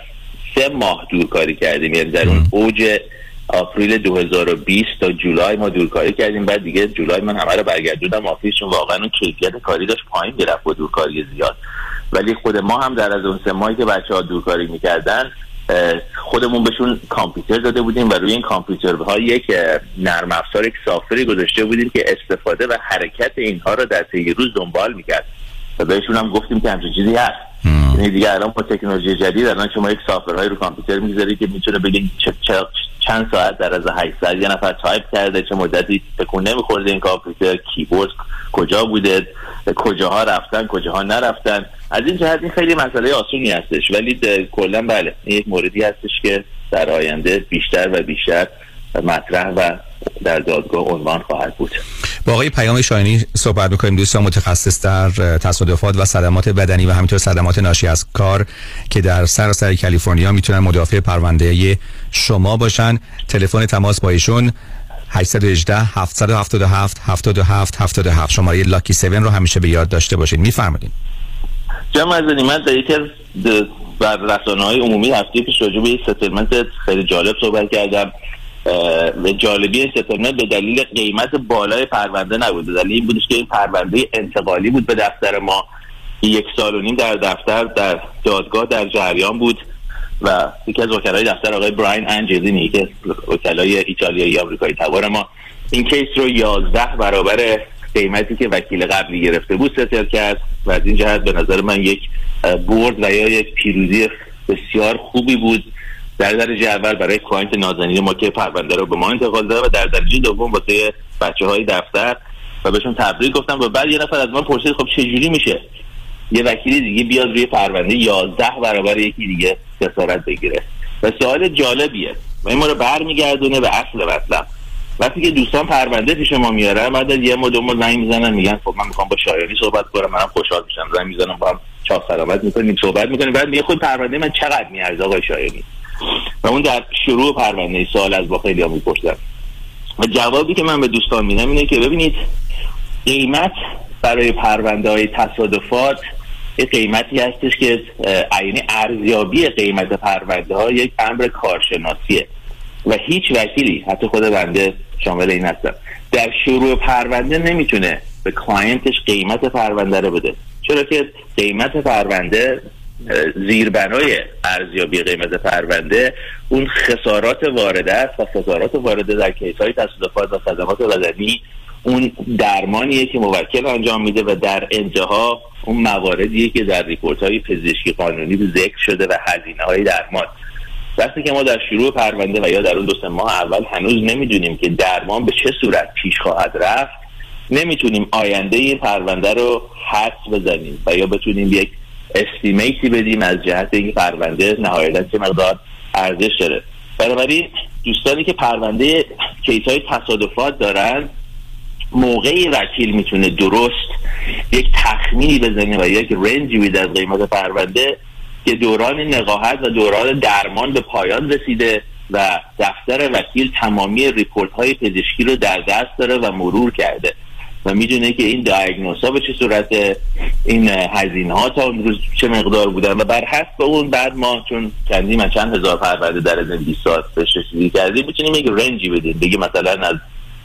3 ماه دورکاری کردیم، یعنی در اون اوج آپریل 2020 تا جولای ما دورکاری کردیم، بعد دیگه جولای من همه رو برگردوندم آفیس، چون واقعا اون کیفیت کاری داشت پایین میرفت با دورکاری زیاد. ولی خود ما هم در از اون 3 ماهی که بچه‌ها دورکاری میکردن، خودمون بهشون کامپیوتر داده بودیم و روی این کامپیوترها یک نرم افزار، یک سافتوری گذاشته بودیم که استفاده و حرکت اینها رو در طی روز دنبال میکرد و بهشون هم گفتیم که همچین چیزی هست. یعنی دیگه الان با تکنولوژی جدید الان شما یک سافتورهایی رو کامپیوتر می‌ذاری که میتونه بگه چند ساعت در از 800 یه نفر تایپ کرده، چه مدتی تکون نمی‌خورده این کامپیوتر، کیبورد کجا بوده، کجاها رفتن کجاها نرفتن. از این جهت این خیلی مسئله آسونی هستش، ولی کلا بله این یک موردی هستش که در آینده بیشتر و بیشتر مطرح و در دادگاه عنوان خواهد بود. با آقای پیام شاهینی صحبت می‌کنیم، دوستان متخصص در تصادفات و صدمات بدنی و همینطور صدمات ناشی از کار که در سراسر کالیفرنیا میتونن مدافع پرونده شما باشن. تلفن تماس با ایشون 818 777 77 77. شماره لاکی 7 رو همیشه به یاد داشته باشین. می‌فرمایید. جمع از من در یکی از رسانه‌های عمومی هفته پیش راجع به یک ستلمنت خیلی جالب صحبت کردم. جالبی این ستلمنت به دلیل قیمت بالای پرونده نبود، به دلیل این بودش که این پرونده انتقالی بود به دفتر ما، 1.5 سال در دفتر در دادگاه در جریان بود و یکی از وکلای دفتر آقای براین انجلینی که وکلای ایتالیایی آمریکایی تبار ما این کیس رو 11 برابر قیمتی که وکیل قبلی گرفته بود ستل کرد و از این جهت به نظر من یک برد و یا یک پیروزی بسیار خوبی بود. در درجه اول برای کلاینت نازنین ما که پرونده رو به ما انتقال داده و در درجه دوم واسه بچه‌های دفتر و بهشون تبریک گفتم. و بعد یه نفر از من پرسید خب چجوری میشه یه وکیل دیگه بیاد روی پرونده 11 برابر یکی دیگه خسارت بگیره؟ و سوال جالبیه و این ما رو برمیگردونه به اصل مطلب. وقتی که دوستان پرونده پیش ما میارن، بعد از یه مدت ما زنگ میزنن میگن خب من میخوام با شایانی صحبت کنم، منم خوشحال میشم، زنگ میزنم با هم چا سلامت میکنیم، صحبت میکنیم، بعد میگه خود پرونده من چقدر میارزه آقای شایانی؟ و اون در شروع پرونده سوال از با خیلی‌ها میپرسن. و جوابی که من به دوستان میدم اینه که ببینید، قیمت برای پرونده‌های تصادفات یک قیمتی هستش که عینی ارزیابی قیمت پرونده‌ها یک امر کارشناسیه و هیچ وکیلی، حتی خود بنده شامل این هستم، در شروع پرونده نمیتونه به کلاینتش قیمت پرونده رو بده، چرا که قیمت پرونده زیربنای ارزیابی قیمت پرونده اون خسارات وارده است و خسارات وارده در کیس‌های تصادفات و خدمات بدنی اون درمانیه که موکل انجام میده و در انتها اون مواردیه که در ریپورت‌های پزشکی قانونی ذکر شده و هزینه‌های درمان. وقتی که ما در شروع پرونده و یا در اون دو سه ماه اول هنوز نمیدونیم که درمان به چه صورت پیش خواهد رفت، نمیتونیم آینده این پرونده رو حدس بزنیم و یا بتونیم یک استیمیتی بدیم از جهت این پرونده نهایتاً چه مقدار ارزش داره. بنابراین دوستانی که پرونده کیس‌های تصادفات دارن، موقعی وکیل میتونه درست یک تخمینی بزنه و یک رنجی بده از قیمت پرونده که دوران نقاهت و دوران درمان به پایان رسیده و دفتر وکیل تمامی ریپورت های پزشکی رو در دست داره و مرور کرده و میدونه که این دایگنوز ها به چه صورته، این هزینه ها تا اون روز چه مقدار بودن و بر حسب اون بعد ما چون کندیم چند هزار پرونده در از 20 ساعت رسیدگی کردیم میتونیم یک رنجی بدیم، بگیم مثلا از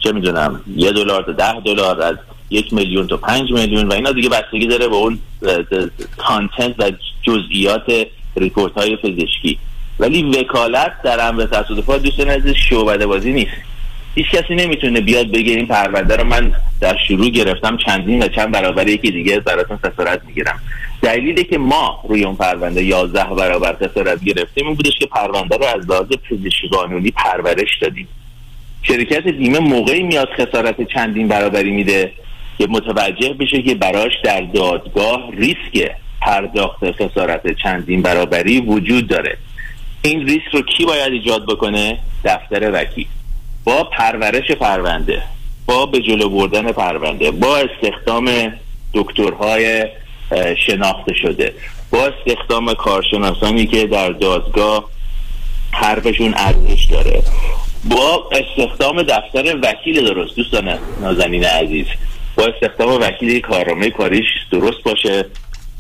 چه میدونم $1 تا $10، از $1,000,000 تا $5,000,000 و اینا دیگه بستگی داره به اون کانتنت و جزئیات ریپورت های پزشکی. ولی وکالت در امر تصادفات دوستان عزیز شعبده بازی نیست. هیچ کسی نمیتونه بیاد بگه این پرونده رو من در شروع گرفتم چندین و چند برابر یکی دیگه براتون خسارت میگیرم. دلیلی که ما روی اون پرونده 11 برابر خسارت گرفتیم این بودش که پرونده رو از لحاظ پزشکی قانونی پرورش دادیم. شرکت بیمه موقعی میاد خسارت چندین برابری میده که متوجه بشه که براش در دادگاه ریسک پرداخت خسارت چندین برابری وجود داره. این ریسک رو کی باید ایجاد بکنه؟ دفتر وکیل، با پرورش پرونده، با به جلو بردن پرونده، با استخدام دکترهای شناخته شده، با استخدام کارشناسانی که در دادگاه حرفشون ارزش داره، با استخدام دفتر وکیل درست. دوستان نازنین عزیز، با استخدام وکیلی کارنامه کاریش درست باشه،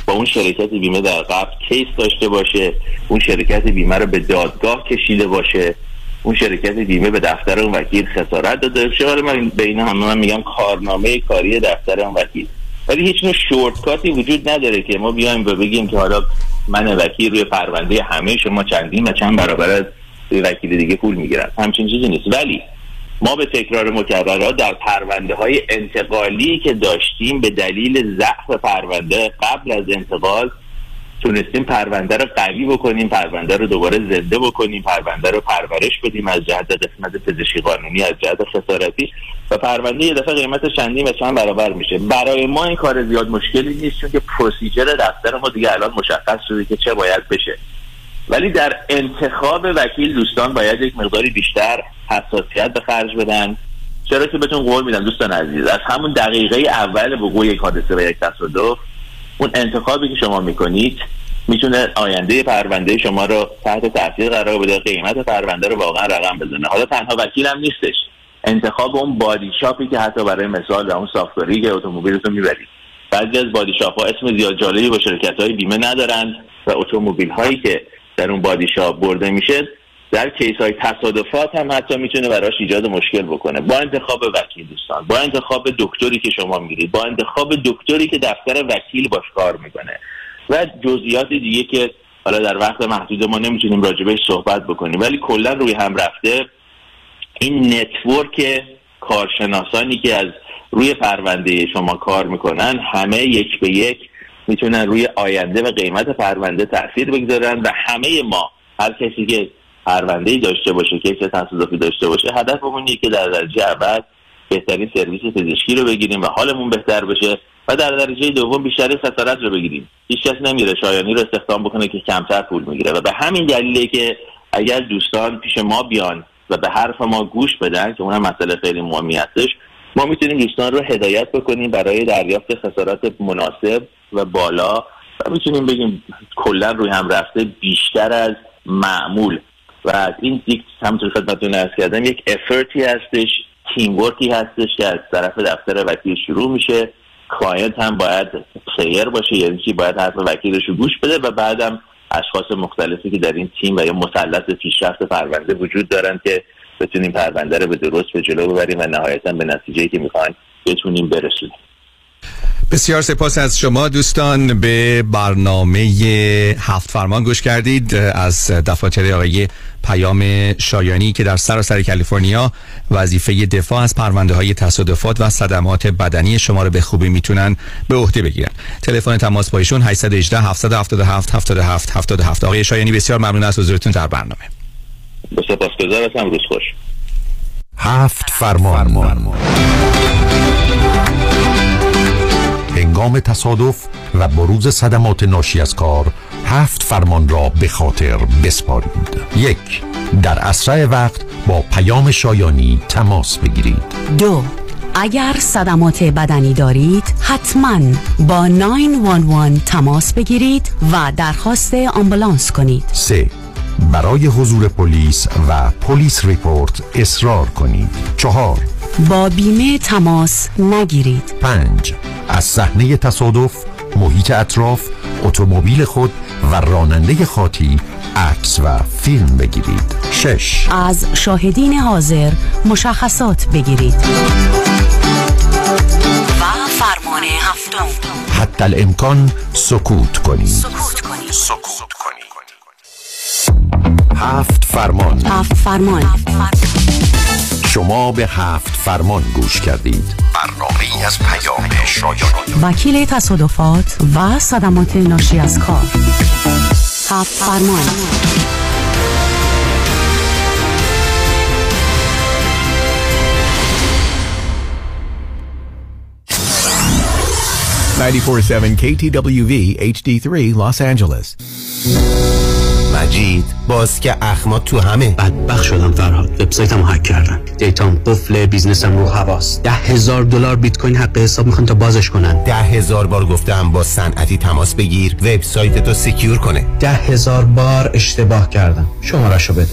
با اون شرکت بیمه در قبل کیس داشته باشه، اون شرکت بیمه رو به دادگاه کشیده باشه، اون شرکت بیمه به دفتر اون وکیل خسارت داده باشه. حالا من بین همه من میگم کارنامه کاری دفتر اون وکیل. ولی هیچ نوع شورتکاتی وجود نداره که ما بیایم و بگیم که حالا من وکیل روی پرونده همه شما چندین و چند برابر از وکیل دیگه پول میگیرن، همچین چیزی نیست. ولی ما به تکرار مکررها در پرونده های انتقالی که داشتیم به دلیل ضعف پرونده قبل از انتقال تونستیم پرونده رو قوی بکنیم، پرونده رو دوباره زنده بکنیم، پرونده رو پرورش بدیم از جهت قسمت پزشکی قانونی، از جهت خسارتی و پرونده یه دفعه قیمتش چندین و چند برابر میشه. برای ما این کار زیاد مشکلی نیست چون که پروسیجر دفتر ما دیگه الان مشخص شده که چه باید بشه. ولی در انتخاب وکیل دوستان باید یک مقداری بیشتر حساسیت به خرج بدن، چرا که بهتون قول میدم دوستان عزیز از همون دقیقه اول وقوع یک حادثه و یک تصادف اون انتخابی که شما میکنید میتونه آینده پرونده شما رو تحت تاثیر قرار بده، قیمت پرونده رو واقعا رقم بزنه. حالا تنها وکیل هم نیستش، انتخاب اون بادی شاپی که حتی برای مثال اون سافت‌وری که اتومبیلتون میبرید، بعضی از بادی شاپ‌ها اسم زیاد جالبی با شرکت‌های بیمه ندارن و اتومبیل‌هایی که در اون بادیشاپ برده میشه در کیس های تصادفات هم حتی میتونه براش ایجاد مشکل بکنه. با انتخاب وکیل دوستان، با انتخاب دکتری که شما میگیرید، با انتخاب دکتری که دفتر وکیل باش کار میکنه و جزئیات دیگه که حالا در وقت محدود ما نمیتونیم راجبش صحبت بکنیم. ولی کلا روی هم رفته این نتورک کارشناسانی که از روی پرونده شما کار میکنن همه یک به یک میتونن روی آینده و قیمت پرونده تأثیر بگذارن و همه ما هر کسی که پرونده‌ای داشته باشه، کیس تصادفی داشته باشه، هدفمون اینه که در درجه اول بهترین سرویس پزشکی رو بگیریم و حالمون بهتر بشه و در درجه دوم بیشترین خسارت رو بگیریم. هیچ کس نمیره شایانی رو استخدام بکنه که کمتر پول میگیره و به همین دلیله که اگر دوستان پیش ما بیان و به حرف ما گوش بدن که اونم مسئله خیلی مهمی هستش، ما میتونیم دوستان رو هدایت بکنیم برای دریافت خسارات مناسب و بالا و میتونیم بگیم کلا روی هم رفته بیشتر از معمول. و از این یک همونطور خدمتتون عرض کردم یک افرتی هستش، تیم ورکی هستش که از طرف دفتر وکیل شروع میشه. کلاینت هم باید پلیر باشه، یعنی که باید حرف وکیلش رو گوش بده و بعدم اشخاص مختلفی که در این تیم و یا مثلث پیشرفت پرونده وجود دارن که بتونیم پرونده رو به درست به جلو ببریم و نهایتاً به نتیجه‌ای که می‌خوایم بتونیم برسیم. بسیار سپاس از شما دوستان. به برنامه هفت فرمان گوش کردید از دفاتر آقای پیام شایانی که در سراسر کالیفرنیا وظیفه دفاع از پرونده‌های تصادفات و صدمات بدنی شما رو به خوبی میتونن به عهده بگیرن. تلفن تماس با ایشون 818 777 77 77. آقای شایانی بسیار ممنون از حضورتون در برنامه. سپاسگزار هستم، روز خوش. هفت فرمان. هنگام تصادف و بروز صدمات ناشی از کار هفت فرمان را به خاطر بسپارید. 1. در اسرع وقت با پیام شایانی تماس بگیرید. 2. اگر صدمات بدنی دارید حتما با 911 تماس بگیرید و درخواست آمبولانس کنید. 3. برای حضور پلیس و پلیس ریپورت اصرار کنید. 4. با بیمه تماس نگیرید. 5. از صحنه تصادف، محیط اطراف، اتومبیل خود و راننده خاطی عکس و فیلم بگیرید. 6. از شاهدین حاضر مشخصات بگیرید. و فرمان هفتم، حتی الامکان سکوت کنید. هفت فرمان. شما به هفت فرمان گوش کردید. برنامه‌ای از پیام شایانی، وکیل تصادفات و صدمات ناشی از کار. هفت فرمان. FM 94.7 KTWV HD3 Los Angeles. مجید باز که اخمات تو همه. بدبخت شدم فرهاد، وبسایتمو هک کردن، دیتام قفله، بیزنسم رو هواست. $10,000 بیت کوین حق حساب میخوان تا بازش کنن. 10,000 بار گفتم با صنعتی تماس بگیر وبسایتتو سکیور کنه. 10,000 بار اشتباه کردم، شمارهشو بده.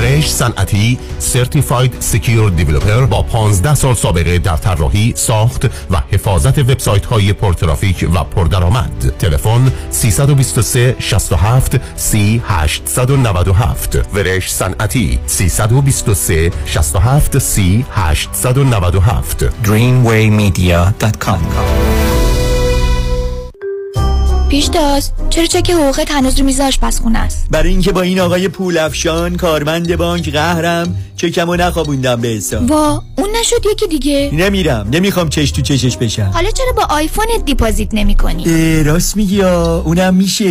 فرش صنعتی سرتیفاید سکیور دیولپر با 15 سال سابقه در طراحی، ساخت و حفاظت وبسایت های پرترافیک و پردرآمد. تلفن 323 67 897. ورش صنعتی 323 67 897. dreamwaymedia.com. پیشتاز چرا چک حقوقت هنوز رو میز آشپزخونه است؟ برای اینکه با این آقای پولافشان کارمند بانک قهرم چکمو نخوابوندم به حساب. وا اون نشد یکی دیگه. نمیرم، نمیخوام چش تو چشش بشم. حالا چرا با آیفونت دیپوزیت نمی‌کنی؟ راست میگی، اونم میشه.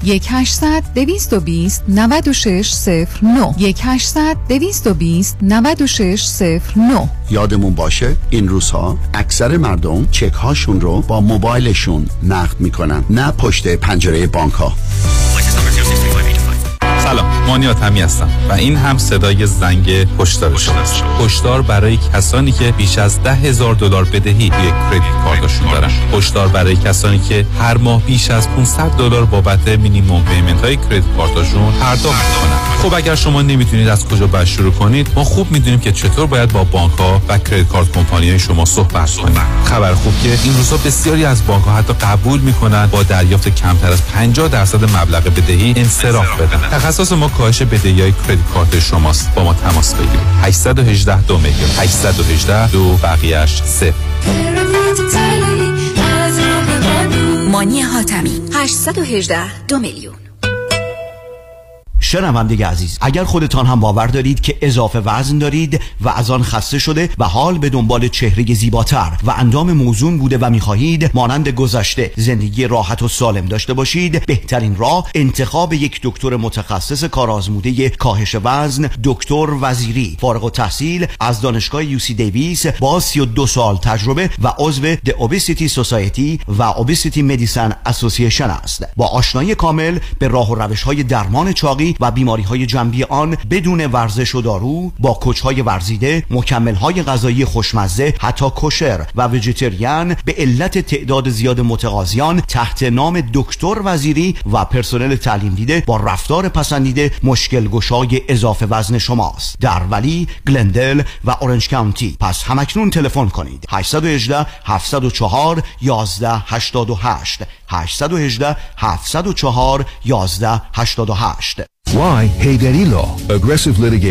1-800-220-9609 1-800-220-9609. یادمون باشه این روزها اکثر مردم چک هاشون رو با موبایلشون نقد میکنن، نه پشت پنجره بانک ها. سلام، مانیات همی هستم و این هم صدای زنگ هشدار شماست. هشدار برای کسانی که بیش از $10,000 بدهی توی کردیت کارتشون دارن. هشدار برای کسانی که هر ماه بیش از $500 بابت مینیمم پیمنت های کردیت کارتشون پرداخت کنن. خب اگر شما نمیتونید از کجا باید شروع کنید، ما خوب میدونیم که چطور باید با بانک ها و کردیت کارت کمپانی های شما صحبت کنید. خبر خوب که این روزها بسیاری از بانک ها حتی قبول میکنن با دریافت کمتر از 50% مبلغ بدهی انصراف بدن. تخصص ما کاهش بدهی‌های کردیت کارت شماست. با ما تماس بگیرید. 818 دو میلیون 818 دو بقیه‌اش 0. مانی حاتمی 818 دو میلیون. شنونده عزیز، اگر خودتان هم باور دارید که اضافه وزن دارید و از آن خسته شده و حال به دنبال چهره زیباتر و اندام موزون بوده و می‌خواهید مانند گذشته زندگی راحت و سالم داشته باشید، بهترین راه انتخاب یک دکتر متخصص کارآزموده کاهش وزن، دکتر وزیری، فارغ التحصیل از دانشگاه UC دیویس با 32 سال تجربه و عضو The Obesity Society و Obesity Medicine Association است. با آشنایی کامل به راه و روش‌های درمان چاقی و بیماری‌های جنبی آن بدون ورزش و دارو، با کوچ‌های ورزیده، مکمل‌های غذایی خوشمزه، حتی کوشر و ویجیتریان، به علت تعداد زیاد متقاضیان تحت نام دکتر وزیری و پرسنل تعلیم دیده با رفتار پسندیده مشکل گشای اضافه وزن شماست. در ولی، گلندل و اورنج کانتی. پس همکنون تلفن کنید 818 704 1188 818 704 1188. Why Hayderi Law? Aggressive litigation.